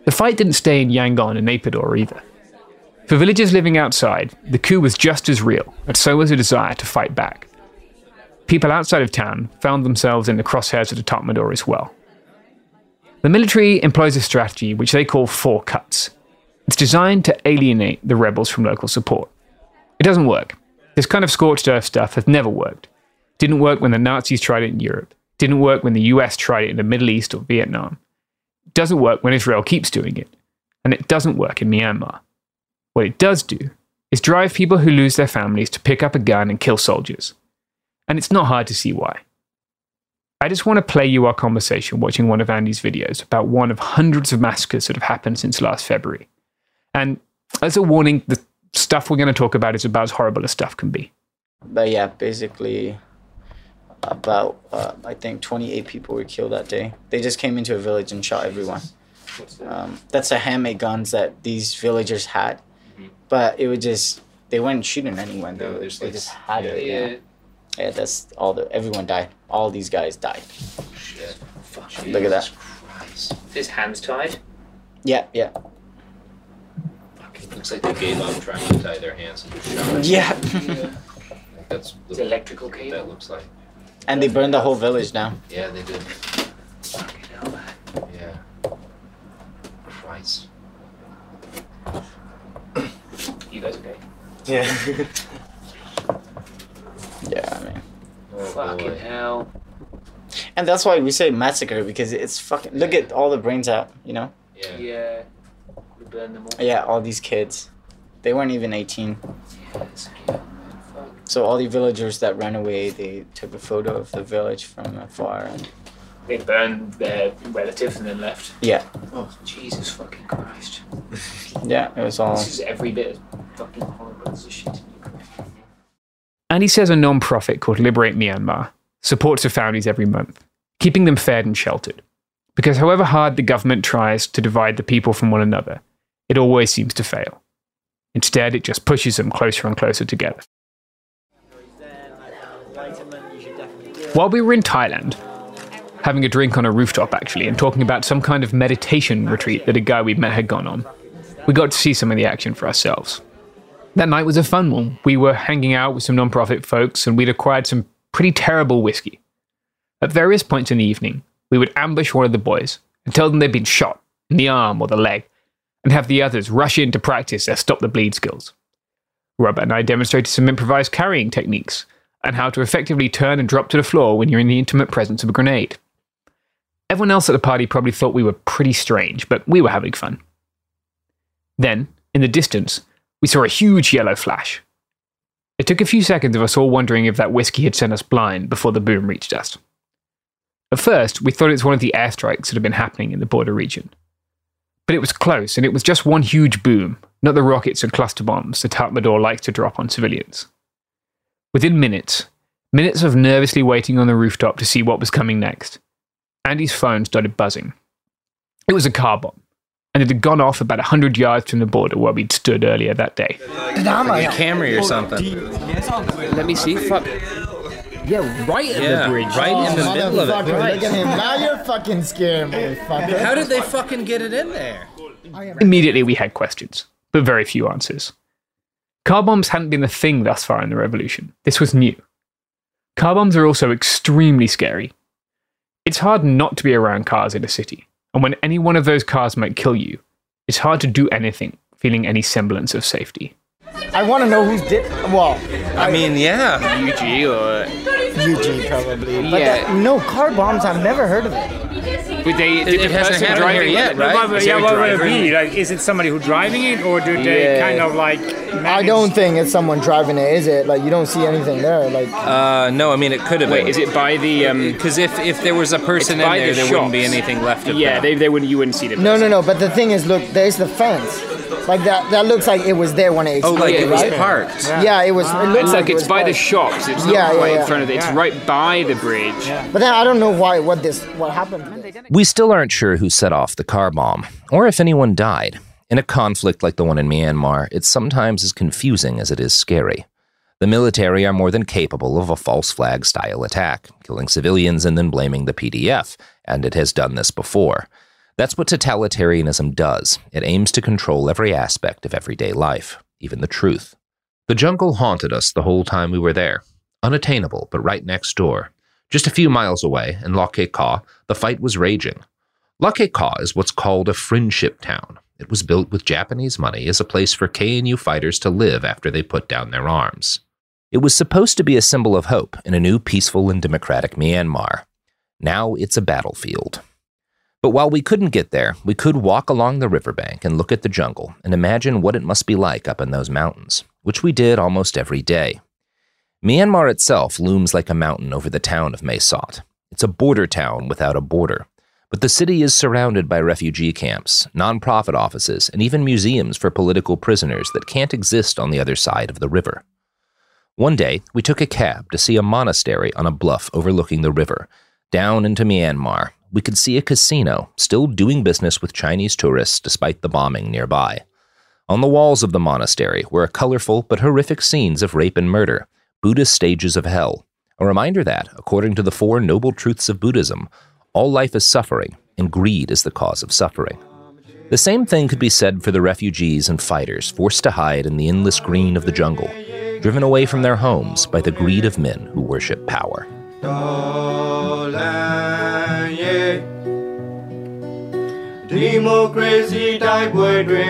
The fight didn't stay in Yangon and Naypyidaw either. For villagers living outside, the coup was just as real, and so was a desire to fight back. People outside of town found themselves in the crosshairs of the Tatmadaw as well. The military employs a strategy which they call four cuts. It's designed to alienate the rebels from local support. It doesn't work. This kind of scorched earth stuff has never worked. It didn't work when the Nazis tried it in Europe. It didn't work when the U S tried it in the Middle East or Vietnam. It doesn't work when Israel keeps doing it. And it doesn't work in Myanmar. What it does do is drive people who lose their families to pick up a gun and kill soldiers. And it's not hard to see why. I just want to play you our conversation watching one of Andy's videos about one of hundreds of massacres that have happened since last February. And as a warning, the stuff we're going to talk about is about as horrible as stuff can be. But yeah, basically about, uh, I think, twenty-eight people were killed that day. They just came into a village and shot everyone. Um, that's the handmade guns that these villagers had. Mm-hmm. But it was just, they weren't shooting anyone. They, no, they just had yeah, it. Yeah. Yeah. Yeah, that's all the, everyone died. All these guys died. Shit. Fuck. Jesus Look at that. Christ. His hands tied? Yeah, yeah. Fucking looks like they gave up trying to tie their hands and just shot. Yeah. Yeah. That's the, it's electrical cable. That looks like. And they burned the whole village down. Yeah, they did. Fucking hell, man. Yeah. Christ. You guys okay? Yeah. Yeah, I mean. Oh, fucking boy. Hell. And that's why we say massacre, because it's fucking... Look yeah. at all the brains out, you know? Yeah. Yeah. We burn them all. Yeah, all these kids. They weren't even eighteen. Yeah, that's cute, man. Fuck. So all the villagers that ran away, they took a photo of the village from afar and... They burned their relatives and then left? Yeah. Oh, Jesus fucking Christ. Yeah, it was all... This is every bit of fucking horrible as shit. Andy says a non-profit called Liberate Myanmar supports the families every month, keeping them fed and sheltered. Because however hard the government tries to divide the people from one another, it always seems to fail. Instead, it just pushes them closer and closer together. While we were in Thailand, having a drink on a rooftop actually, and talking about some kind of meditation retreat that a guy we'd met had gone on, we got to see some of the action for ourselves. That night was a fun one. We were hanging out with some non-profit folks and we'd acquired some pretty terrible whiskey. At various points in the evening, we would ambush one of the boys and tell them they'd been shot in the arm or the leg and have the others rush in to practice their stop the bleed skills. Robert and I demonstrated some improvised carrying techniques and how to effectively turn and drop to the floor when you're in the intimate presence of a grenade. Everyone else at the party probably thought we were pretty strange, but we were having fun. Then, in the distance, we saw a huge yellow flash. It took a few seconds of us all wondering if that whiskey had sent us blind before the boom reached us. At first, we thought it was one of the airstrikes that had been happening in the border region. But it was close, and it was just one huge boom, not the rockets and cluster bombs that Tatmadaw likes to drop on civilians. Within minutes, minutes of nervously waiting on the rooftop to see what was coming next, Andy's phone started buzzing. It was a car bomb. And it had gone off about one hundred yards from the border where we'd stood earlier that day. Like a camera or something. Let me see. Fuck. Yeah, right yeah, in the bridge. Right oh, in the middle of it. Right. Look at him. Now you're fucking scared, motherfucker. How did they fucking get it in there? Immediately we had questions, but very few answers. Car bombs hadn't been a thing thus far in the revolution. This was new. Car bombs are also extremely scary. It's hard not to be around cars in a city. And when any one of those cars might kill you, it's hard to do anything feeling any semblance of safety. I want to know who did... Well, I, I mean, yeah. U G or... U G, probably. But yeah. That, no, car bombs, I've never heard of it. But they... It, did it the hasn't happened driving here yet, right? What, is yeah, what would it be? Like, is it somebody who's driving it, or do they yeah. kind of, like... Manage? I don't think it's someone driving it, is it? Like, you don't see anything there, like... Uh, no, I mean, it could have Wait, been. Is it by the... um? Because if, if there was a person in there, the there shops. wouldn't be anything left of yeah, them. Yeah, they, they wouldn't, you wouldn't see them. No, no, no, but the thing is, look, there's the fence. Like, that that looks like it was there when it exploded, Oh, like it was right? parked. Yeah. yeah, it was... It looks it's like, like it's it by parked. the shops. It's not yeah, right yeah, yeah. in front of it. It's yeah. right by the bridge. Yeah. But then I don't know why, what this, what happened. We still aren't sure who set off the car bomb, or if anyone died. In a conflict like the one in Myanmar, it's sometimes as confusing as it is scary. The military are more than capable of a false flag-style attack, killing civilians and then blaming the P D F, and it has done this before. That's what totalitarianism does. It aims to control every aspect of everyday life, even the truth. The jungle haunted us the whole time we were there. Unattainable, but right next door. Just a few miles away, in Lake Ka, the fight was raging. Lake Ka is what's called a friendship town. It was built with Japanese money as a place for K N U fighters to live after they put down their arms. It was supposed to be a symbol of hope in a new peaceful and democratic Myanmar. Now it's a battlefield. But while we couldn't get there, we could walk along the riverbank and look at the jungle and imagine what it must be like up in those mountains, which we did almost every day. Myanmar itself looms like a mountain over the town of Mae Sot. It's a border town without a border. But the city is surrounded by refugee camps, nonprofit offices, and even museums for political prisoners that can't exist on the other side of the river. One day, we took a cab to see a monastery on a bluff overlooking the river. Down into Myanmar, we could see a casino still doing business with Chinese tourists despite the bombing nearby. On the walls of the monastery were colorful but horrific scenes of rape and murder, Buddhist stages of hell, a reminder that, according to the Four Noble Truths of Buddhism, all life is suffering, and greed is the cause of suffering. The same thing could be said for the refugees and fighters forced to hide in the endless green of the jungle, driven away from their homes by the greed of men who worship power. Democracy type word dream.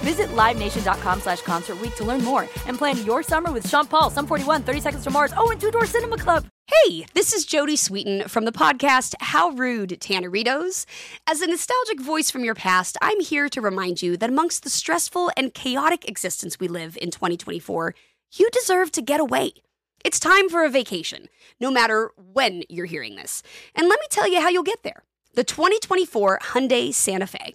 Visit livenation.com slash concert week to learn more and plan your summer with Sean Paul, Sum forty-one, thirty Seconds to Mars, oh, and Two Door Cinema Club. Hey, this is Jodie Sweetin from the podcast How Rude, Tanneritos. As a nostalgic voice from your past, I'm here to remind you that amongst the stressful and chaotic existence we live in twenty twenty-four, you deserve to get away. It's time for a vacation, no matter when you're hearing this. And let me tell you how you'll get there. The twenty twenty-four Hyundai Santa Fe.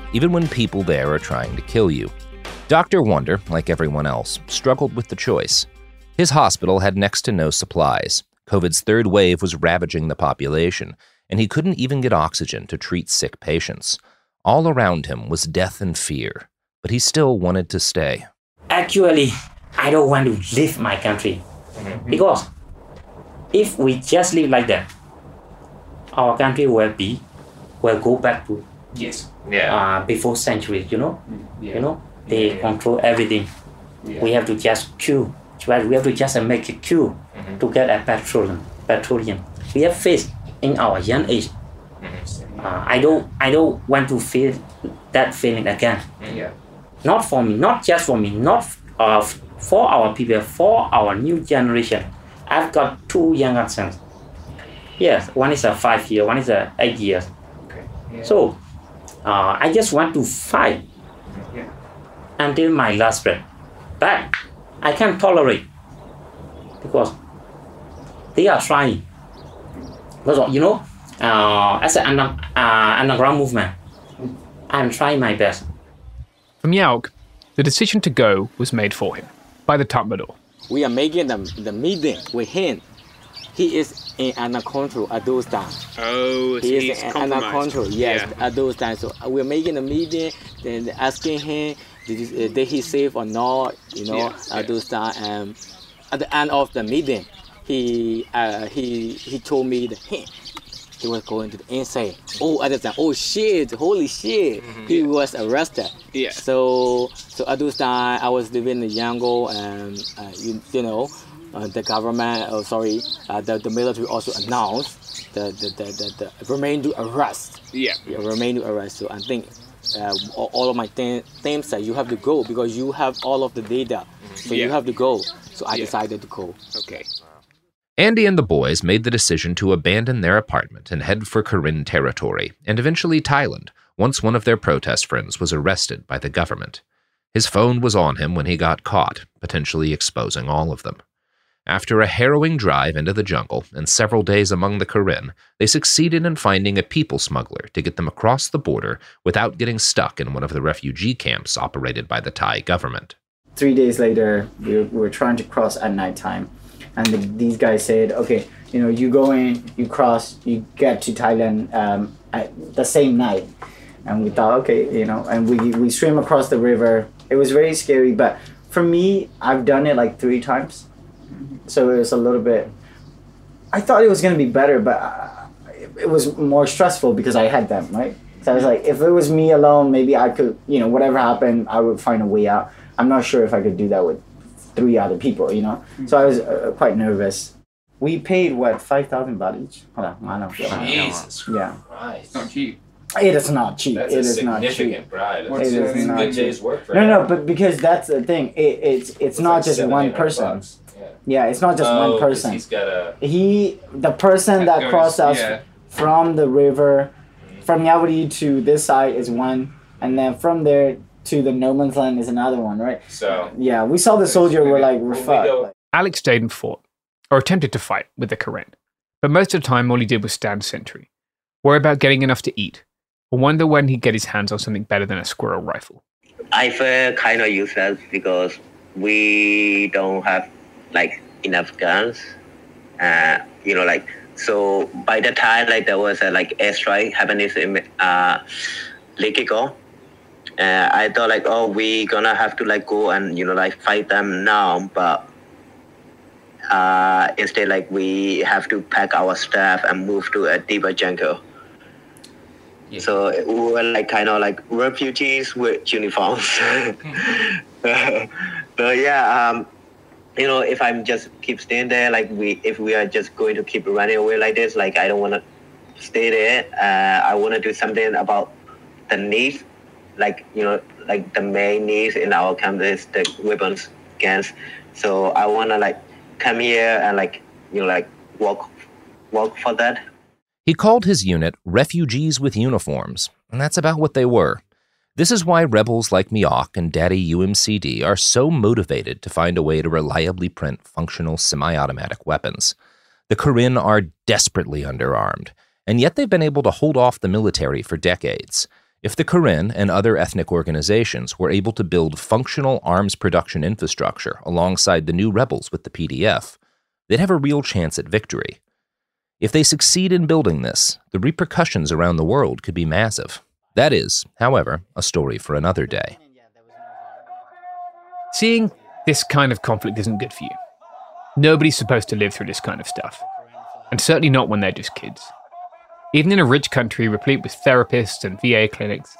even when people there are trying to kill you. Doctor Wonder, like everyone else, struggled with the choice. His hospital had next to no supplies. COVID's third wave was ravaging the population, and he couldn't even get oxygen to treat sick patients. All around him was death and fear, but he still wanted to stay. Actually, I don't want to leave my country because If we just live like that, our country will be, will go back to yes, yeah, uh, before centuries. You know, yeah. you know, they yeah. control everything. Yeah. We have to just queue. We have to just make a queue mm-hmm. to get a petroleum. Petroleum. We have faced in our young age. Mm-hmm. Uh, I don't. I don't want to feel that feeling again. Yeah. Not for me. Not just for me. Not uh, for our people. For our new generation. I've got two younger sons. Yes, one is a five-year, one is a eight years. Okay. Yeah. So, uh, I just want to fight yeah. until my last breath. But I can't tolerate because they are trying. Because, you know, uh, as an under, uh, underground movement, I'm trying my best. For Myawaddy, the decision to go was made for him by the Tatmadaw. We are making the, the meeting with him. He is in under control at those times. Oh, he is he's in under control. Yes, yeah. At those times. So we are making the meeting, then asking him did, you, did he save or not? You know, yeah, at yeah. those times. Um, at the end of the meeting, he uh, he he told me that he, he was going to the inside. Oh, at the time, oh shit, holy shit, mm-hmm, he yeah. was arrested. Yeah. So so at those times, I was living in Yangon, and uh, you you know. Uh, the government, oh, sorry, uh, the, the military also announced the the, the, the, the remain to arrest. Yeah. yeah. Remain to arrest. So I think uh, all of my th- team said you have to go because you have all of the data. So yeah. you have to go. So I yeah. decided to go. Okay. Andy and the boys made the decision to abandon their apartment and head for Karen territory and eventually Thailand once one of their protest friends was arrested by the government. His phone was on him when he got caught, potentially exposing all of them. After a harrowing drive into the jungle and several days among the Karen, they succeeded in finding a people smuggler to get them across the border without getting stuck in one of the refugee camps operated by the Thai government. Three days later, we were, we were trying to cross at nighttime, and the, these guys said, okay, you know, you go in, you cross, you get to Thailand um, at the same night. And we thought, okay, you know, and we, we swim across the river. It was very scary, but for me, I've done it like three times. So it was a little bit, I thought it was going to be better, but uh, it, it was more stressful because I had them, right? So I was like, if it was me alone, maybe I could, you know, whatever happened, I would find a way out. I'm not sure if I could do that with three other people, you know? Mm-hmm. So I was uh, quite nervous. We paid, what, five thousand baht each? Hold on, I don't know. Jesus yeah. Christ. It's not cheap. It is not cheap. That's it is not cheap. Pride. It is it's not good cheap. Days work for no, no, but because that's the thing. It, it's it's, it's not like just one person. Bucks. Yeah, it's not just oh, one person. He's got a he, the person that crossed us yeah. from the river, from Myawaddy to this side is one, and then from there to the no man's land is another one, right? So yeah, we saw the soldier. We're like, we're fucked. Alex stayed and fought, or attempted to fight with the Karen, but most of the time all he did was stand sentry, worry about getting enough to eat, or wonder when he'd get his hands on something better than a squirrel rifle. I feel kind of useless because we don't have. Like enough guns, uh, you know, like, so by the time, like, there was a, like, airstrike happening in uh, Likigo, uh, I thought, like, oh, we gonna have to, like, go and, you know, like, fight them now, but uh, instead, like, we have to pack our stuff and move to a deeper jungle. Yeah. So we were, like, kind of, like, refugees with uniforms. so, so, yeah, um... you know, if I'm just keep staying there, like we, if we are just going to keep running away like this, like I don't want to stay there. Uh, I want to do something about the needs, like, you know, like the main needs in our camp is the weapons, guns. So I want to like come here and like, you know, like work, work for that. He called his unit Refugees with Uniforms, and that's about what they were. This is why rebels like Myawaddy and Daddy U M C D are so motivated to find a way to reliably print functional semi-automatic weapons. The Karen are desperately underarmed, and yet they've been able to hold off the military for decades. If the Karen and other ethnic organizations were able to build functional arms production infrastructure alongside the new rebels with the P D F, they'd have a real chance at victory. If they succeed in building this, the repercussions around the world could be massive. That is, however, a story for another day. Seeing this kind of conflict isn't good for you. Nobody's supposed to live through this kind of stuff. and certainly not when they're just kids. Even in a rich country replete with therapists and V A clinics,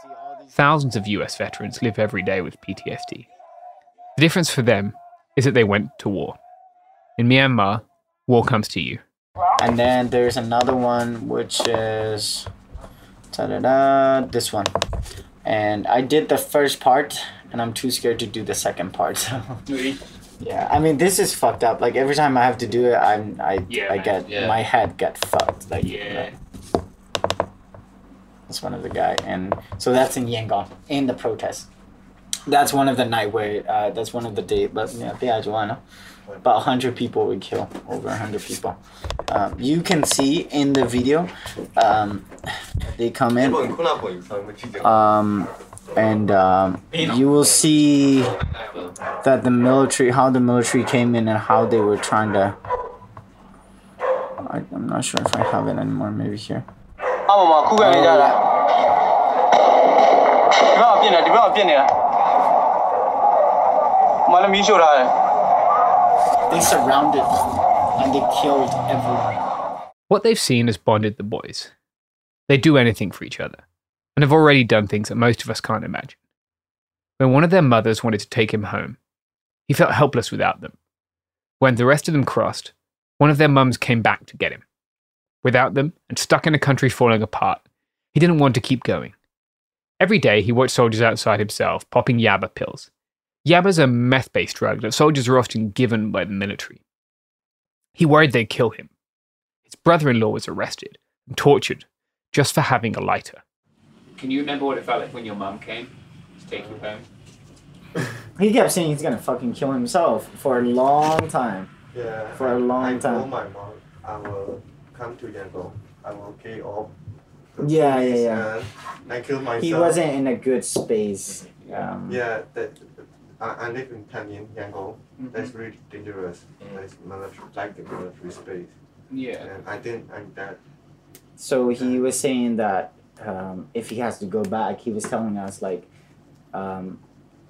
thousands of U S veterans live every day with P T S D. The difference for them is that they went to war. In Myanmar, war comes to you. And then there's another one, which is ta-da-da, this one. And I did the first part, and I'm too scared to do the second part. So. Yeah, I mean, this is fucked up. Like, every time I have to do it, I'm, I, yeah, I get, yeah. my head get fucked. Like, yeah. You know. That's one of the guy, and so that's in Yangon, in the protest. That's one of the night where, uh, that's one of the day, but yeah, about one hundred people we kill, over one hundred people. Um, you can see in the video, um, they come in, um, and um, you will see that the military, how the military came in and how they were trying to, I, I'm not sure if I have it anymore, maybe here. They surrounded and they killed everyone. What they've seen has bonded the boys. They do anything for each other, and have already done things that most of us can't imagine. When one of their mothers wanted to take him home, he felt helpless without them. When the rest of them crossed, one of their mums came back to get him. Without them, and stuck in a country falling apart, he didn't want to keep going. Every day, he watched soldiers outside himself, popping yaba pills. Yaba's a meth-based drug that soldiers are often given by the military. He worried they'd kill him. His brother-in-law was arrested and tortured just for having a lighter. Can you remember what it felt like when your mum came to take you home? He kept saying he's going to fucking kill himself for a long time. Yeah. For a long I time. I told my mom I will... come to Yangon. I'm okay off. Yeah, yeah, yeah. And I killed myself. He wasn't in a good space. Um, yeah, that, I, I live in Tanyin, Yangon. Mm-hmm. That's really dangerous. Mm-hmm. That's military, like the military space. Yeah. And I didn't like that. So he was saying that um, if he has to go back, he was telling us like, um,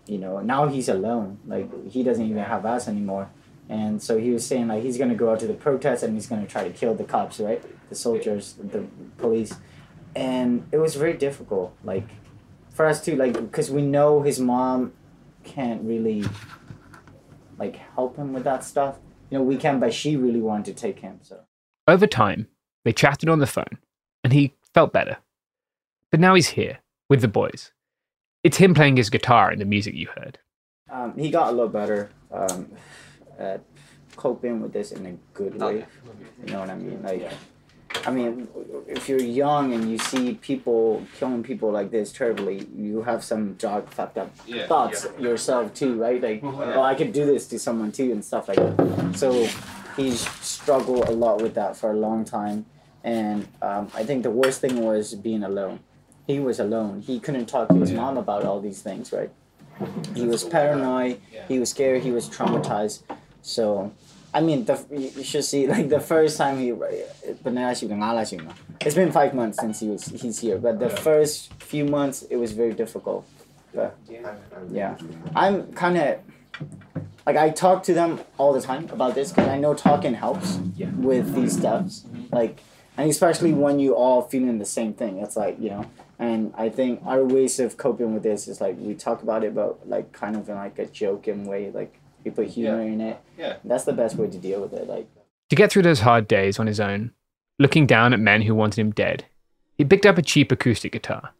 you know, now he's alone. Like he doesn't even have us anymore. And so he was saying, like, he's going to go out to the protests and he's going to try to kill the cops, right? The soldiers, the police. And it was very difficult, like, for us to, like, because we know his mom can't really, like, help him with that stuff. You know, we can, but she really wanted to take him, so. Over time, they chatted on the phone, and he felt better. But now he's here, with the boys. It's him playing his guitar and the music you heard. Um, he got a lot better. Um... Uh, coping with this in a good way, you know what I mean? Like, yeah. I mean, if you're young and you see people killing people like this terribly, you have some dark, fucked up yeah, thoughts yeah. yourself too, right? Like, oh, yeah. oh, I could do this to someone too and stuff like that. So he struggled a lot with that for a long time, and um, I think the worst thing was being alone. He was alone. He couldn't talk to his yeah. mom about all these things, right? He was paranoid. Yeah. He was scared. He was traumatized. So, I mean, the, you should see, like, the first time he... It's been five months since he was he's here, but the first few months, it was very difficult. But, yeah. I'm kind of... Like, I talk to them all the time about this, because I know talking helps with these stuffs. Like, and especially when you all feeling the same thing. It's like, you know... And I think our ways of coping with this is, like, we talk about it, but, like, kind of in, like, a joking way, like... We put humor yeah. in it. Yeah. That's the best way to deal with it. Like to get through those hard days on his own, looking down at men who wanted him dead, he picked up a cheap acoustic guitar.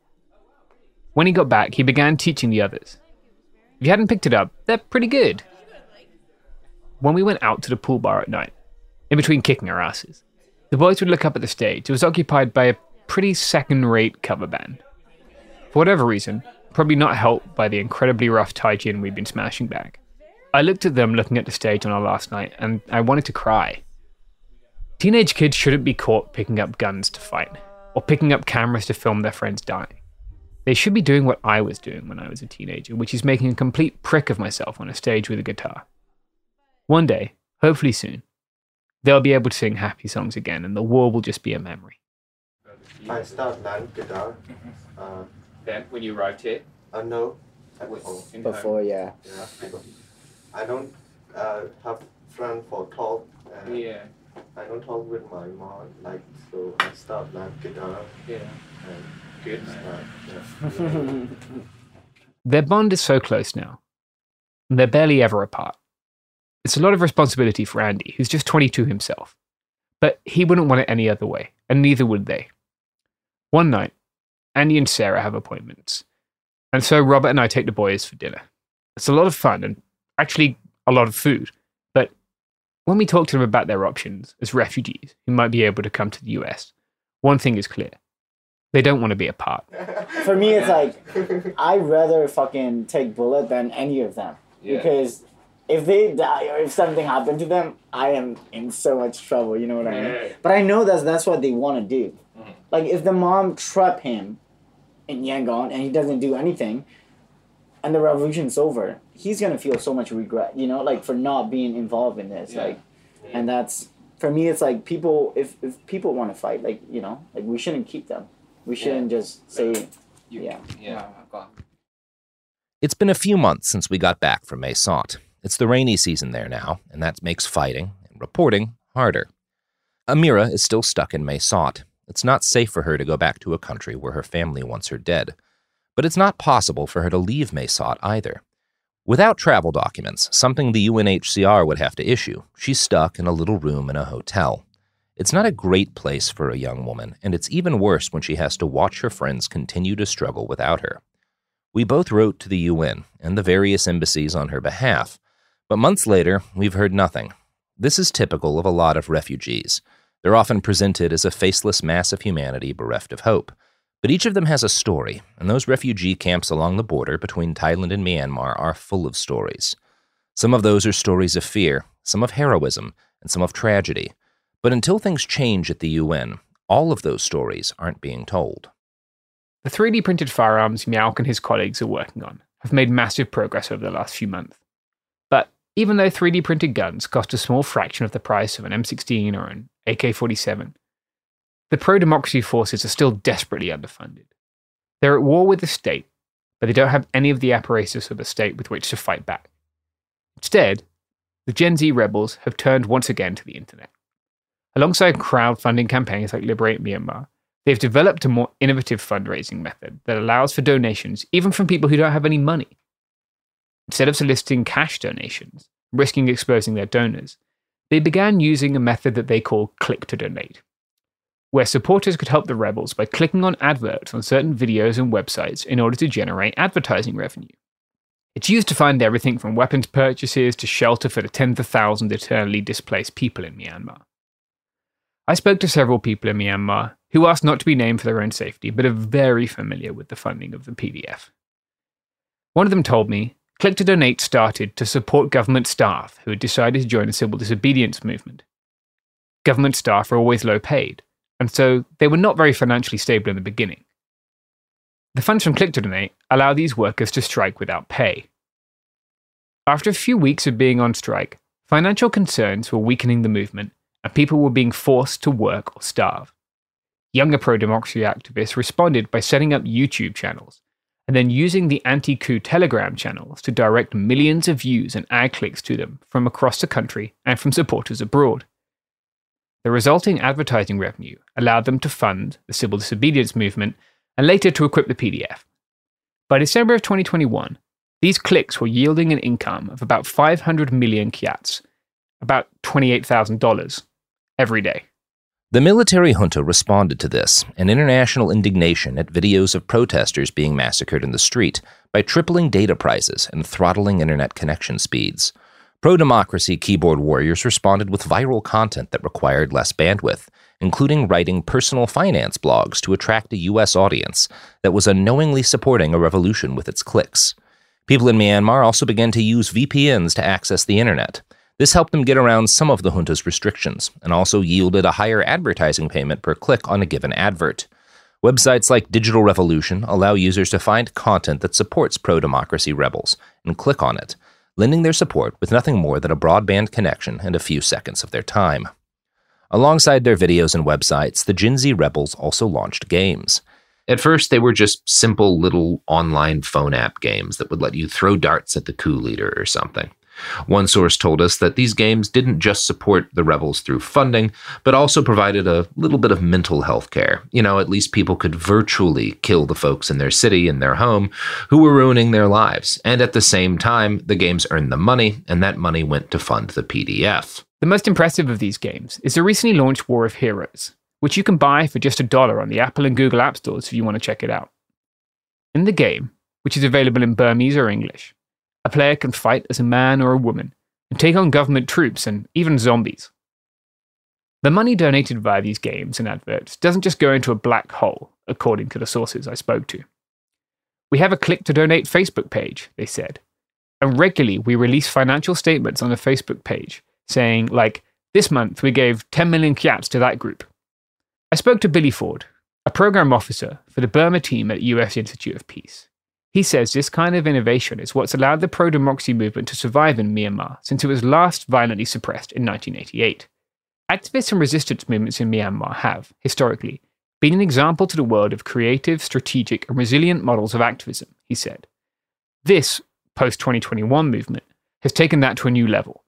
When he got back, he began teaching the others. If you hadn't picked it up, they're pretty good. When we went out to the pool bar at night, in between kicking our asses, the boys would look up at the stage. It was occupied by a pretty second-rate cover band. For whatever reason, probably not helped by the incredibly rough taijin we'd been smashing back. I looked at them looking at the stage on our last night, and I wanted to cry. Teenage kids shouldn't be caught picking up guns to fight, or picking up cameras to film their friends dying. They should be doing what I was doing when I was a teenager, which is making a complete prick of myself on a stage with a guitar. One day, hopefully soon, they'll be able to sing happy songs again, and the war will just be a memory. I started learning guitar. Uh, then, when you arrived here? Uh, no. Before, yeah. yeah. I don't uh, have friends for talk. Uh, yeah. I don't talk with my mom, like, so I start like guitar. Yeah. And kids, like, yeah. Their bond is so close now. They're barely ever apart. It's a lot of responsibility for Andy, who's just twenty-two himself. But he wouldn't want it any other way, and neither would they. One night, Andy and Sarah have appointments, and so Robert and I take the boys for dinner. It's a lot of fun, and actually a lot of food, but when we talk to them about their options as refugees who might be able to come to the U S, one thing is clear. They don't want to be apart. For me, it's like, I'd rather fucking take bullet than any of them. Yeah. Because if they die or if something happened to them, I am in so much trouble, you know what I mean? Yeah. But I know that's, that's what they want to do. Mm-hmm. Like, if the mom trap him in Yangon and he doesn't do anything, and the revolution's over, he's going to feel so much regret, you know, like, for not being involved in this. Yeah. Like, yeah. And that's, for me, it's like, people, if, if people want to fight, like, you know, like, we shouldn't keep them. We shouldn't yeah. just say, you, yeah. yeah. It's been a few months since we got back from Mae Sot. It's the rainy season there now, and that makes fighting and reporting harder. Amira is still stuck in Mae Sot. It's not safe for her to go back to a country where her family wants her dead. But it's not possible for her to leave Mae Sot either. Without travel documents, something the U N H C R would have to issue, she's stuck in a little room in a hotel. It's not a great place for a young woman, and it's even worse when she has to watch her friends continue to struggle without her. We both wrote to the U N and the various embassies on her behalf, but months later, we've heard nothing. This is typical of a lot of refugees. They're often presented as a faceless mass of humanity bereft of hope. But each of them has a story, and those refugee camps along the border between Thailand and Myanmar are full of stories. Some of those are stories of fear, some of heroism, and some of tragedy. But until things change at the U N, all of those stories aren't being told. The three D printed firearms Myawaddy and his colleagues are working on have made massive progress over the last few months. But even though three D printed guns cost a small fraction of the price of an M sixteen or an A K forty-seven, the pro-democracy forces are still desperately underfunded. They're at war with the state, but they don't have any of the apparatus of the state with which to fight back. Instead, the Gen Z rebels have turned once again to the internet. Alongside crowdfunding campaigns like Liberate Myanmar, they've developed a more innovative fundraising method that allows for donations even from people who don't have any money. Instead of soliciting cash donations, risking exposing their donors, they began using a method that they call click to donate, where supporters could help the rebels by clicking on adverts on certain videos and websites in order to generate advertising revenue. It's used to fund everything from weapons purchases to shelter for the tens of thousands of internally displaced people in Myanmar. I spoke to several people in Myanmar who asked not to be named for their own safety, but are very familiar with the funding of the P D F. One of them told me, Click to Donate started to support government staff who had decided to join the Civil Disobedience Movement. Government staff are always low paid, and so they were not very financially stable in the beginning. The funds from Click to Donate allow these workers to strike without pay. After a few weeks of being on strike, financial concerns were weakening the movement, and people were being forced to work or starve. Younger pro-democracy activists responded by setting up YouTube channels and then using the anti-coup Telegram channels to direct millions of views and ad clicks to them from across the country and from supporters abroad. The resulting advertising revenue allowed them to fund the Civil Disobedience Movement and later to equip the P D F. By December of twenty twenty-one, these clicks were yielding an income of about five hundred million kyats, about twenty-eight thousand dollars, every day. The military junta responded to this and international indignation at videos of protesters being massacred in the street by tripling data prices and throttling internet connection speeds. Pro-democracy keyboard warriors responded with viral content that required less bandwidth, including writing personal finance blogs to attract a U S audience that was unknowingly supporting a revolution with its clicks. People in Myanmar also began to use V P Ns to access the internet. This helped them get around some of the junta's restrictions and also yielded a higher advertising payment per click on a given advert. Websites like Digital Revolution allow users to find content that supports pro-democracy rebels and click on it, lending their support with nothing more than a broadband connection and a few seconds of their time. Alongside their videos and websites, the Gen Z rebels also launched games. At first, they were just simple little online phone app games that would let you throw darts at the coup leader or something. One source told us that these games didn't just support the rebels through funding, but also provided a little bit of mental health care. You know, at least people could virtually kill the folks in their city, in their home, who were ruining their lives. And at the same time, the games earned the money, and that money went to fund the P D F. The most impressive of these games is the recently launched War of Heroes, which you can buy for just a dollar on the Apple and Google app stores if you want to check it out. In the game, which is available in Burmese or English, a player can fight as a man or a woman and take on government troops and even zombies. The money donated via these games and adverts doesn't just go into a black hole, according to the sources I spoke to. We have a click to donate Facebook page, they said, and regularly we release financial statements on the Facebook page saying, like, this month we gave ten million kyats to that group. I spoke to Billy Ford, a program officer for the Burma team at U S Institute of Peace. He says this kind of innovation is what's allowed the pro-democracy movement to survive in Myanmar since it was last violently suppressed in nineteen eighty-eight. Activists and resistance movements in Myanmar have, historically, been an example to the world of creative, strategic, and resilient models of activism, he said. This post-twenty twenty-one movement has taken that to a new level,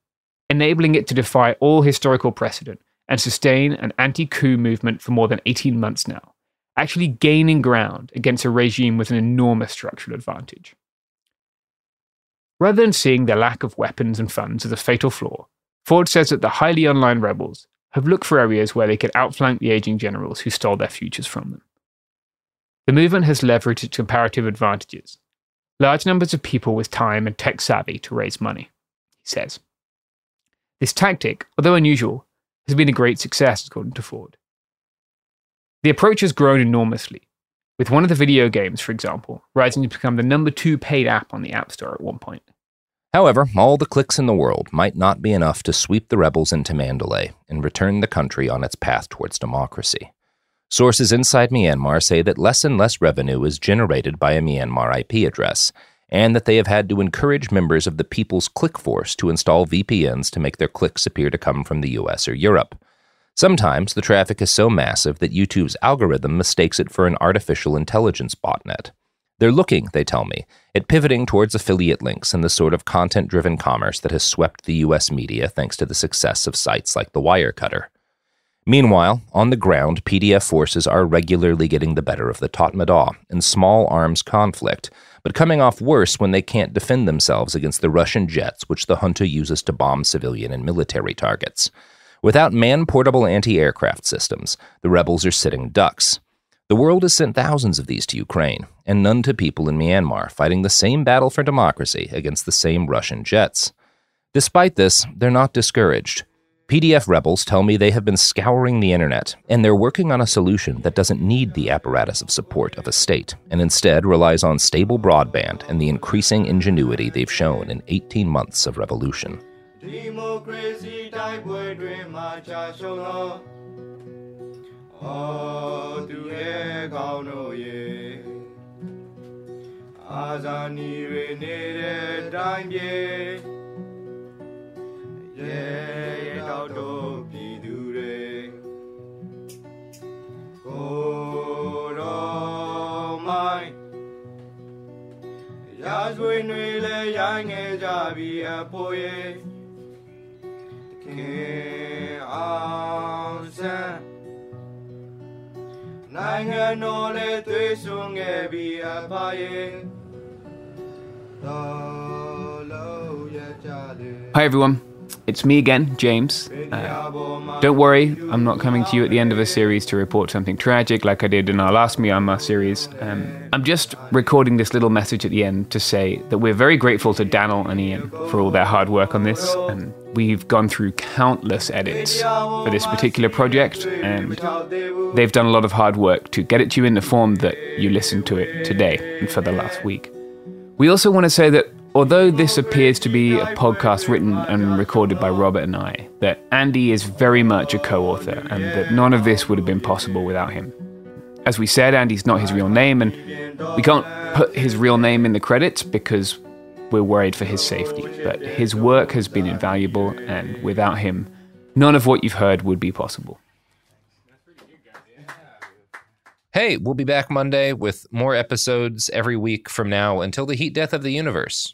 enabling it to defy all historical precedent and sustain an anti-coup movement for more than eighteen months now, actually gaining ground against a regime with an enormous structural advantage. Rather than seeing their lack of weapons and funds as a fatal flaw, Ford says that the highly online rebels have looked for areas where they could outflank the aging generals who stole their futures from them. The movement has leveraged its comparative advantages, large numbers of people with time and tech savvy to raise money, he says. This tactic, although unusual, has been a great success, according to Ford. The approach has grown enormously, with one of the video games, for example, rising to become the number two paid app on the App Store at one point. However, all the clicks in the world might not be enough to sweep the rebels into Mandalay and return the country on its path towards democracy. Sources inside Myanmar say that less and less revenue is generated by a Myanmar I P address, and that they have had to encourage members of the People's Click Force to install V P Ns to make their clicks appear to come from the U S or Europe. Sometimes the traffic is so massive that YouTube's algorithm mistakes it for an artificial intelligence botnet. They're looking, they tell me, at pivoting towards affiliate links and the sort of content-driven commerce that has swept the U S media thanks to the success of sites like The Wirecutter. Meanwhile, on the ground, P D F forces are regularly getting the better of the Tatmadaw in small arms conflict, but coming off worse when they can't defend themselves against the Russian jets which the junta uses to bomb civilian and military targets. Without man-portable anti-aircraft systems, the rebels are sitting ducks. The world has sent thousands of these to Ukraine, and none to people in Myanmar fighting the same battle for democracy against the same Russian jets. Despite this, they're not discouraged. P D F rebels tell me they have been scouring the internet, and they're working on a solution that doesn't need the apparatus of support of a state, and instead relies on stable broadband and the increasing ingenuity they've shown in eighteen months of revolution. Democracy type word dream my chashola. Oh, to hear no ye. As I needed time ye. Ye, out of the dure. Go, oh, my. Yas when we lay young as I be a poet. Hi everyone, it's me again, James. Uh, don't worry, I'm not coming to you at the end of a series to report something tragic like I did in our last Myanmar series. Um, I'm just recording this little message at the end to say that we're very grateful to Daniel and Ian for all their hard work on this. Um, We've gone through countless edits for this particular project, and they've done a lot of hard work to get it to you in the form that you listened to it today and for the last week. We also want to say that although this appears to be a podcast written and recorded by Robert and I, that Andy is very much a co-author and that none of this would have been possible without him. As we said, Andy's not his real name, and we can't put his real name in the credits because we're worried for his safety, but his work has been invaluable, and without him, none of what you've heard would be possible. Hey, we'll be back Monday with more episodes every week from now until the heat death of the universe.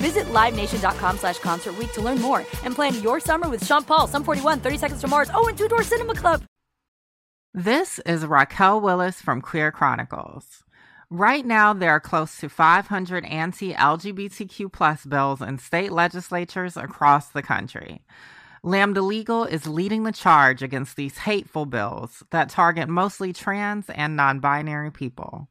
Visit live nation dot com slash concert week to learn more and plan your summer with Sean Paul, Sum forty-one, thirty seconds to Mars, oh, and Two Door Cinema Club. This is Raquel Willis from Queer Chronicles. Right now, there are close to five hundred anti-L G B T Q plus bills in state legislatures across the country. Lambda Legal is leading the charge against these hateful bills that target mostly trans and non-binary people.